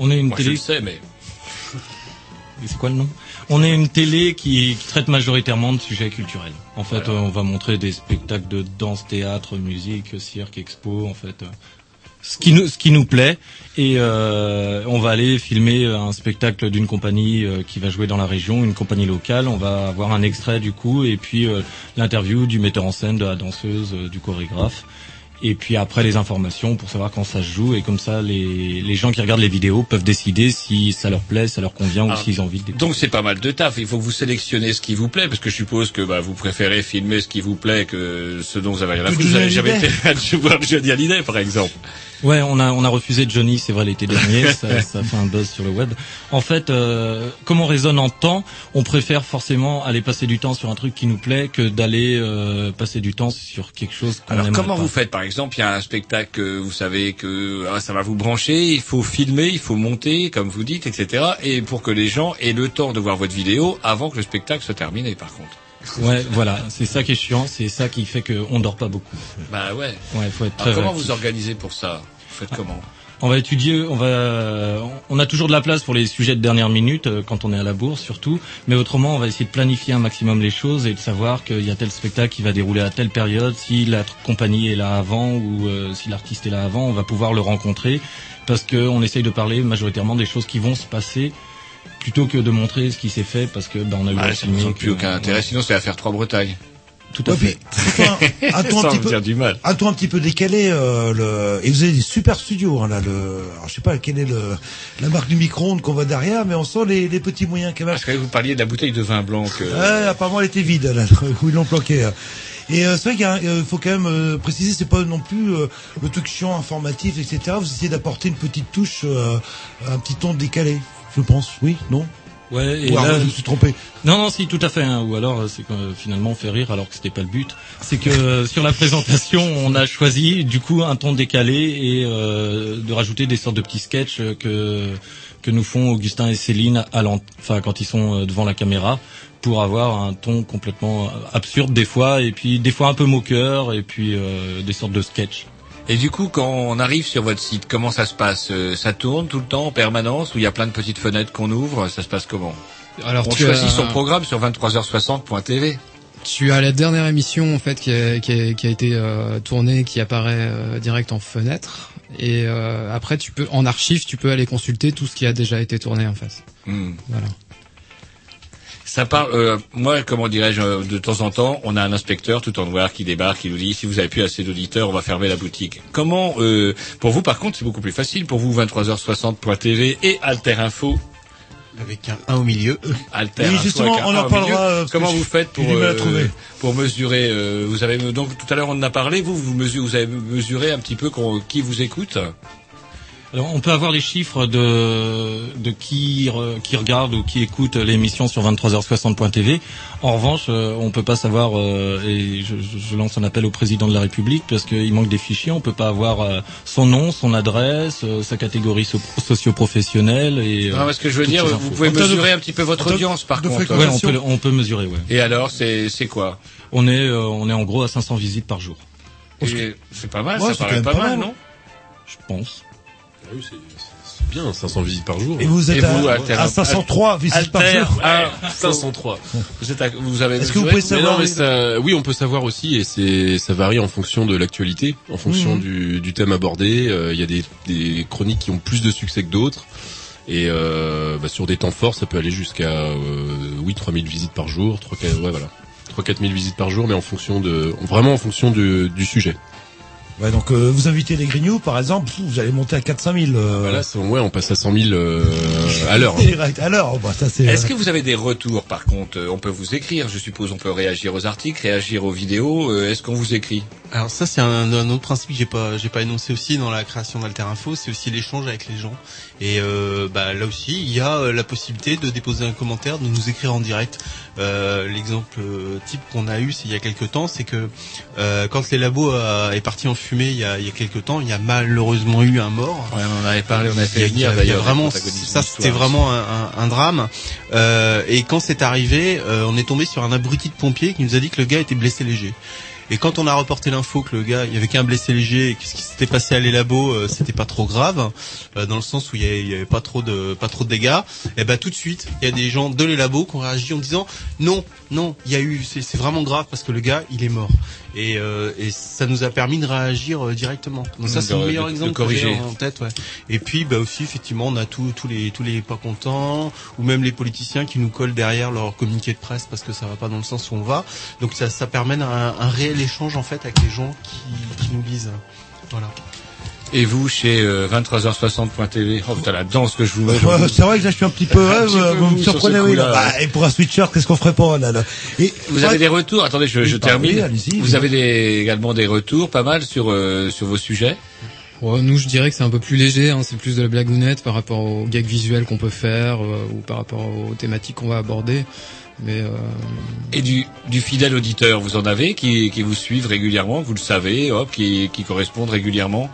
On est une moi, télé. Je le sais, mais. C'est quoi le nom? On est une télé qui, qui traite majoritairement de sujets culturels. En fait, voilà. euh, on va montrer des spectacles de danse, théâtre, musique, cirque, expo, en fait, euh, ce qui nous, ce qui nous plaît. Et euh, on va aller filmer un spectacle d'une compagnie euh, qui va jouer dans la région, une compagnie locale. On va avoir un extrait du coup, et puis euh, l'interview du metteur en scène, de la danseuse, euh, du chorégraphe. Et puis après, les informations pour savoir quand ça se joue. Et comme ça, les, les gens qui regardent les vidéos peuvent décider si ça leur plaît, ça leur convient, ah, ou s'ils ont envie de découvrir. Donc c'est pas mal de taf. Il faut que vous sélectionnez ce qui vous plaît, parce que je suppose que bah, vous préférez filmer ce qui vous plaît que ce dont vous avez rien à foutre. Vous n'avez jamais été là de voir Johnny Hallyday, par exemple. Ouais, on a on a refusé Johnny, c'est vrai, l'été dernier. ça, ça fait un buzz sur le web. En fait, euh, comme on raisonne en temps, on préfère forcément aller passer du temps sur un truc qui nous plaît que d'aller euh, passer du temps sur quelque chose qu'on aime. Alors comment pas. Vous faites, par exemple? Par exemple, il y a un spectacle, vous savez que ah, ça va vous brancher, il faut filmer, il faut monter, comme vous dites, et cetera. Et pour que les gens aient le temps de voir votre vidéo avant que le spectacle soit terminé, par contre. Ouais, voilà, c'est ça qui est chiant, c'est ça qui fait qu'on dort pas beaucoup. Bah ouais. Ouais, faut être. Alors, comment vous organisez pour ça? Vous faites ah. comment? On va étudier, on va, on a toujours de la place pour les sujets de dernière minute quand on est à la bourse surtout, mais autrement on va essayer de planifier un maximum les choses et de savoir qu'il y a tel spectacle qui va dérouler à telle période, si la compagnie est là avant ou euh, si l'artiste est là avant, on va pouvoir le rencontrer parce que on essaye de parler majoritairement des choses qui vont se passer. Plutôt que de montrer ce qui s'est fait parce que ben on a eu ah, ça ne semble plus aucun euh, intérêt, ouais. Sinon c'est à faire trois Bretagne. Tout à ouais, fait. Un, un tour un petit peu, du mal. Un tour un petit peu décalé. Euh, le, et vous avez des super studios hein, là. Le, alors je sais pas quelle est le, la marque du micro-ondes qu'on voit derrière, mais on sent les, les petits moyens quand même. Parce que vous parliez de la bouteille de vin blanc. Que... Ouais, apparemment elle était vide là, où ils l'ont planquée. Et euh, c'est vrai qu'il a, euh, faut quand même euh, préciser, c'est pas non plus euh, le truc chiant informatif, et cetera. Vous essayez d'apporter une petite touche, euh, un petit ton décalé. Je pense, oui, non? Ouais, et ou alors, là, je me suis trompé. Non, non, si, tout à fait. Hein. Ou alors, c'est que euh, finalement, on fait rire alors que c'était pas le but. C'est que euh, sur la présentation, on a choisi du coup un ton décalé et euh, de rajouter des sortes de petits sketchs que que nous font Augustin et Céline, à l'ent... enfin quand ils sont devant la caméra, pour avoir un ton complètement absurde des fois, et puis des fois un peu moqueur, et puis euh, des sortes de sketchs. Et du coup, quand on arrive sur votre site, comment ça se passe ? Ça tourne tout le temps, en permanence, ou il y a plein de petites fenêtres qu'on ouvre ? Ça se passe comment ? Alors, on choisit as... son programme sur vingt-trois heures soixante point t v. Tu as la dernière émission en fait qui a, qui a, qui a été euh, tournée, qui apparaît euh, direct en fenêtre. Et euh, après, tu peux en archive, tu peux aller consulter tout ce qui a déjà été tourné en fait. Mmh. Voilà. Ça parle, euh, moi, comment dirais-je, de temps en temps, on a un inspecteur tout en noir qui débarque, qui nous dit, si vous avez plus assez d'auditeurs, on va fermer la boutique. Comment, euh, pour vous, par contre, c'est beaucoup plus facile. Pour vous, vingt-trois heures soixante point t v et Alter Info. Avec un un au milieu. Alter. Et justement, on en parlera. Comment vous faites pour, euh, pour mesurer, euh, vous avez, donc, tout à l'heure, on en a parlé, vous, vous mesurez, vous avez mesuré un petit peu qui vous écoute? Alors, on peut avoir les chiffres de, de qui, qui regarde ou qui écoute l'émission sur vingt-trois heures soixante point t v. En revanche, on peut pas savoir, euh, et je, je lance un appel au président de la République parce qu'il manque des fichiers. On peut pas avoir euh, son nom, son adresse, euh, sa catégorie so- socio-professionnelle et. Euh, non, parce que je veux dire, vous pouvez en mesurer de, un petit peu votre audience, par contre. Ouais, on peut, on peut mesurer, ouais. Et alors, c'est, c'est quoi? On est, euh, on est en gros à cinq cents visites par jour. Et c'est pas mal, ouais, ça paraît pas, pas mal, non? Je pense. Oui, c'est, c'est bien, cinq cents visites par jour. Et vous êtes et à, vous, Alter, à cinq cent trois Alter, visites par jour. À cinq cent trois. Vous êtes à, vous avez. Est-ce que vous pouvez savoir? Mais non, mais ça, oui, on peut savoir aussi, et c'est, ça varie en fonction de l'actualité, en fonction mmh. du, du thème abordé. Il euh, y a des, des chroniques qui ont plus de succès que d'autres. Et euh, bah, sur des temps forts, ça peut aller jusqu'à euh, oui, trois mille visites par jour, trois, quatre, ouais, voilà, trois, quatre mille visites par jour, mais en fonction de, vraiment en fonction de, du sujet. Ouais, donc euh, vous invitez les Grignou, par exemple, vous allez monter à quatre cent mille. Euh... Voilà, c'est, ouais, on passe à cent mille euh, à l'heure. Direct, hein. À l'heure, bah, ça c'est. Est-ce que vous avez des retours, par contre ? On peut vous écrire, je suppose. On peut réagir aux articles, réagir aux vidéos. Euh, est-ce qu'on vous écrit ? Alors ça, c'est un, un autre principe que j'ai pas, j'ai pas énoncé aussi dans la création d'Alter Info. C'est aussi l'échange avec les gens. Et euh, bah là aussi, il y a la possibilité de déposer un commentaire, de nous écrire en direct. Euh, l'exemple type qu'on a eu, c'est il y a quelques temps, c'est que euh, quand les labos a, est parti en fumée il y a il y a quelques temps, il y a malheureusement eu un mort. Ouais, on en avait parlé, on avait fait venir. Il y a, il y a vraiment, ça c'était vraiment un, un, un drame. Euh, et quand c'est arrivé, euh, on est tombé sur un abruti de pompier qui nous a dit que le gars était blessé léger. Et quand on a reporté l'info que le gars, il y avait qu'un blessé léger et que ce qui s'était passé à les labos, euh, c'était pas trop grave, euh, dans le sens où il y avait, il y avait pas trop de, pas trop de dégâts, et ben, tout de suite, il y a des gens de les labos qui ont réagi en disant, non, non, il y a eu, c'est, c'est vraiment grave parce que le gars, il est mort. Et, euh, et ça nous a permis de réagir euh, directement. Donc ça, c'est de, le meilleur de, exemple de corriger. Que j'ai en tête, ouais. Et puis, bah aussi, effectivement, on a tous, tous les, tous les pas contents, ou même les politiciens qui nous collent derrière leur communiqué de presse parce que ça va pas dans le sens où on va. Donc ça, ça permet un, un réel échange, en fait, avec les gens qui, qui nous lisent. Voilà. Et vous, chez euh, vingt-trois heures soixante point t v, oh putain, la danse que je vous mets. Ouais, c'est vrai que là, je suis un petit peu, un euh, petit peu vous me surprenez, oui. Là. Bah, et pour un sweatshirt, qu'est-ce qu'on ferait pas, là, là. Et vous vrai... avez des retours, attendez, je, je termine. Bah, oui, vous oui. avez des, également des retours, pas mal, sur, euh, sur vos sujets. Ouais, nous, je dirais que c'est un peu plus léger, hein, c'est plus de la blagounette par rapport aux gags visuels qu'on peut faire, euh, ou par rapport aux thématiques qu'on va aborder. Mais euh... Et du, du fidèle auditeur, vous en avez, qui, qui vous suivent régulièrement, vous le savez, hop, qui, qui correspondent régulièrement?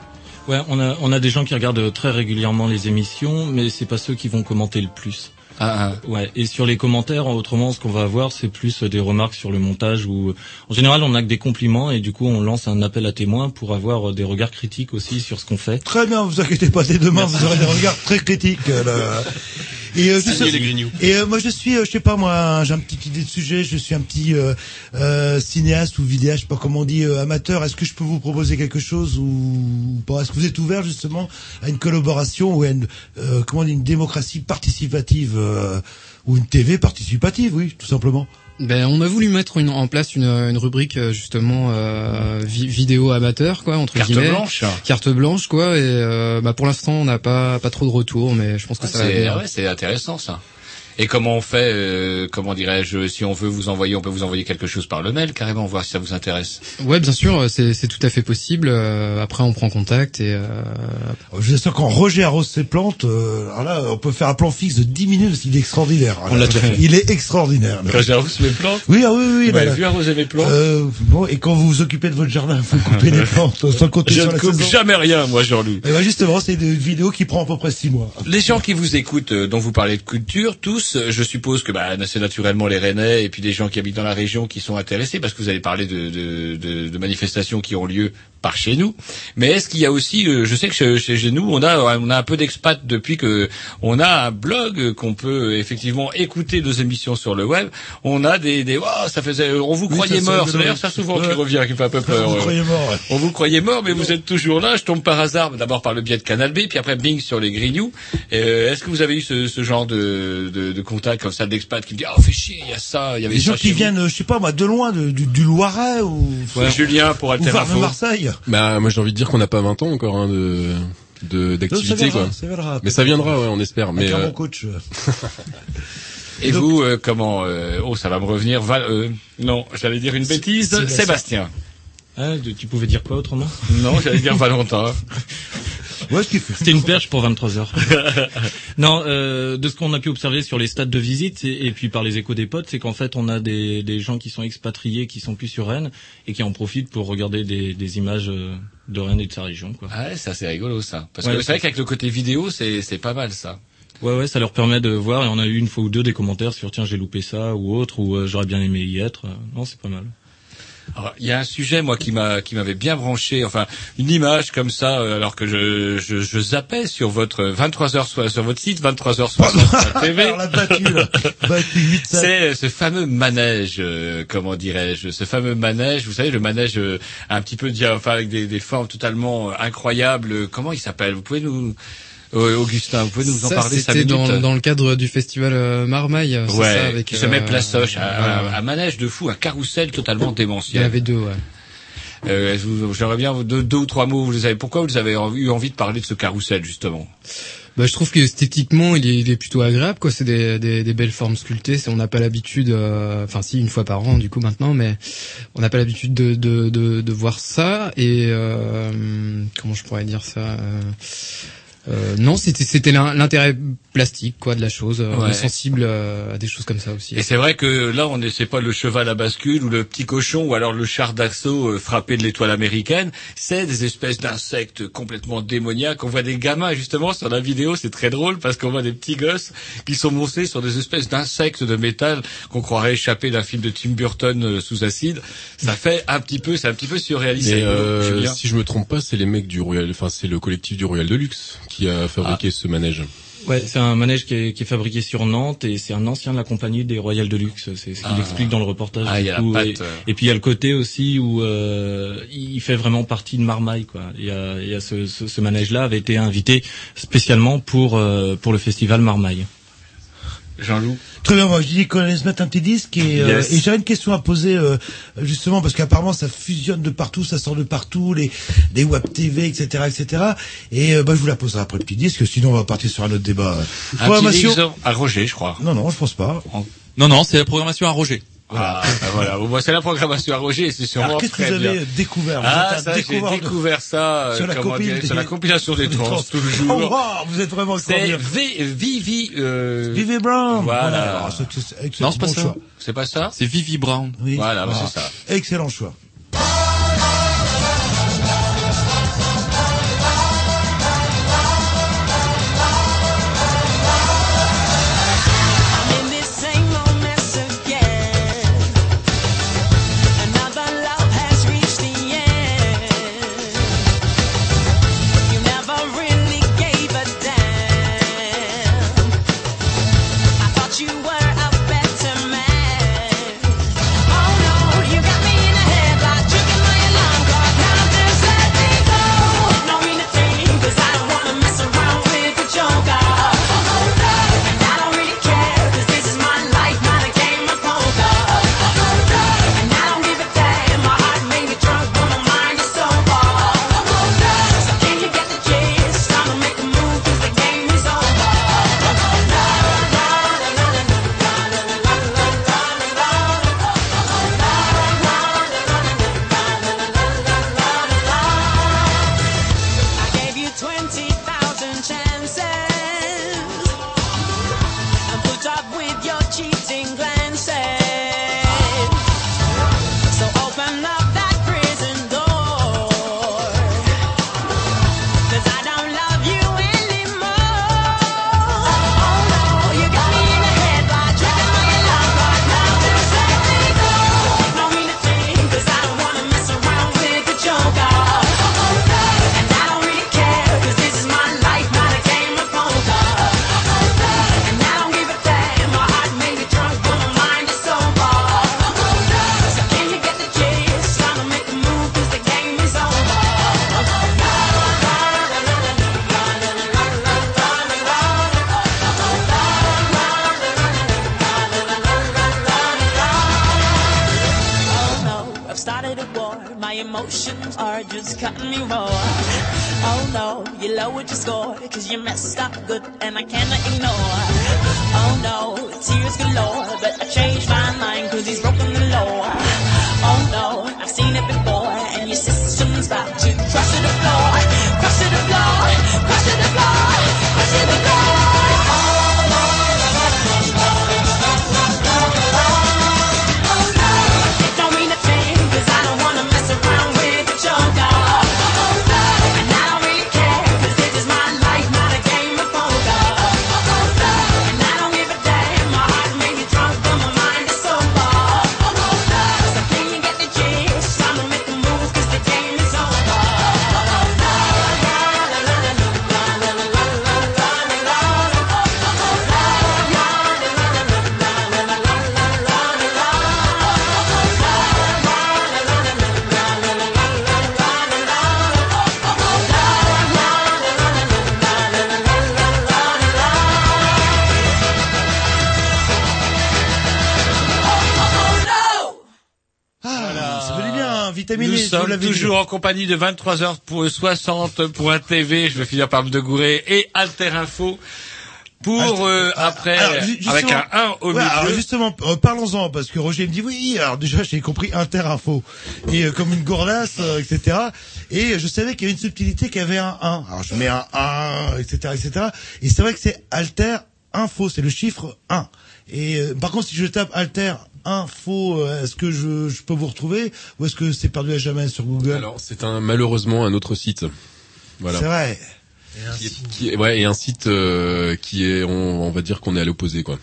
Ouais, on a on a des gens qui regardent très régulièrement les émissions, mais c'est pas ceux qui vont commenter le plus. Ah, ah. Ouais. Et sur les commentaires, autrement, ce qu'on va avoir, c'est plus des remarques sur le montage ou, en général, on a que des compliments et du coup, on lance un appel à témoins pour avoir des regards critiques aussi sur ce qu'on fait. Très bien, vous inquiétez pas, dès demain, vous aurez des regards très critiques, là. Et, euh, je suis, et euh, moi je suis, euh, je sais pas moi, j'ai un petit idée de sujet, je suis un petit euh, euh, cinéaste ou vidéaste, je sais pas comment on dit, euh, amateur. Est-ce que je peux vous proposer quelque chose ou pas? Est-ce que vous êtes ouvert justement à une collaboration ou à une, euh, comment on dit, une démocratie participative euh, ou une T V participative, oui, tout simplement. Ben on a voulu mettre une, en place une, une rubrique justement euh, vi- vidéo amateur quoi entre carte guillemets blanche. Carte blanche quoi et euh, bah pour l'instant on n'a pas pas trop de retours mais je pense que ah, ça c'est, va venir. Ouais, c'est intéressant ça. Et comment on fait, euh, comment dirais-je, si on veut vous envoyer, on peut vous envoyer quelque chose par le mail, carrément, voir si ça vous intéresse. Ouais, bien sûr, c'est, c'est tout à fait possible. Euh, après, on prend contact et... Euh... Je sais quand Roger arrose ses plantes, euh, alors là, on peut faire un plan fixe de dix minutes, parce qu'il est extraordinaire. On l'a déjà fait. Il est extraordinaire. Quand j'arrose mes plantes. Oui, ah oui, oui. Vous m'avez vu arroser mes plantes. Euh, bon, et quand vous vous occupez de votre jardin, vous coupez les plantes, sans compter sur la saison. Je ne coupe jamais rien, moi, Jean-Louis. Et ben justement, c'est une vidéo qui prend à peu près six mois. Les gens qui vous écoutent, euh, dont vous parlez de culture, tous, je suppose que bah, c'est naturellement les Rennais et puis les gens qui habitent dans la région qui sont intéressés, parce que vous avez parlé de, de, de, de manifestations qui ont lieu par chez nous. Mais est-ce qu'il y a aussi, euh, je sais que chez, chez nous, on a, on a un peu d'expat depuis que on a un blog qu'on peut effectivement écouter nos émissions sur le web. On a des, des oh, ça faisait, on vous croyait oui, mort. C'est d'ailleurs ça souvent qui revient, qui fait un peu peur. On vous croyait mort. On vous croyait mort, mais non. Vous êtes toujours là. Je tombe par hasard, d'abord par le biais de Canal B, puis après bing sur les Grignou. Euh, est-ce que vous avez eu ce, ce genre de, de, de contact comme ça d'expat qui me dit ah oh, fait chier, il y a ça, il y avait des gens qui viennent, vous. Je sais pas moi, de loin, de, du, du Loiret ou ouais, Julien pour Alter info. Ou Marseille. Bah moi j'ai envie de dire qu'on n'a pas vingt ans encore hein, de. de d'activité non, ça viendra, quoi. Ça viendra, mais ça viendra, ouais, on espère. Mais euh... mon coach. Et donc, vous, euh, comment euh, oh, ça va me revenir. Val, euh, non, j'allais dire une bêtise. C'est, c'est Sébastien. Ah, tu pouvais dire quoi autrement? Non, j'allais dire Valentin. Ouais, c'était une perche pour vingt-trois heures. Non, euh, de ce qu'on a pu observer sur les stades de visite et, et puis par les échos des potes, c'est qu'en fait on a des, des gens qui sont expatriés, qui sont plus sur Rennes et qui en profitent pour regarder des, des images de Rennes et de sa région. Quoi. Ah, ça c'est rigolo ça. Parce ouais, que c'est vrai qu'avec le côté vidéo, c'est, c'est pas mal ça. Ouais, ouais, ça leur permet de voir et on a eu une fois ou deux des commentaires sur tiens j'ai loupé ça ou autre ou j'aurais bien aimé y être. Non, c'est pas mal. Alors, il y a un sujet moi qui m'a qui m'avait bien branché, enfin une image comme ça alors que je je, je zappais sur votre vingt-trois heures sur votre site vingt-trois heures soixante-trois T V. Alors la battue, là. Battue huit, c'est ce fameux manège euh, comment dirais-je, ce fameux manège, vous savez le manège euh, un petit peu enfin avec des des formes totalement euh, incroyables, euh, comment il s'appelle? Vous pouvez nous Euh, Augustin, vous pouvez nous en ça, parler? C'était dans, dans le cadre du festival euh, Marmaille. C'est ouais, ça, avec, je euh, mets place Soche, euh, un, un manège de fou, un carrousel totalement démentiel. Il y en avait deux, ouais. Euh, j'aimerais bien deux, deux ou trois mots. Vous les avez, pourquoi vous avez eu envie de parler de ce carrousel, justement? Bah, je trouve que esthétiquement, il est, il est plutôt agréable, quoi. C'est des, des, des belles formes sculptées. C'est, on n'a pas l'habitude, euh, enfin si une fois par an, du coup maintenant, mais on n'a pas l'habitude de, de, de, de voir ça. Et euh, comment je pourrais dire ça? euh, Euh, non, c'était, c'était l'intérêt plastique, quoi, de la chose. Ouais. On est sensible euh, à des choses comme ça aussi. Et c'est vrai que là, on c'est pas le cheval à bascule ou le petit cochon ou alors le char d'assaut euh, frappé de l'étoile américaine. C'est des espèces d'insectes complètement démoniaques. On voit des gamins, justement, sur la vidéo, c'est très drôle parce qu'on voit des petits gosses qui sont montés sur des espèces d'insectes de métal qu'on croirait échappés d'un film de Tim Burton euh, sous acide. Ça fait un petit peu, c'est un petit peu surréaliste. Mais euh, si je me trompe pas, c'est les mecs du Royal, enfin, c'est le collectif du Royal de Luxe qui a fabriqué ah. ce manège. Ouais, c'est un manège qui est, qui est fabriqué sur Nantes et c'est un ancien de la compagnie des Royal de Luxe. C'est ce qu'il ah. explique dans le reportage. Ah, du coup. Et, et puis il y a le côté aussi où euh, il fait vraiment partie de Marmaille, quoi. Il y a, il y a ce, ce, ce manège-là avait été invité spécialement pour euh, pour le festival Marmaille. Jean-Loup. Très bien, moi je dis qu'on allait se mettre un petit disque et, yes. euh, et j'avais une question à poser euh, justement parce qu'apparemment ça fusionne de partout, ça sort de partout, les les web T V, et cetera, et cetera. Et euh, bah je vous la poserai après le petit disque, sinon on va partir sur un autre débat. Un programmation petit à Roger, je crois. Non non, je pense pas. Non non, c'est la programmation à Roger. Ah, ben voilà. Bon, c'est la programmation à Roger, c'est sûrement Alors, qu'est-ce très que vous bien. avez découvert? Ah, ça, j'ai découvert de... ça, sur, euh, la comment dire, des... sur la compilation des, des trans, trans, toujours. Oh, wow, vous êtes vraiment extraordinaire. C'est Vivi, euh... Vivi Brown. Voilà. voilà. C'est, c'est, c'est non, c'est bon pas ça. Choix. C'est pas ça? C'est Vivi Brown. Oui. Voilà, voilà. Ben, c'est ça. Excellent choix. You were a better man. Oh no, you got me in a headlock. My emotions are just cutting me raw. Oh no, you lowered your score, cause you messed up good and I cannot ignore. Oh no, tears galore, but I changed my mind cause he's broken the law. Oh no, I've seen it before, and your system's about to crush to the floor. Crush to the floor, crush to the floor, crush to the floor. Nous sommes toujours en compagnie de vingt-trois heures soixante pour un T V. Je vais finir par me dégourer et Alter Info pour Alter, euh, après alors, avec un un au ouais, milieu. Alors justement, euh, parlons-en parce que Roger me dit oui. Alors déjà, j'ai compris Alter Info et euh, comme une gourdasse, euh, et cetera. Et je savais qu'il y avait une subtilité qui avait un un. Alors je mets un un, et cetera, et cetera. Et c'est vrai que c'est Alter Info, c'est le chiffre un. Et euh, par contre, si je tape Alter Info, est-ce que je, je peux vous retrouver ou est-ce que c'est perdu à jamais sur Google? Alors c'est un malheureusement un autre site. Voilà. C'est vrai. Qui est, qui est, ouais, et un site euh, qui est, on, on va dire qu'on est à l'opposé quoi.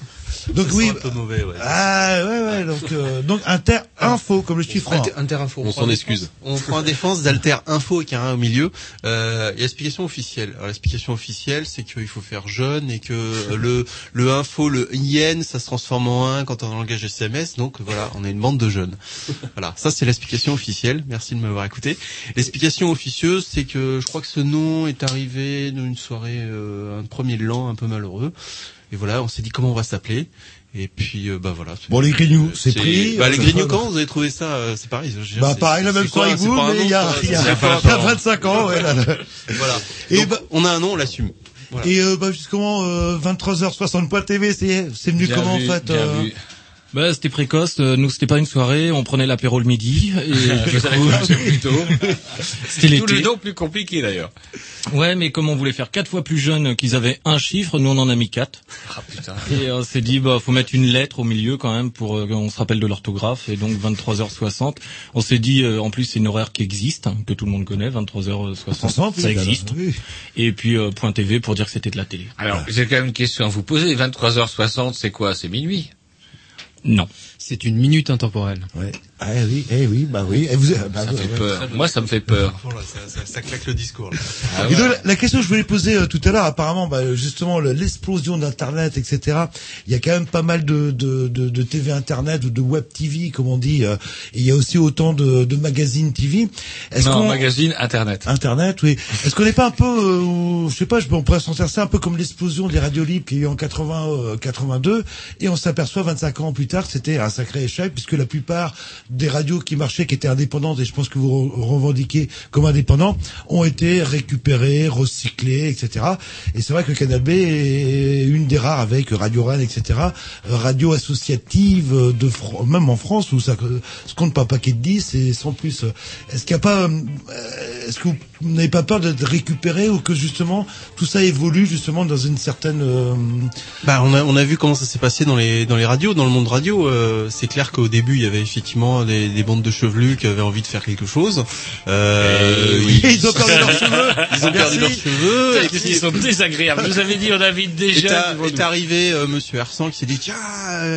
Donc ça oui. Un peu mauvais. Ouais. Ah ouais ouais. Donc euh, donc Alter Info comme le chiffre. Inter, Alter Info. On s'en excuse. On prend la défense d'Alter Info qui a un au milieu. Euh, et l'explication officielle. Alors l'explication officielle, c'est qu'il faut faire jeune et que le le info, le yen, ça se transforme en un quand on est en langage S M S. Donc voilà, on est une bande de jeunes. Voilà. Ça c'est l'explication officielle. Merci de m'avoir écouté. L'explication officieuse, c'est que je crois que ce nom est arrivé d'une soirée, euh, un premier de l'an un peu malheureux. Et voilà, on s'est dit comment on va s'appeler. Et puis, euh, bah voilà. Bon, les Grignou, c'est, c'est pris. Bah, les Grignou, comment vous avez trouvé ça? Euh, c'est pareil. Je, bah, c'est, pareil, la même soirée que vous, mais nom, il y a, il y a, il y a vingt-cinq ans, ouais, là, là. Voilà. Et donc, bah, on a un nom, on l'assume. Voilà. Et, euh, bah, justement, euh, vingt-trois heures soixante point T V, c'est, c'est venu bien comment, vu, en fait, euh... Vu. Bah, c'était précoce. Nous, c'était pas une soirée. On prenait l'apéro le midi. Et du coup, c'était plutôt. C'était l'été. Tout le temps plus compliqué, d'ailleurs. Ouais, mais comme on voulait faire quatre fois plus jeune qu'ils avaient un chiffre, nous, on en a mis quatre. Ah, putain. Et on s'est dit, bah, faut mettre une lettre au milieu, quand même, pour euh, qu'on se rappelle de l'orthographe. Et donc, vingt-trois heures soixante. On s'est dit, euh, en plus, c'est une horaire qui existe, hein, que tout le monde connaît. vingt-trois heures soixante. Ça existe. Oui. Et puis, euh, point T V pour dire que c'était de la télé. Alors, j'ai quand même une question à vous poser. vingt-trois heures soixante, c'est quoi? C'est minuit? Non. C'est une minute intemporelle. Ouais. Ah oui, eh oui, bah oui. Et vous, bah, ça bah, fait bah, peur. Ça Moi, ça me fait peur. Ça, ça, ça claque le discours. Là. Ah, et ouais. Donc, la, la question que je voulais poser euh, tout à l'heure, apparemment, bah, justement, l'explosion d'Internet, et cetera. Il y a quand même pas mal de, de, de, de T V Internet ou de Web T V, comme on dit. Euh, et il y a aussi autant de, de magazines T V. Est-ce non, qu'on... magazine Internet. Internet, oui. Est-ce qu'on n'est pas un peu, euh, je sais pas, je, on pourrait s'en servir un peu comme l'explosion des radios libres qu'il y a eu en quatre-vingts, quatre-vingt-deux, et on s'aperçoit vingt-cinq ans plus tard que c'était un sacré échec, puisque la plupart des radios qui marchaient, qui étaient indépendantes, et je pense que vous revendiquez comme indépendants, ont été récupérées, recyclées, et cetera. Et c'est vrai que Canal B est une des rares avec Radio Rennes, et cetera. Radio associative, de Fr- même en France, où ça se compte pas paquet de dix, et sans plus. Est-ce qu'il n'y a pas... Est-ce que vous n'avez pas peur d'être récupéré, ou que justement, tout ça évolue justement dans une certaine... Euh... Bah, on a, on a vu comment ça s'est passé dans les, dans les radios, dans le monde radio. Euh, c'est clair qu'au début, il y avait effectivement Des, des bandes de chevelus qui avaient envie de faire quelque chose. Euh, oui. Ils ont perdu leurs cheveux. Ils ont perdu leurs cheveux. Et puis, ils sont désagréables. Vous avez dit, on invite des jeunes. Est arrivé euh, Monsieur Hersan qui s'est dit, tiens,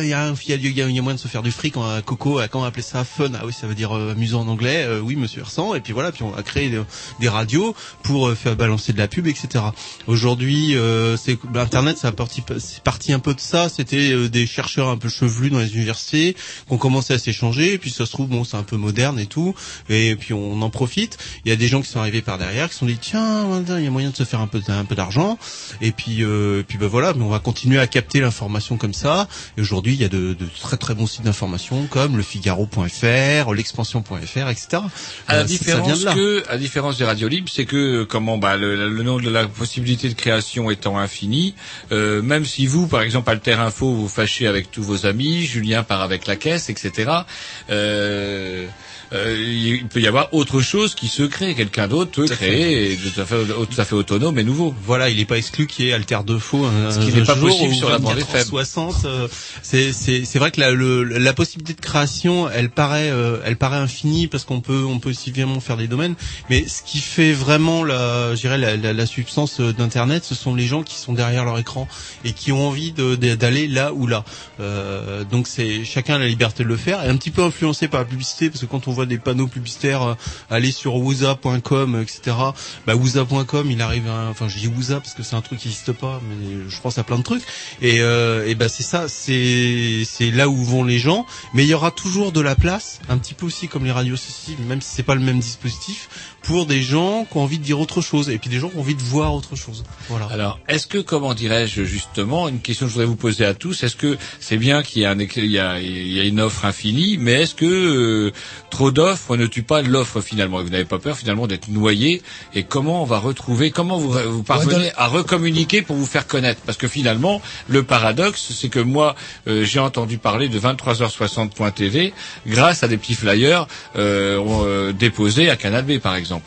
il y a un il y, y a moyen de se faire du fric. Quand Coco, quand on appelait ça fun, ah oui, ça veut dire euh, amusant en anglais. Euh, oui, Monsieur Hersan. Et puis voilà, puis on a créé des, des radios pour euh, faire balancer de la pub, et cetera. Aujourd'hui, euh, c'est, Internet, ça a parti, c'est parti un peu de ça. C'était euh, des chercheurs un peu chevelus dans les universités qui ont commencé à s'échanger. Et puis puis ça se trouve, bon, c'est un peu moderne et tout, et puis on en profite. Il y a des gens qui sont arrivés par derrière, qui se sont dit, tiens, il y a moyen de se faire un peu, un peu d'argent, et puis, euh, puis ben voilà, mais on va continuer à capter l'information comme ça. Et aujourd'hui, il y a de, de très très bons sites d'information comme le Figaro point F R, l'expansion point F R, et cetera. À la euh, différence que, à différence des radios libres, c'est que comment, bah, le, le nombre de la possibilité de création étant infini, euh, même si vous, par exemple, Alter un fo, vous fâchez avec tous vos amis, Julien part avec la caisse, et cetera. Euh, euh, il peut y avoir autre chose qui se crée, quelqu'un d'autre peut créer, tout à fait, tout à fait autonome et nouveau. Voilà, il n'est pas exclu qu'il y ait Alter deux fo. Euh, Ce qui n'est pas possible sur la bande F M. soixante, euh, c'est, c'est, c'est vrai que la, le, la possibilité de création, elle paraît, euh, elle paraît infinie parce qu'on peut, on peut si vraiment faire des domaines. Mais ce qui fait vraiment la, je dirais, la, la, la substance d'Internet, ce sont les gens qui sont derrière leur écran et qui ont envie de, de, d'aller là ou là. Euh, donc c'est chacun a la liberté de le faire, et un petit peu influencé par la publicité, parce que quand on voit des panneaux publicitaires euh, aller sur wooza point com, et cetera. Bah wooza point com, il arrive, à, enfin je dis wooza parce que c'est un truc qui n'existe pas, mais je pense à plein de trucs. Et, euh, et bah c'est ça, c'est c'est là où vont les gens. Mais il y aura toujours de la place, un petit peu aussi comme les radios ceci, même si c'est pas le même dispositif, pour des gens qui ont envie de dire autre chose, et puis des gens qui ont envie de voir autre chose. Voilà. Alors, est-ce que, comment dirais-je, justement, une question que je voudrais vous poser à tous, est-ce que c'est bien qu'il y a, un, il y a, il y a une offre infinie, mais est-ce que euh, trop d'offres ne tue pas l'offre finalement? Et vous n'avez pas peur finalement d'être noyé? Et comment on va retrouver, comment vous, vous parvenez ouais, à recommuniquer pour vous faire connaître? Parce que finalement, le paradoxe, c'est que moi, euh, j'ai entendu parler de vingt-trois heures soixante point T V grâce à des petits flyers euh, euh, déposés à Canal B, par exemple.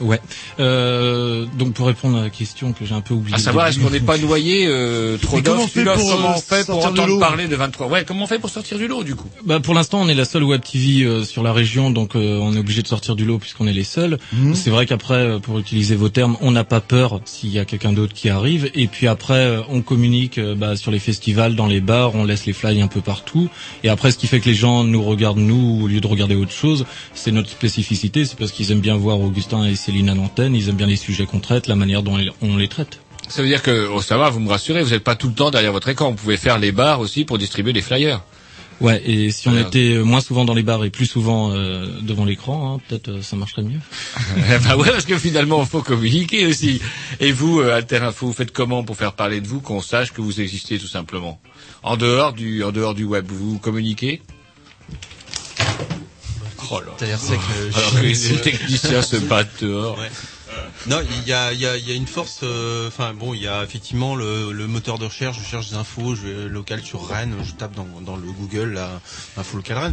Ouais. Euh, donc pour répondre à la question que j'ai un peu oubliée. À savoir, est-ce qu'on n'est pas noyé euh, trop d'offres? Comment, comment on fait pour entendre parler de vingt-trois? Ouais. Comment on fait pour sortir du lot du coup? Bah pour l'instant, on est la seule web T V euh, sur la région, donc euh, on est obligé de sortir du lot puisqu'on est les seuls. Mmh. C'est vrai qu'après, pour utiliser vos termes, on n'a pas peur s'il y a quelqu'un d'autre qui arrive. Et puis après, on communique euh, bah, sur les festivals, dans les bars, on laisse les flyers un peu partout. Et après, ce qui fait que les gens nous regardent nous au lieu de regarder autre chose, c'est notre spécificité. C'est parce qu'ils aiment bien voir Augustin et Céline à l'antenne, ils aiment bien les sujets qu'on traite, la manière dont on les traite. Ça veut dire que, oh, ça va, vous me rassurez, vous n'êtes pas tout le temps derrière votre écran, vous pouvez faire les bars aussi pour distribuer les flyers. Ouais, et si on Alors... était moins souvent dans les bars et plus souvent euh, devant l'écran, hein, peut-être euh, ça marcherait mieux. Bah ouais, parce que finalement, il faut communiquer aussi. Et vous, euh, Alter un fo, vous faites comment pour faire parler de vous, qu'on sache que vous existez tout simplement? En dehors du, en dehors du web, vous communiquez? Oh là, c'est-à-dire c'est que alors que les techniciens se battent dehors. Ouais. Non, il y a, il y a, il y a une force. Enfin euh, bon, il y a effectivement le, le moteur de recherche. Je cherche des infos, je vais local sur Rennes. Je tape dans, dans le Google là, info local Rennes.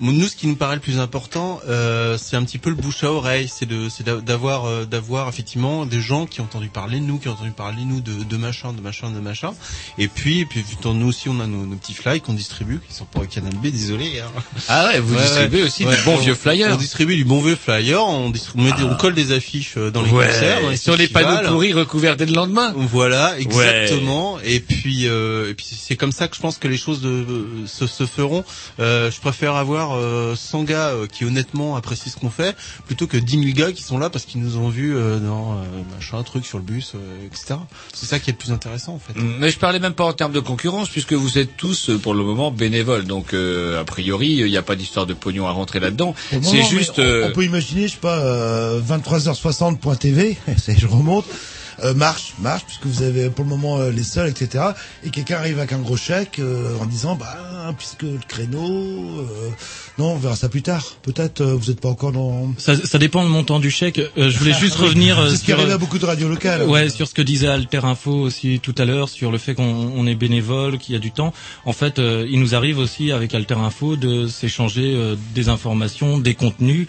Nous, ce qui nous paraît le plus important, euh, c'est un petit peu le bouche à oreille. C'est de, c'est d'avoir, euh, d'avoir effectivement des gens qui ont entendu parler de nous, qui ont entendu parler de nous de, de machin, de machin, de machin. Et puis, et puis nous aussi, on a nos, nos petits flyers qu'on distribue, qui sont pas au Canal B, désolé. Hein. Ah ouais, vous ouais, distribuez ouais, aussi ouais, du bon on, vieux flyer. On distribue du bon vieux flyer. On distribue, ah. on colle des affiches dans les ouais, concerts, dans les sur les panneaux pourris recouverts dès le lendemain. Voilà, exactement. Ouais. Et puis, euh, et puis c'est comme ça que je pense que les choses de, se, se feront. Euh, je préfère avoir euh, cent gars euh, qui honnêtement apprécient ce qu'on fait, plutôt que dix mille gars qui sont là parce qu'ils nous ont vu euh, dans euh, machin truc sur le bus, euh, et cetera. C'est ça qui est le plus intéressant en fait. Mais je parlais même pas en termes de concurrence, puisque vous êtes tous pour le moment bénévoles, donc euh, a priori il n'y a pas d'histoire de pognon à rentrer là-dedans. Bon, c'est non, juste. On, euh... on peut imaginer, je sais pas, euh, vingt-trois heures soixante point T V, je remonte, euh, marche, marche, puisque vous avez pour le moment euh, les seuls, et cetera. Et quelqu'un arrive avec un gros chèque euh, en disant, bah, puisque le créneau, euh, non, on verra ça plus tard. Peut-être euh, vous n'êtes pas encore dans... Ça, ça dépend du montant du chèque. Euh, je voulais juste revenir... Euh, c'est ce qui arrive à beaucoup de radios locales. Euh, ouais, euh, sur ce que disait Alter un fo aussi tout à l'heure, sur le fait qu'on on est bénévole, qu'il y a du temps. En fait, euh, il nous arrive aussi avec Alter un fo de s'échanger euh, des informations, des contenus.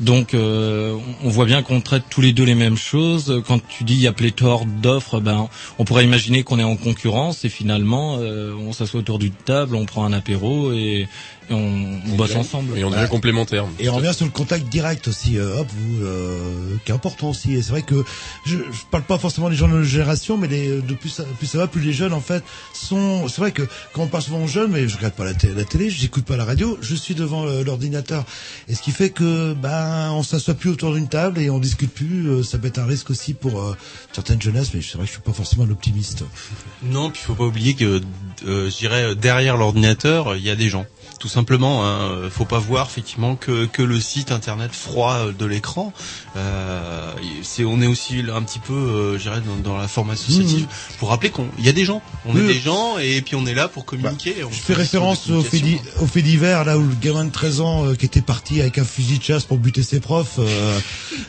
Donc euh, on voit bien qu'on traite tous les deux les mêmes choses. Quand tu dis il y a pléthore d'offres, ben on pourrait imaginer qu'on est en concurrence et finalement euh, on s'assoit autour d'une table, on prend un apéro et, et on, on bosse ensemble. Et on devient complémentaires. Et on revient sur le contact direct aussi, euh, hop, vous, euh, qui est important aussi. Et c'est vrai que je, je parle pas forcément des gens de notre génération, mais les, de plus, plus ça va, plus les jeunes en fait sont. C'est vrai que quand on parle souvent aux jeunes, mais je regarde pas la télé, la télé, j'écoute pas la radio, je suis devant euh, l'ordinateur. Et ce qui fait que bah on s'assoit plus autour d'une table et on discute plus. Ça peut être un risque aussi pour euh, certaines jeunesses, mais c'est vrai que je suis pas forcément l'optimiste. Non, puis faut pas oublier que, euh, je dirais, derrière l'ordinateur, il y a des gens. Tout simplement, hein, faut pas voir effectivement que que le site internet froid de l'écran. Euh, c'est, on est aussi un petit peu, euh, je dirais, dans, dans la forme associative. Mmh. Pour rappeler qu'on, il y a des gens, on oui. est des gens, et puis on est là pour communiquer. Bah, je fais référence au fait, di- au fait divers là où le gamin de treize ans euh, qui était parti avec un fusil de chasse pour buter ses profs. Euh,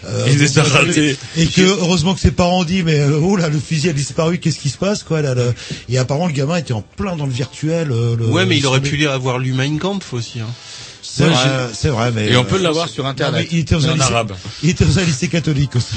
euh, il s'est raté. Et que heureusement que ses parents ont dit mais oh là le fusil a disparu, qu'est-ce qui se passe quoi là, le... Et apparemment le gamin était en plein dans le virtuel. Le... Ouais mais il aurait pu avoir lu Mein Kampf aussi. Hein. C'est, ouais, vrai, c'est vrai, mais. Et on peut l'avoir sur internet. Non, il était en arabe. Il était dans un lycée catholique aussi.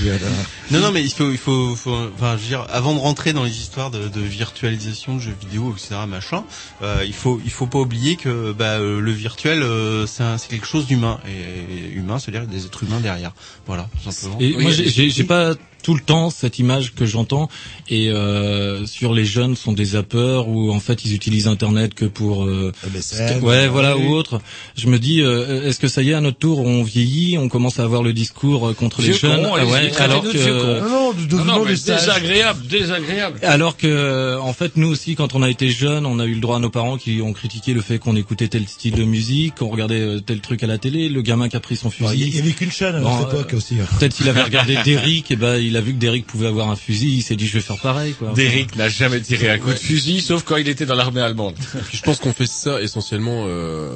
Non, non, mais il faut, il faut, faut, enfin, je veux dire, avant de rentrer dans les histoires de, de virtualisation de jeux vidéo, et cetera, machin, euh, il faut, il faut pas oublier que, bah, le virtuel, euh, c'est, un, c'est quelque chose d'humain. Et, et humain, c'est-à-dire des êtres humains derrière. Voilà, tout simplement. Et oui, moi, j'ai, j'ai, j'ai pas tout le temps cette image que j'entends et euh, sur les jeunes sont des zappeurs où en fait ils utilisent internet que pour euh, M S N, ouais voilà oui. ou autre. Je me dis euh, est-ce que ça y est à notre tour on vieillit, on commence à avoir le discours contre vieux les jeunes con, ah ouais, alors que euh, non, non, non, non mais désagréable désagréable alors que en fait nous aussi quand on a été jeunes on a eu le droit à nos parents qui ont critiqué le fait qu'on écoutait tel style de musique, qu'on regardait tel truc à la télé, le gamin qui a pris son fusil. Il y avait qu'une chaîne à bon, cette époque euh, aussi. Peut-être qu'il avait regardé Derrick et ben bah, il a vu que Derrick pouvait avoir un fusil, il s'est dit je vais faire pareil quoi. Derrick n'a jamais tiré un coup de fusil sauf quand il était dans l'armée allemande. Je pense qu'on fait ça essentiellement euh,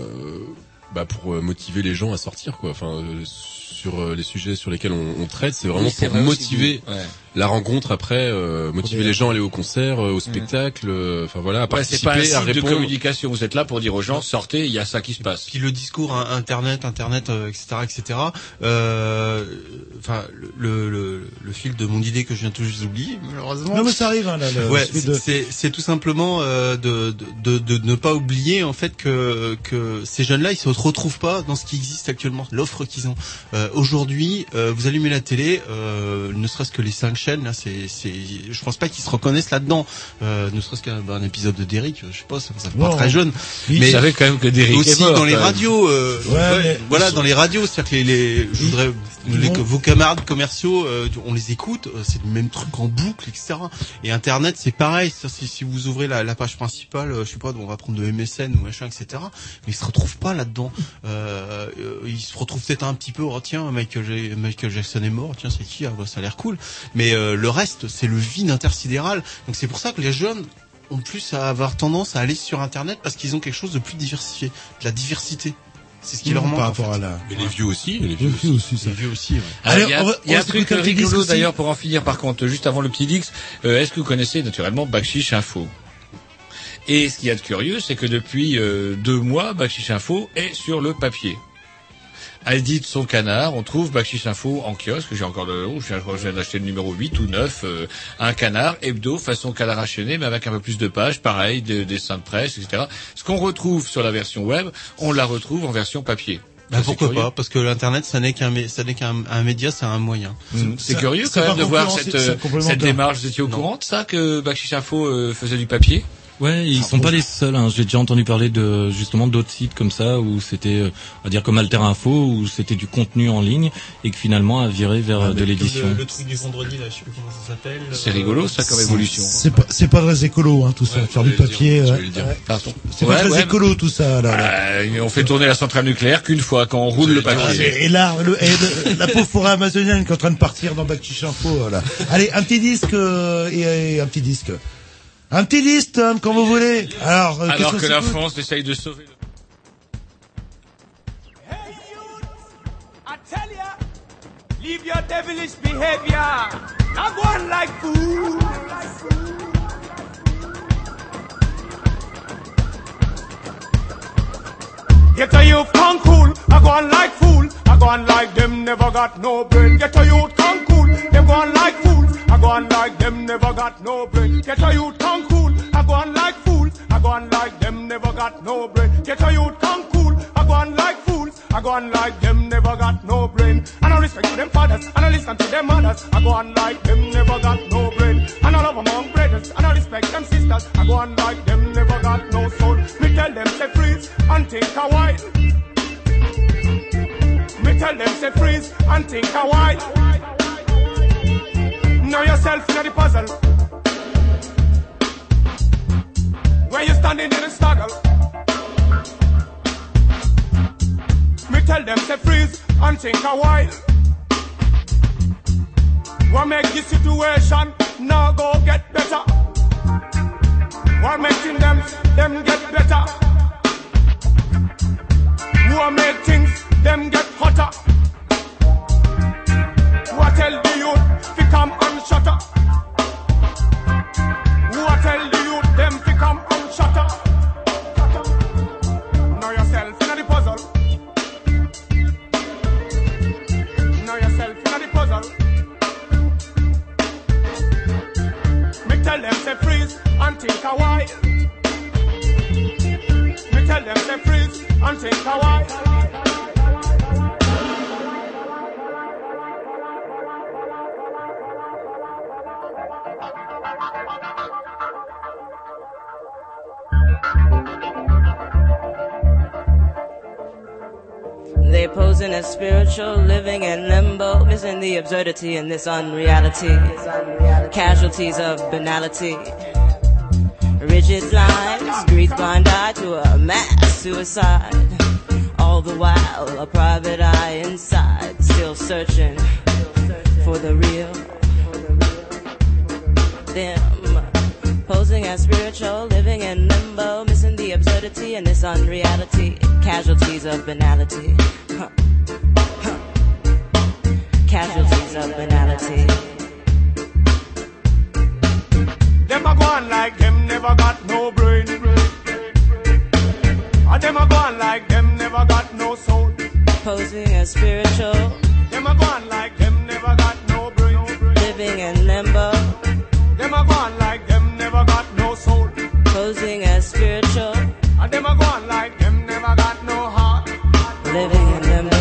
bah pour motiver les gens à sortir quoi. Enfin euh, sur les sujets sur lesquels on, on traite, c'est vraiment oui, c'est pour vrai motiver ouais. la rencontre après, euh, motiver ouais. les gens à aller au concert, euh, au spectacle, enfin euh, voilà, à participer, ouais, c'est pas un à répondre. De communication, vous êtes là pour dire aux gens sortez, il y a ça qui se passe. Puis le discours hein, internet, internet, euh, et cetera, et cetera. Euh, enfin le, le le fil de mon idée que je viens tout juste d'oublier malheureusement. Non mais ça arrive hein, là. Le, ouais, c'est, de... c'est c'est tout simplement euh, de, de de de ne pas oublier en fait que que ces jeunes-là ils se retrouvent pas dans ce qui existe actuellement, l'offre qu'ils ont. Euh, Aujourd'hui, euh, vous allumez la télé, euh, ne serait-ce que les cinq chaînes, là, c'est, c'est, je pense pas qu'ils se reconnaissent là-dedans. Euh, ne serait-ce qu'un bah, épisode de Derrick, je sais pas, ça, ça fait wow. pas très jeune. Oui, mais savais quand même que Derrick aussi est mort, dans les radios, euh, ouais, ouais, voilà, sont... dans les radios, c'est-à-dire que les, les je voudrais les, vos camarades commerciaux, euh, on les écoute, c'est le même truc en boucle, et cetera. Et Internet, c'est pareil. C'est, si vous ouvrez la, la page principale, je sais pas, on va prendre de M S N ou machin, et cetera. Mais ils se retrouvent pas là-dedans. Euh, ils se retrouvent peut-être un petit peu. Oh, tiens, Michael, Michael Jackson est mort, tiens c'est qui, ah, bah, ça a l'air cool, mais euh, le reste c'est le vide intersidéral, donc c'est pour ça que les jeunes ont plus à avoir tendance à aller sur internet parce qu'ils ont quelque chose de plus diversifié, de la diversité. C'est ce qui mmh, leur manque par rapport en fait. À la. Mais les vieux aussi, les vieux aussi, aussi ça. Les vieux aussi. Ouais. Alors, il y a, on va, il y a un truc rigolo d'ailleurs pour en finir. Par contre, juste avant le petit Dix, euh, est-ce que vous connaissez naturellement Bakchich Info? Et ce qu'il y a de curieux, c'est que depuis euh, deux mois, Bakchich Info est sur le papier. Edith son canard, on trouve Bakchich Info en kiosque, j'ai encore le, oh, je viens d'acheter le numéro huit ou neuf, euh, un canard, hebdo, façon canard enchaîné, mais avec un peu plus de pages, pareil, des dessins de presse, et cetera. Ce qu'on retrouve sur la version web, on la retrouve en version papier. Bah pourquoi curieux. Pas? Parce que l'internet, ça n'est qu'un, ça n'est qu'un un média, c'est un moyen. C'est, c'est ça, curieux quand c'est même de voir cette, euh, cette démarche. Vous étiez au non. courant de ça que Bakchich Info euh, faisait du papier? Ouais, ils sont pas les seuls, hein. J'ai déjà entendu parler de, justement, d'autres sites comme ça, où c'était, on va dire comme Alter un fo, où c'était du contenu en ligne, et que finalement a viré vers ah, de l'édition. Le, le truc du vendredi, là, je sais plus comment ça s'appelle. C'est euh, rigolo, ça, comme c'est, évolution. C'est pas, c'est pas très écolo, hein, tout ça. Ouais, faire du papier. Dire, euh, dire. Pardon. C'est ouais, pas très ouais, écolo, mais... tout ça, là. là. Euh, on fait tourner la centrale nucléaire qu'une fois, quand on roule je le papier. Et là, le, et le, la pauvre forêt amazonienne qui est en train de partir dans Bakchich Info, là. Allez, un petit disque, euh, et, et un petit disque. Un petit liste, Tom, quand vous voulez. Alors, euh, Alors que la France essaye de sauver le... Hey, you! I tell ya, leave your devilish behavior. I'm going like fool. Get a youth come cool. I'm going like fool. I'm going like them never got no brain. Get a youth come cool. Them going like fool. I go on like them, never got no brain. Get a youth come cool. I go on like fool. I go on like them, never got no brain. Get a youth come cool. I go on like fools. I go on like them, never got no brain. And I respect to them fathers, and I listen to them mothers. I go on like them, never got no brain. And I love among brothers, and I respect them sisters. I go on like them, never got no soul. Me tell them say freeze and think a while. Me tell them say freeze and think a while. Know yourself in the puzzle. When you're standing in the struggle, tell them to freeze and think a while. What make this situation now go get better? What making them, them get better? Who make things, them get hotter? Who tell the youth to come and shut up? Who tell the youth them to come and shut up? Tell them to freeze and think a while. Me tell them to freeze and think a while. They posing as spiritual, living in limbo, missing the absurdity in this unreality. It's unreality. Casualties of banality. Rigid lines, Greek blind eye to a mass suicide. All the while, a private eye inside, still searching for the real. Them, posing as spiritual, living in limbo, missing the absurdity in this unreality. Casualties of banality. Huh. Huh. Casualties of banality. Them a go on like them never got no brain. Or them a go on like them never got no soul. Posing as spiritual. Them a go on like them never got no brain. Living in limbo. Them a go on like them never got no soul. Posing as spiritual. Or them a go on like them never got no heart. Living in limbo.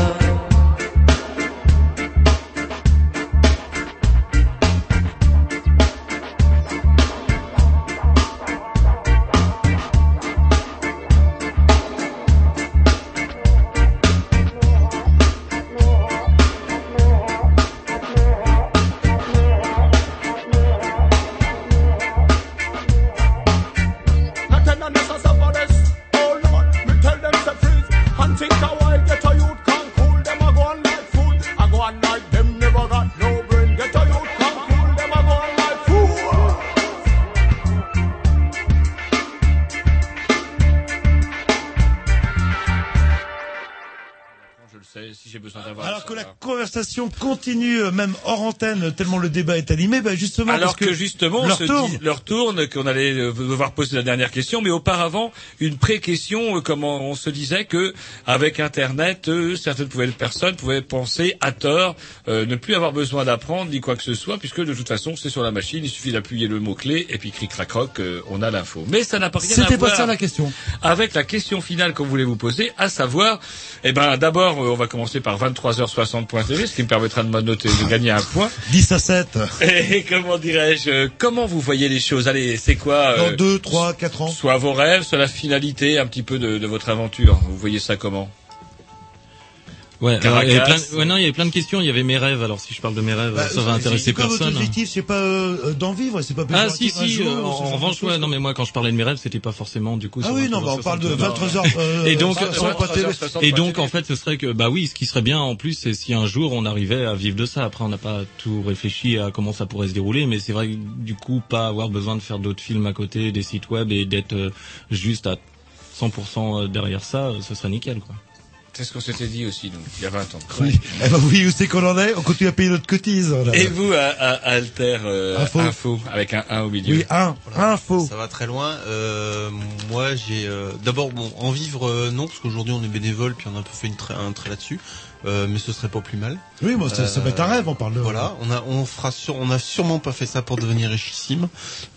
Continue même hors antenne tellement le débat est animé. Bah justement, alors parce que, que justement leur, se tourne. Dit, leur tourne qu'on allait devoir poser la dernière question, mais auparavant une pré-question. Comme on se disait que avec Internet, euh, certaines personnes pouvaient penser à tort euh, ne plus avoir besoin d'apprendre ni quoi que ce soit, puisque de toute façon c'est sur la machine, il suffit d'appuyer le mot clé et puis cric crac croc, euh, on a l'info. Mais ça n'a pas rien C'était à voir. C'était pas ça la question. Avec la question finale qu'on voulait vous poser, à savoir, eh ben d'abord on va commencer par vingt-trois heures soixante point t v, ce qui me permettra de noter, de gagner un point. dix à sept. Et comment dirais-je, comment vous voyez les choses? Allez, c'est quoi? Dans euh, deux, trois, quatre ans. Soit vos rêves, soit la finalité un petit peu de, de votre aventure. Vous voyez ça comment? Ouais, alors, il y avait plein de, ouais, non, il y avait plein de questions. Il y avait mes rêves. Alors, si je parle de mes rêves, bah, ça va intéresser personne. Votre objectif, c'est pas euh, d'en vivre, c'est pas plus. Ah, si, si. Jour, en, en revanche, ouais, non, mais moi, quand je parlais de mes rêves, c'était pas forcément du coup. Ah oui, non, bah, on parle de vingt-trois heures. Euh, et donc, et donc, en fait, ce serait que, bah oui, ce qui serait bien, en plus, c'est si un jour on arrivait à vivre de ça. Après, on n'a pas tout réfléchi à comment ça pourrait se dérouler, mais c'est vrai, que, du coup, pas avoir besoin de faire d'autres films à côté, des sites web et d'être euh, juste à cent pour cent derrière ça, ce serait nickel, quoi. C'est ce qu'on s'était dit aussi, donc, il y a vingt ans. Oui, eh ben oui, où c'est qu'on en est? On continue à payer notre cotise. Là. Et vous, à, à Alter, euh, info. info, avec un un au milieu. Oui, un, voilà, info. Ça va très loin. Euh, moi, j'ai, euh, d'abord, bon, en vivre, euh, non, parce qu'aujourd'hui, on est bénévole, puis on a un peu fait une tra- un trait là-dessus. Euh, mais ce serait pas plus mal. Oui, moi, ça, euh, ça va être un rêve, on parle de... Voilà, on a, on fera sur, on a sûrement pas fait ça pour devenir richissime.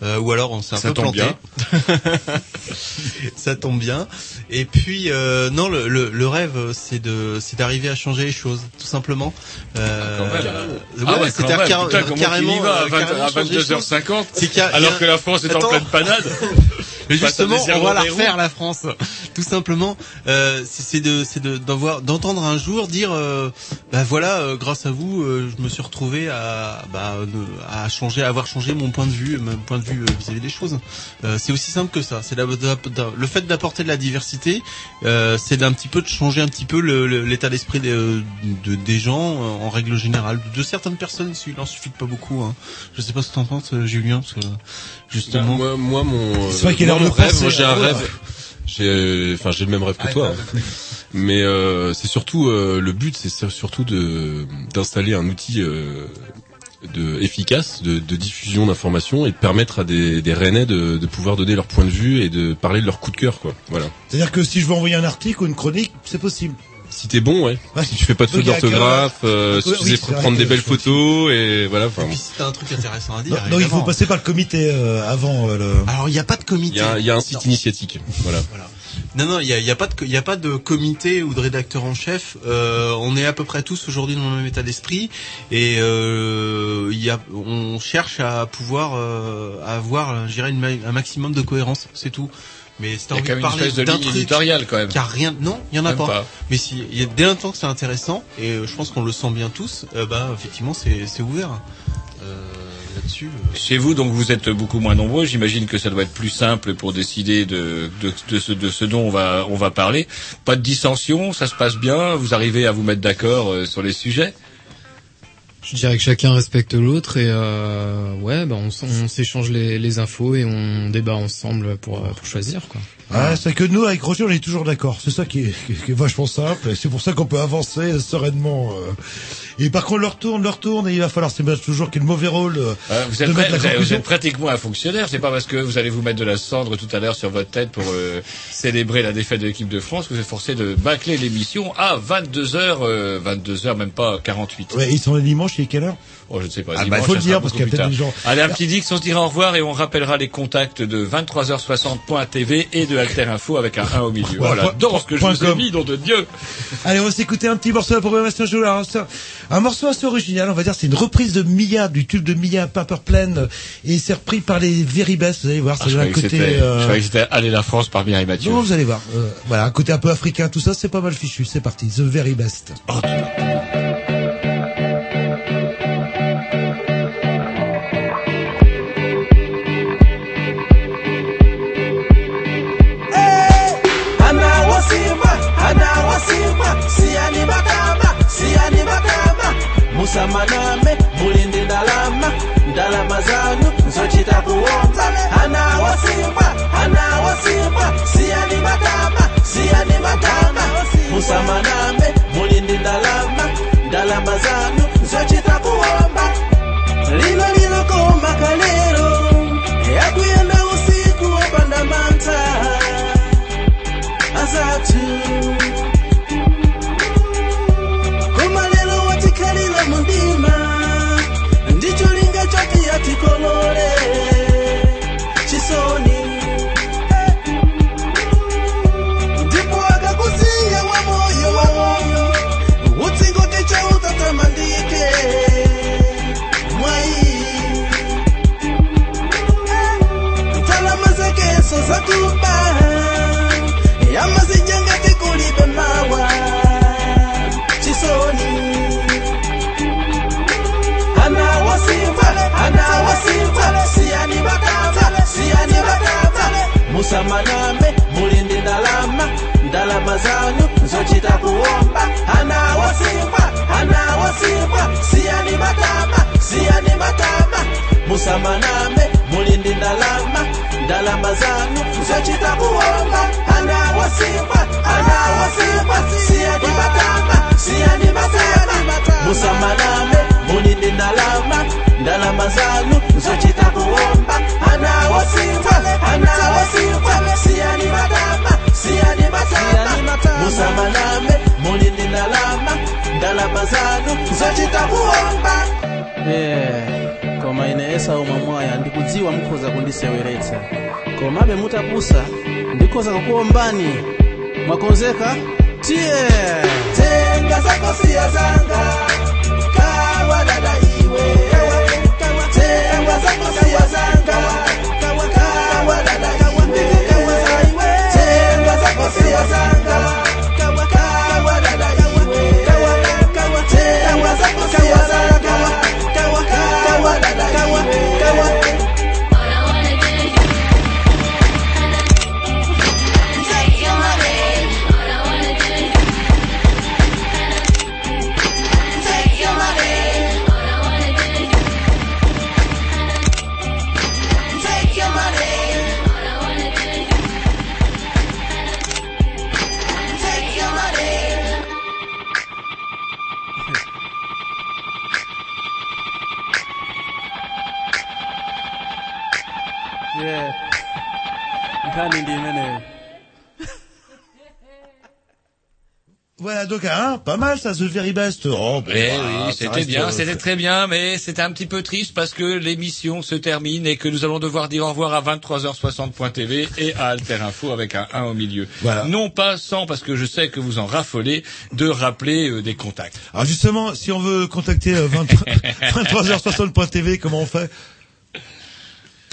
Euh, ou alors on s'est un ça peu planté. Ça tombe bien. Ça tombe bien. Et puis, euh, non, le, le, le rêve, c'est de, c'est d'arriver à changer les choses, tout simplement. Euh, ah, euh ouais, ah ouais, c'est car, car, putain, carrément, on y va à, vingt, à vingt-deux heures cinquante. C'est car, alors a... que la France est Attends. En pleine panade. Mais justement, on va la refaire, la France. Tout simplement, euh, c'est de, c'est de, d'avoir, d'entendre un jour dire, euh, bah voilà, euh, grâce à vous, euh, je me suis retrouvé à, bah, à changer, à avoir changé mon point de vue, mon point de vue euh, vis-à-vis des choses. Euh, c'est aussi simple que ça. C'est la, la, la, le fait d'apporter de la diversité, euh, c'est d'un petit peu de changer un petit peu le, le, l'état d'esprit des, de, des gens en règle générale. De certaines personnes, il en suffit de pas beaucoup. Hein. Je sais pas ce que t'en penses, Julien, parce que justement, bah, moi, moi, mon, c'est vrai qu'il a mon rêve. Moi, j'ai un rêve. J'ai, enfin, j'ai le même rêve que toi. Hein. Mais euh, c'est surtout euh, le but, c'est surtout de d'installer un outil euh, de efficace de, de diffusion d'informations et de permettre à des, des Rennais de, de pouvoir donner leur point de vue et de parler de leur coup de cœur, quoi. Voilà. C'est-à-dire que si je veux envoyer un article ou une chronique, c'est possible. Si t'es bon, ouais. ouais. Si tu fais pas de faute d'orthographe, euh, si tu oui, sais prendre des belles photos et voilà. Enfin, et puis si t'as un truc intéressant à dire. Non, non, il faut passer par le comité euh, avant. Euh, le... Alors il y a pas de comité. Il y, y a un site non. initiatique, voilà. voilà. Non, non, il y a, y a pas de, il y a pas de comité ou de rédacteur en chef. Euh, on est à peu près tous aujourd'hui dans le même état d'esprit et euh, il y a, on cherche à pouvoir euh, à avoir, je dirais, une, un maximum de cohérence. C'est tout. Mais si t'as envie de parler d'un truc quand même. Car rien, non, il y en a pas. pas. Mais si, il y a dès l'instant que c'est intéressant, et euh, je pense qu'on le sent bien tous, euh, bah, effectivement, c'est, c'est ouvert. Euh, là-dessus. Euh... Chez vous, donc, vous êtes beaucoup moins nombreux. J'imagine que ça doit être plus simple pour décider de, de, de ce, de ce dont on va, on va parler. Pas de dissension, ça se passe bien, vous arrivez à vous mettre d'accord euh, sur les sujets? Je dirais que chacun respecte l'autre et euh, ouais, bah on, on s'échange les, les infos et on débat ensemble pour, pour choisir, quoi. Ah, c'est que nous, avec Roger, on est toujours d'accord. C'est ça qui est, qui est, qui est vachement simple et c'est pour ça qu'on peut avancer sereinement. Et par contre, leur tourne, leur tourne et il va falloir se mettre toujours qu'il y ait le mauvais rôle. Ah, vous, êtes prêt, vous, êtes, vous êtes pratiquement un fonctionnaire. C'est pas parce que vous allez vous mettre de la cendre tout à l'heure sur votre tête pour euh, célébrer la défaite de l'équipe de France que vous êtes forcé de bâcler l'émission à vingt-deux heures, euh, vingt-deux heures, même pas quarante-huit. Ouais, ils sont les dimanches. Et quelle heure? Oh, je ne sais pas. Ah bah, faut le dire parce qu'il y a peut-être des gens. Allez, un petit dix, on se dira au revoir et on rappellera les contacts de vingt-trois heures soixante point t v et de Alter un fo avec un un au milieu. Voilà, voilà. Dans ce que je vous ai mis, nom de Dieu. Allez, on va s'écouter un petit morceau de la programmation Joulard. Un morceau assez original, on va dire, c'est une reprise de Mia, du tube de Mia, Paper Plane, et c'est repris par les Very Best, vous allez voir, c'est ah, un côté... Euh... Je croyais que c'était Allez la France par Mireille Mathieu. Non, vous allez voir. Euh, voilà, un côté un peu africain, tout ça, c'est pas mal fichu. C'est parti, The Very Best. Oh, Musa maname, mulindi dalama, dalama zanu, nzochita kuomba. Hana wasimba, hana wasimba, siya ni matama, siya ni matama. Musa maname, mulindi dalama, dalama zanu, nzochita kuomba. Lilo lilo kuomba kalero, ya kuyenda usiku wapanda manta. Azatu. Colore Chisoni Ndipo waka kusia wa moyo wa moyo Utsingo techa utatamandike Mwai Talama za keso za kupa Yama zijanga tikulibe mawa Chisoni Siani bakata, siani bakata Musa maname, mulindi dalama Dalama zanu, nzochita kuomba Hana wasimba, hana wasimba Siani bakama, siani bakama Musa maname, mulindi dalama Dalama zanu, nzochita kuomba Hana wasimba, hana wasimba Siani bakama, siani bakama Musa maname, mulindi dalama Ndala mazanu, nzochita kuomba Hana wasimba, hana wasimba Siani matama, siani matama Musa maname, mulindi ndalama Ndala mazanu, nzochita kuomba Yeah, koma ineesa umamwaya Ndikudziwa mkoza kundisewereta Koma be mutapusa Ndikoza kukuombani Makonzeka, tie Tenga zako siya zanga Kawa dada iwe Kawa zako siya zanga Kawa dada iwe Yeah. Voilà, donc, hein, pas mal, ça, ce Very Best. Oh, ben, eh oui, c'était bien, c'était très bien, mais c'était un petit peu triste parce que l'émission se termine et que nous allons devoir dire au revoir à vingt-trois heures soixante point t v et à Alter info avec un un au milieu. Voilà. Non pas sans, parce que je sais que vous en raffolez, de rappeler euh, des contacts. Alors, justement, si on veut contacter euh, vingt-trois heures soixante point t v, comment on fait?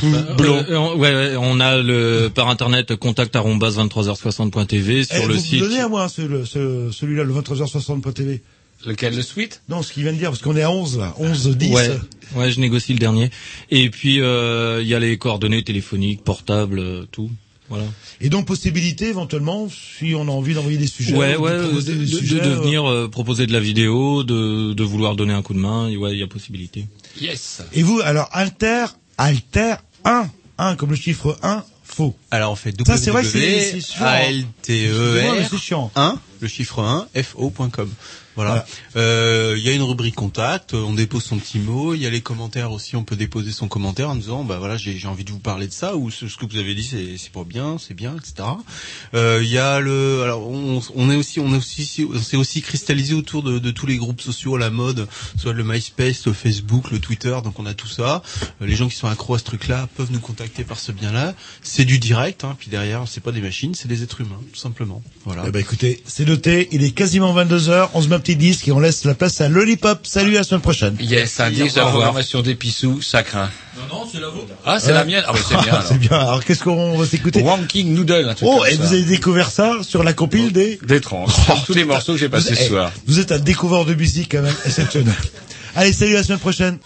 Euh, euh, ouais, on a le par internet contact arrobase vingt-trois heures soixante point t v sur eh, le vous site. Vous donnez à moi ce, ce, celui-là, le vingt-trois heures soixante point t v. Lequel, le suite? Non, ce qu'il vient de dire, parce qu'on est à onze, là. onze, dix. Ouais, ouais, je négocie le dernier. Et puis, il euh, y a les coordonnées téléphoniques, portables, tout. Voilà. Et donc, possibilité, éventuellement, si on a envie d'envoyer des sujets. Ouais, ouais, de, proposer de, des de, sujets, de, de venir euh, proposer de la vidéo, de, de vouloir donner un coup de main. Ouais, il y a possibilité. Yes. Et vous, alors, Alter, Alter, un, un, comme le chiffre un, faux. Alors on fait double. Ça c'est vrai que c'est chiant. A L T E R un, le chiffre un, F O point com. Voilà. Il voilà. euh, y a une rubrique contact, on dépose son petit mot, il y a les commentaires aussi, on peut déposer son commentaire en disant bah voilà, j'ai j'ai envie de vous parler de ça, ou ce, ce que vous avez dit c'est c'est pas bien, c'est bien, et cetera. Il euh, y a le alors on, on est aussi on est aussi on s'est aussi cristallisé autour de, de tous les groupes sociaux à la mode, soit le MySpace, le Facebook, le Twitter, donc on a tout ça. Les gens qui sont accros à ce truc-là peuvent nous contacter par ce bien-là. C'est du direct, hein, puis derrière c'est pas des machines, c'est des êtres humains, tout simplement. Voilà. Eh ben écoutez, c'est noté, il est quasiment vingt-deux heures, on se met petit disque et on laisse la place à Lollipop. Salut, à la semaine prochaine. Yes, un disque d'avoir sur des pissous, ça craint. Non, non, c'est la vôtre. Ah, c'est ouais. La mienne. Ah, mais c'est bien. Alors. C'est bien. Alors, qu'est-ce qu'on va s'écouter? Ranking Noodle, un truc oh, comme et ça. Vous avez découvert ça sur la compile oh, des... Des trans. Oh, tous les morceaux que j'ai passés ce soir. Vous êtes un découvreur de musique quand même exceptionnel. Allez, salut, à la semaine prochaine.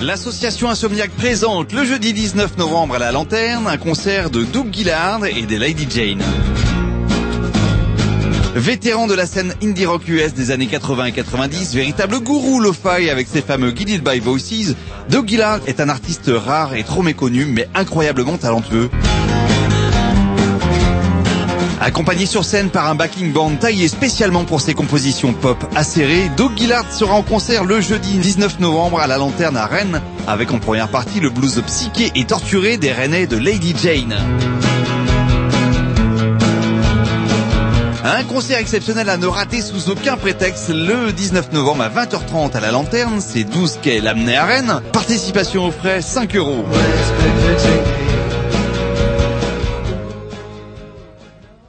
L'association Insomniaque présente le jeudi dix-neuf novembre à la Lanterne un concert de Doug Gillard et des Lady Jane. Vétéran de la scène indie rock U S des années quatre-vingts et quatre-vingt-dix, véritable gourou lo-fi avec ses fameux Guided by Voices, Doug Gillard est un artiste rare et trop méconnu mais incroyablement talentueux. Accompagné sur scène par un backing band taillé spécialement pour ses compositions pop acérées, Doug Gillard sera en concert le jeudi dix-neuf novembre à la Lanterne à Rennes, avec en première partie le blues psyché et torturé des Rennais de Lady Jane. Un concert exceptionnel à ne rater sous aucun prétexte le dix-neuf novembre à vingt heures trente à la Lanterne, c'est douze quai l'amener à Rennes, participation aux frais cinq euros.